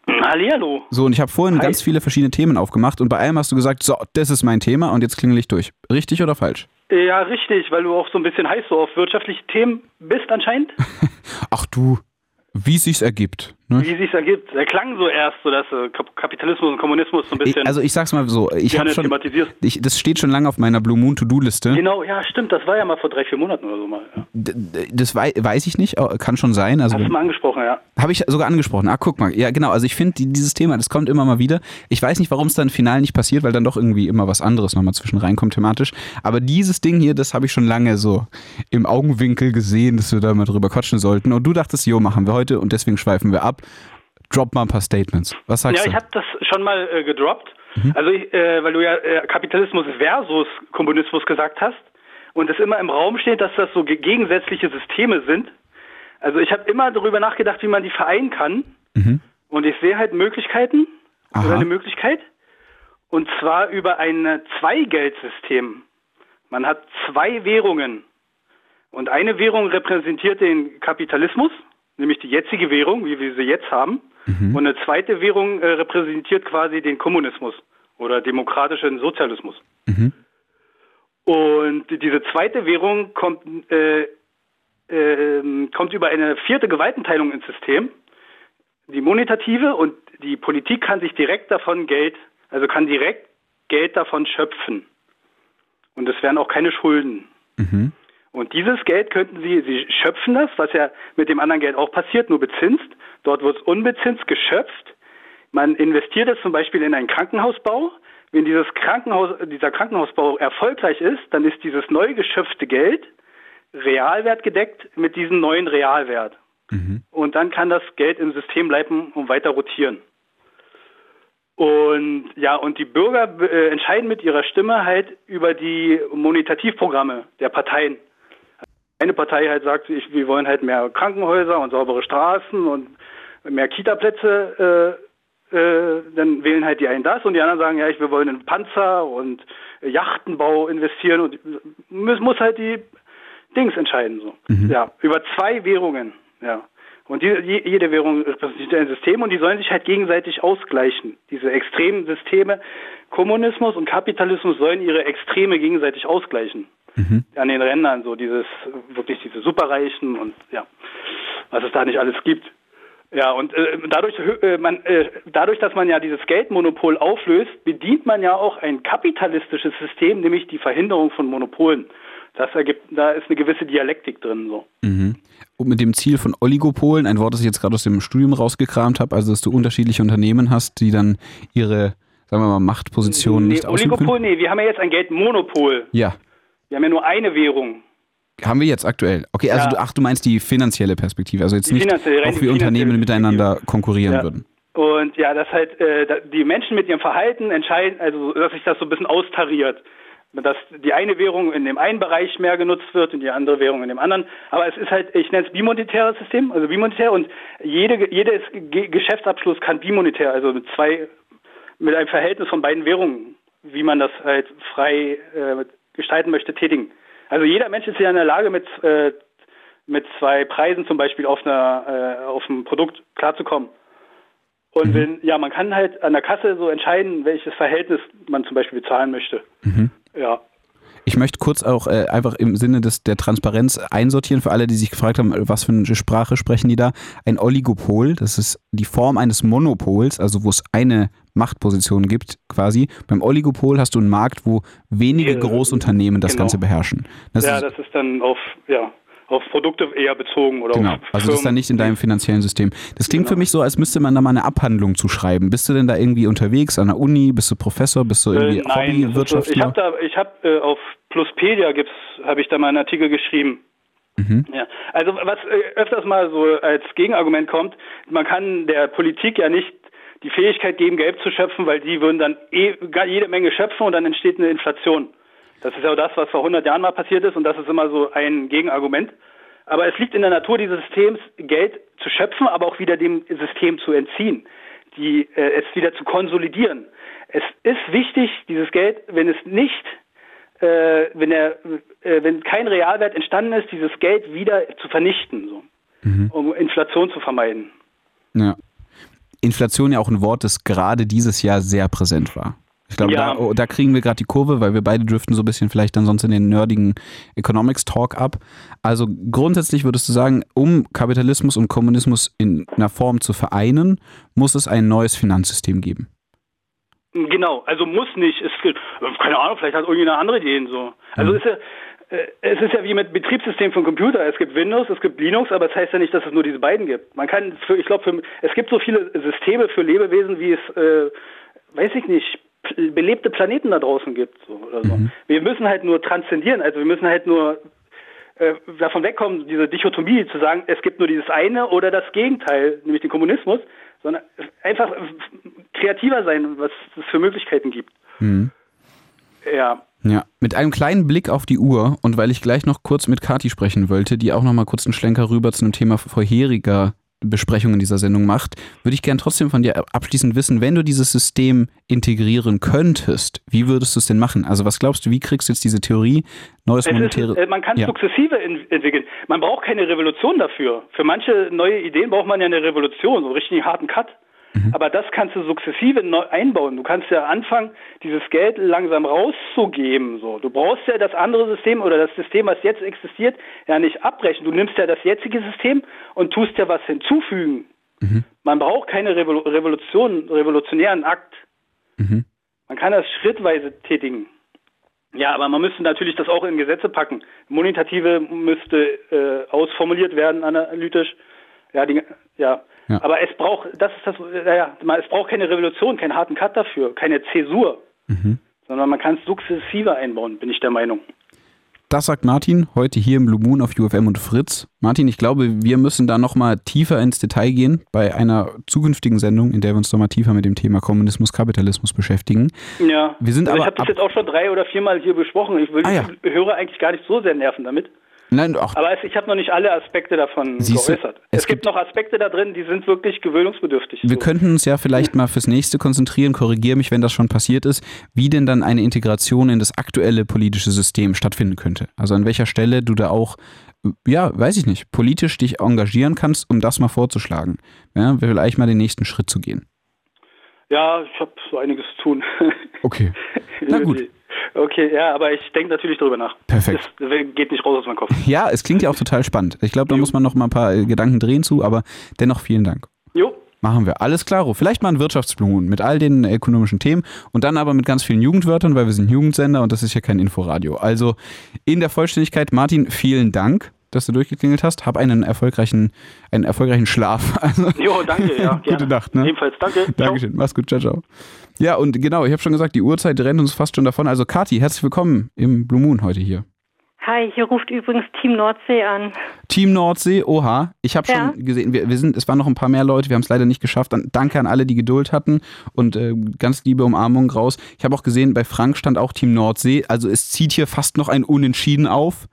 Hallihallo. So, und ich habe vorhin Hi. ganz viele verschiedene Themen aufgemacht und bei allem hast du gesagt, so, das ist mein Thema und jetzt klingel ich durch. Richtig oder falsch? Ja, richtig, weil du auch so ein bisschen heiß so auf wirtschaftliche Themen bist anscheinend. Ach du... Wie es sich ergibt. Ne? Wie es sich ergibt. Er klang so erst, so dass äh, Kapitalismus und Kommunismus so ein bisschen... Ich, also ich sag's mal so, ich hab schon, ich, das steht schon lange auf meiner Blue Moon To-Do-Liste. Genau, ja stimmt, das war ja mal vor drei, vier Monaten oder so mal. Ja. Das wei- weiß ich nicht, kann schon sein. Also, hast du mal angesprochen, ja. Habe ich sogar angesprochen, ah guck mal. Ja genau, also ich finde dieses Thema, das kommt immer mal wieder. Ich weiß nicht, warum es dann final nicht passiert, weil dann doch irgendwie immer was anderes nochmal zwischen reinkommt thematisch. Aber dieses Ding hier, das habe ich schon lange so im Augenwinkel gesehen, dass wir da mal drüber quatschen sollten. Und du dachtest, jo, machen wir heute. Und deswegen schweifen wir ab. Drop mal ein paar Statements. Was sagst du? Ja, ich habe das schon mal äh, gedroppt. Mhm. Also, ich, äh, weil du ja äh, Kapitalismus versus Kommunismus gesagt hast und es immer im Raum steht, dass das so gegensätzliche Systeme sind. Also, ich habe immer darüber nachgedacht, wie man die vereinen kann. Mhm. Und ich sehe halt Möglichkeiten Aha. oder eine Möglichkeit. Und zwar über ein Zweigeldsystem. Man hat zwei Währungen. Und eine Währung repräsentiert den Kapitalismus. Nämlich die jetzige Währung, wie wir sie jetzt haben. Mhm. Und eine zweite Währung äh, repräsentiert quasi den Kommunismus oder demokratischen Sozialismus. Mhm. Und diese zweite Währung kommt, äh, äh, kommt über eine vierte Gewaltenteilung ins System. Die monetative, und die Politik kann sich direkt davon Geld, also kann direkt Geld davon schöpfen. Und es wären auch keine Schulden. Mhm. Und dieses Geld könnten sie, sie schöpfen das, was ja mit dem anderen Geld auch passiert, nur bezinst. Dort wird es unbezinst geschöpft. Man investiert es zum Beispiel in einen Krankenhausbau. Wenn dieses Krankenhaus, dieser Krankenhausbau erfolgreich ist, dann ist dieses neu geschöpfte Geld realwertgedeckt mit diesem neuen Realwert. Mhm. Und dann kann das Geld im System bleiben und weiter rotieren. Und ja, und die Bürger äh, entscheiden mit ihrer Stimme halt über die Monetativprogramme der Parteien. Eine Partei halt sagt, ich, wir wollen halt mehr Krankenhäuser und saubere Straßen und mehr Kita-Plätze, äh, äh, dann wählen halt die einen das und die anderen sagen, ja, ich, wir wollen in Panzer und Yachtenbau investieren und muss, muss halt die Dings entscheiden, so. Mhm. Ja, über zwei Währungen, ja. Und die, jede Währung repräsentiert ein System und die sollen sich halt gegenseitig ausgleichen. Diese extremen Systeme, Kommunismus und Kapitalismus, sollen ihre Extreme gegenseitig ausgleichen. Mhm. An den Rändern, so dieses, wirklich diese Superreichen und ja, was es da nicht alles gibt. Ja, und äh, dadurch, äh, man, äh, dadurch, dass man ja dieses Geldmonopol auflöst, bedient man ja auch ein kapitalistisches System, nämlich die Verhinderung von Monopolen. Das ergibt, da ist eine gewisse Dialektik drin, so. Mhm. Und mit dem Ziel von Oligopolen, ein Wort, das ich jetzt gerade aus dem Studium rausgekramt habe, also dass du unterschiedliche Unternehmen hast, die dann ihre, sagen wir mal, Machtpositionen nee, nicht ausüben können? Oligopol, nee, wir haben ja jetzt ein Geldmonopol. Ja. Wir haben ja nur eine Währung. Haben wir jetzt aktuell. Okay, also ja. du, ach, du meinst die finanzielle Perspektive, also jetzt die nicht, auch wie Unternehmen miteinander konkurrieren ja. würden. Und ja, dass halt äh, die Menschen mit ihrem Verhalten entscheiden, also dass sich das so ein bisschen austariert. Dass die eine Währung in dem einen Bereich mehr genutzt wird und die andere Währung in dem anderen. Aber es ist halt, ich nenne es bimonetäres System, also bimonetär. Und jede, jeder Geschäftsabschluss kann bimonetär, also mit zwei, mit einem Verhältnis von beiden Währungen, wie man das halt frei äh, gestalten möchte, tätigen. Also jeder Mensch ist ja in der Lage, mit äh, mit zwei Preisen zum Beispiel auf einer äh, auf einem Produkt klarzukommen. Und wenn, ja, man kann halt an der Kasse so entscheiden, welches Verhältnis man zum Beispiel bezahlen möchte. Mhm. Ja. Ich möchte kurz auch äh, einfach im Sinne des, der Transparenz einsortieren, für alle, die sich gefragt haben, was für eine Sprache sprechen die da. Ein Oligopol, das ist die Form eines Monopols, also wo es eine Machtposition gibt quasi. Beim Oligopol hast du einen Markt, wo wenige ja, Großunternehmen das genau. Ganze beherrschen. Das ja, ist, das ist dann auf... ja. auf Produkte eher bezogen oder genau. auf Firmen. Also das ist dann nicht in deinem finanziellen System. Das klingt genau. für mich so, als müsste man da mal eine Abhandlung zu schreiben. Bist du denn da irgendwie unterwegs an der Uni? Bist du Professor? Bist du irgendwie äh, nein, Hobbywirtschaftler? Ich habe da, ich habe äh, auf Pluspedia gibt's, habe ich da mal einen Artikel geschrieben. Mhm. Ja. Also was äh, öfters mal so als Gegenargument kommt, man kann der Politik ja nicht die Fähigkeit geben, Geld zu schöpfen, weil die würden dann eh, jede Menge schöpfen und dann entsteht eine Inflation. Das ist ja das, was vor hundert Jahren mal passiert ist und das ist immer so ein Gegenargument. Aber es liegt in der Natur dieses Systems, Geld zu schöpfen, aber auch wieder dem System zu entziehen, die, äh, es wieder zu konsolidieren. Es ist wichtig, dieses Geld, wenn es nicht, äh, wenn, der, äh, wenn kein Realwert entstanden ist, dieses Geld wieder zu vernichten, so, mhm. um Inflation zu vermeiden. Ja. Inflation ja auch ein Wort, das gerade dieses Jahr sehr präsent war. Ich glaube, ja. da, da kriegen wir gerade die Kurve, weil wir beide driften so ein bisschen vielleicht dann sonst in den nerdigen Economics-Talk ab. Also grundsätzlich würdest du sagen, um Kapitalismus und Kommunismus in einer Form zu vereinen, muss es ein neues Finanzsystem geben. Genau, also muss nicht. Es, keine Ahnung, vielleicht hat irgendjemand eine andere Ideen so. Also mhm. ist ja, es ist ja wie mit Betriebssystem von Computer. Es gibt Windows, es gibt Linux, aber es heißt ja nicht, dass es nur diese beiden gibt. Man kann, für, ich glaube, es gibt so viele Systeme für Lebewesen, wie es, äh, weiß ich nicht, belebte Planeten da draußen gibt. So, oder so. Mhm. Wir müssen halt nur transzendieren, also wir müssen halt nur äh, davon wegkommen, diese Dichotomie zu sagen, es gibt nur dieses eine oder das Gegenteil, nämlich den Kommunismus, sondern einfach kreativer sein, was es für Möglichkeiten gibt. Mhm. Ja. Ja, mit einem kleinen Blick auf die Uhr und weil ich gleich noch kurz mit Kathi sprechen wollte, die auch nochmal kurz einen Schlenker rüber zu einem Thema vorheriger Besprechungen dieser Sendung macht, würde ich gerne trotzdem von dir abschließend wissen, wenn du dieses System integrieren könntest, wie würdest du es denn machen? Also was glaubst du, wie kriegst du jetzt diese Theorie, neues es monetäre... Ist, man kann es ja. sukzessive entwickeln. Man braucht keine Revolution dafür. Für manche neue Ideen braucht man ja eine Revolution, so einen richtigen harten Cut. Mhm. Aber das kannst du sukzessive neu einbauen. Du kannst ja anfangen, dieses Geld langsam rauszugeben. So. Du brauchst ja das andere System oder das System, was jetzt existiert, ja nicht abbrechen. Du nimmst ja das jetzige System und tust ja was hinzufügen. Mhm. Man braucht keine Revol- Revolution, revolutionären Akt. Mhm. Man kann das schrittweise tätigen. Ja, aber man müsste natürlich das auch in Gesetze packen. Monetative müsste äh, ausformuliert werden, analytisch. Ja, die, ja. Ja. Aber es braucht, das ist das, naja, es braucht keine Revolution, keinen harten Cut dafür, keine Zäsur, mhm. sondern man kann es sukzessive einbauen, bin ich der Meinung. Das sagt Martin heute hier im Blue Moon auf U F M und Fritz. Martin, ich glaube, wir müssen da nochmal tiefer ins Detail gehen bei einer zukünftigen Sendung, in der wir uns nochmal tiefer mit dem Thema Kommunismus, Kapitalismus beschäftigen. Ja, wir sind aber, ich habe das jetzt auch schon drei oder viermal hier besprochen. Ich will ah, ja. die Hörer eigentlich gar nicht so sehr nerven damit. Nein, auch. Aber es, ich habe noch nicht alle Aspekte davon Siehste, geäußert. Es, es gibt, gibt noch Aspekte da drin, die sind wirklich gewöhnungsbedürftig. Wir so. könnten uns ja vielleicht mal fürs Nächste konzentrieren, korrigiere mich, wenn das schon passiert ist, wie denn dann eine Integration in das aktuelle politische System stattfinden könnte. Also an welcher Stelle du da auch, ja, weiß ich nicht, politisch dich engagieren kannst, um das mal vorzuschlagen. Ja, vielleicht mal den nächsten Schritt zu gehen. Ja, ich habe so einiges zu tun. Okay, na gut. Okay, ja, aber ich denke natürlich drüber nach. Perfekt. Das geht nicht raus aus meinem Kopf. Ja, es klingt ja auch total spannend. Ich glaube, da muss man noch mal ein paar Gedanken drehen zu, aber dennoch vielen Dank. Jo. Machen wir. Alles klaro. Vielleicht mal ein Wirtschaftsblumen mit all den ökonomischen Themen und dann aber mit ganz vielen Jugendwörtern, weil wir sind Jugendsender und das ist ja kein Inforadio. Also in der Vollständigkeit, Martin, vielen Dank, dass du durchgeklingelt hast. Hab einen erfolgreichen, einen erfolgreichen Schlaf. Also, jo, danke. Ja, gute Nacht. Ne? Ebenfalls, danke. Dankeschön. Mach's gut. Ciao, ciao. Ja, und genau, ich habe schon gesagt, die Uhrzeit rennt uns fast schon davon. Also Kathi, herzlich willkommen im Blue Moon heute hier. Hi, hier ruft übrigens Team Nordsee an. Team Nordsee, oha. Ich habe ja. schon gesehen, wir, wir sind, es waren noch ein paar mehr Leute, wir haben es leider nicht geschafft. Danke an alle, die Geduld hatten und äh, ganz liebe Umarmung raus. Ich habe auch gesehen, bei Frank stand auch Team Nordsee. Also es zieht hier fast noch ein Unentschieden auf.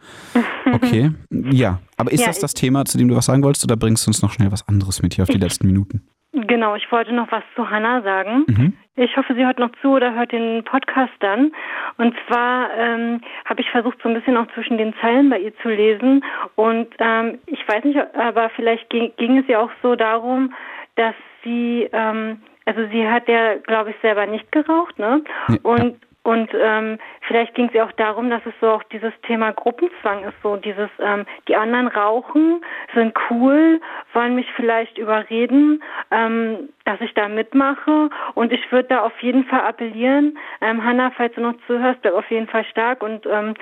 Okay, ja. Aber ist ja, das das Thema, zu dem du was sagen wolltest oder bringst du uns noch schnell was anderes mit hier auf die letzten Minuten? Genau, ich wollte noch was zu Hanna sagen. Mhm. Ich hoffe, sie hört noch zu oder hört den Podcast dann. Und zwar ähm, habe ich versucht, so ein bisschen auch zwischen den Zeilen bei ihr zu lesen. Und ähm, ich weiß nicht, aber vielleicht ging, ging es ja auch so darum, dass sie, ähm, also sie hat ja, glaube ich, selber nicht geraucht, ne? Ja. Und Und ähm, vielleicht ging es ja auch darum, dass es so auch dieses Thema Gruppenzwang ist, so dieses, ähm, die anderen rauchen, sind cool, wollen mich vielleicht überreden, ähm, dass ich da mitmache. Und ich würde da auf jeden Fall appellieren, ähm, Hanna, falls du noch zuhörst, bleib auf jeden Fall stark und ähm,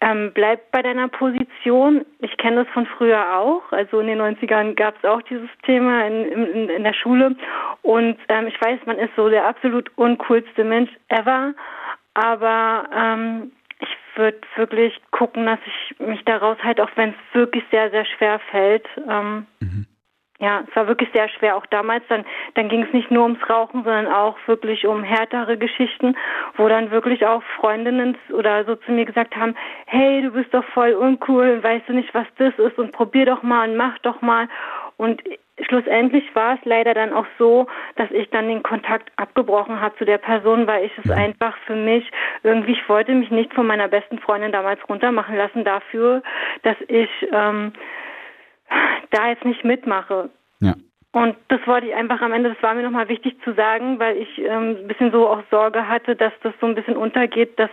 ähm, bleib bei deiner Position. Ich kenne das von früher auch, also in den neunzigern gab es auch dieses Thema in, in, in der Schule. Und ähm, ich weiß, man ist so der absolut uncoolste Mensch ever, aber ähm, ich würde wirklich gucken, dass ich mich daraus halt, auch wenn es wirklich sehr, sehr schwer fällt. Ähm, mhm. Ja, es war wirklich sehr schwer, auch damals. Dann, dann ging es nicht nur ums Rauchen, sondern auch wirklich um härtere Geschichten, wo dann wirklich auch Freundinnen oder so zu mir gesagt haben, hey, du bist doch voll uncool, weißt du nicht, was das ist und probier doch mal und mach doch mal. Und schlussendlich war es leider dann auch so, dass ich dann den Kontakt abgebrochen habe zu der Person, weil ich es ja. einfach für mich irgendwie, ich wollte mich nicht von meiner besten Freundin damals runtermachen lassen dafür, dass ich ähm, da jetzt nicht mitmache. Ja. Und das wollte ich einfach am Ende, das war mir nochmal wichtig zu sagen, weil ich ähm, ein bisschen so auch Sorge hatte, dass das so ein bisschen untergeht, dass,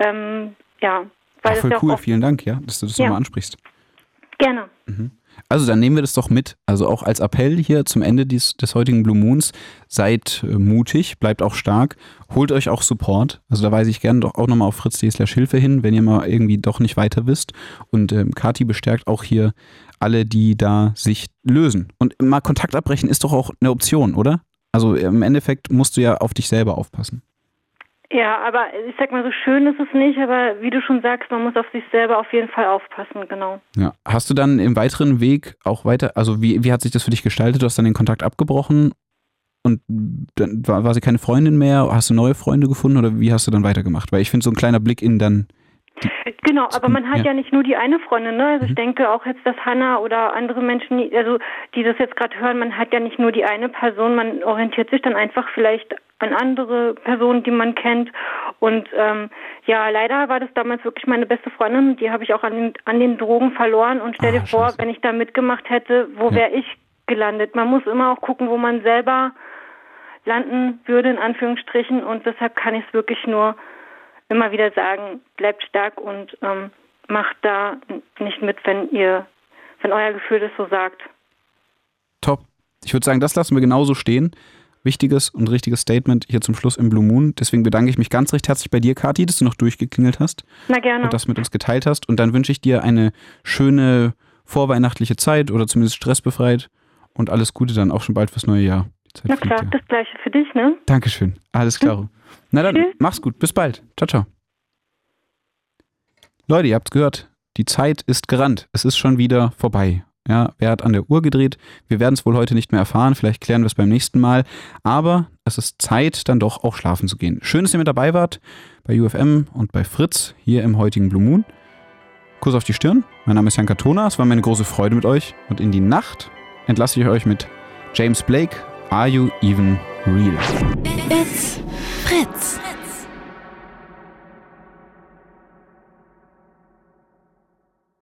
ähm, ja. Weil Ach, voll das cool, ja auch vielen Dank, ja, dass du das ja. nochmal ansprichst. Gerne. Mhm. Also dann nehmen wir das doch mit, also auch als Appell hier zum Ende des, des heutigen Blue Moons, seid äh, mutig, bleibt auch stark, holt euch auch Support, also da weise ich gerne doch auch nochmal auf fritz punkt d e slash Hilfe hin, wenn ihr mal irgendwie doch nicht weiter wisst, und ähm, Kathi bestärkt auch hier alle, die da sich lösen, und mal Kontakt abbrechen ist doch auch eine Option, oder? Also im Endeffekt musst du ja auf dich selber aufpassen. Ja, aber ich sag mal, so schön ist es nicht, aber wie du schon sagst, man muss auf sich selber auf jeden Fall aufpassen, genau. Ja. Hast du dann im weiteren Weg auch weiter, also wie, wie hat sich das für dich gestaltet? Du hast dann den Kontakt abgebrochen und dann war, war sie keine Freundin mehr, hast du neue Freunde gefunden oder wie hast du dann weitergemacht? Weil ich finde, so ein kleiner Blick in dann... Genau, aber man hat ja. ja nicht nur die eine Freundin, ne? Also mhm. ich denke auch jetzt, dass Hanna oder andere Menschen, also die das jetzt gerade hören, man hat ja nicht nur die eine Person, man orientiert sich dann einfach vielleicht an andere Personen, die man kennt. Und ähm, ja, leider war das damals wirklich meine beste Freundin, die habe ich auch an den, an den Drogen verloren. Und stell ah, dir vor, scheiße. Wenn ich da mitgemacht hätte, wo ja. wäre ich gelandet? Man muss immer auch gucken, wo man selber landen würde, in Anführungsstrichen. Und deshalb kann ich es wirklich nur immer wieder sagen, bleibt stark und ähm, macht da nicht mit, wenn ihr, wenn euer Gefühl das so sagt. Top. Ich würde sagen, das lassen wir genauso stehen. Wichtiges und richtiges Statement hier zum Schluss im Blue Moon. Deswegen bedanke ich mich ganz recht herzlich bei dir, Kathi, dass du noch durchgeklingelt hast. Na gerne. Und das mit uns geteilt hast. Und dann wünsche ich dir eine schöne vorweihnachtliche Zeit oder zumindest stressbefreit und alles Gute dann auch schon bald fürs neue Jahr. Na klar, ja. Das Gleiche für dich, ne? Dankeschön. Alles klar. Hm. Na dann, Tschüss. Mach's gut. Bis bald. Ciao, ciao. Leute, ihr habt's gehört. Die Zeit ist gerannt. Es ist schon wieder vorbei. Ja, wer hat an der Uhr gedreht? Wir werden es wohl heute nicht mehr erfahren. Vielleicht klären wir es beim nächsten Mal. Aber es ist Zeit, dann doch auch schlafen zu gehen. Schön, dass ihr mit dabei wart bei U F M und bei Fritz hier im heutigen Blue Moon. Kuss auf die Stirn. Mein Name ist Jan Katona. Es war mir eine große Freude mit euch. Und in die Nacht entlasse ich euch mit James Blake. Are you even real? It's Fritz.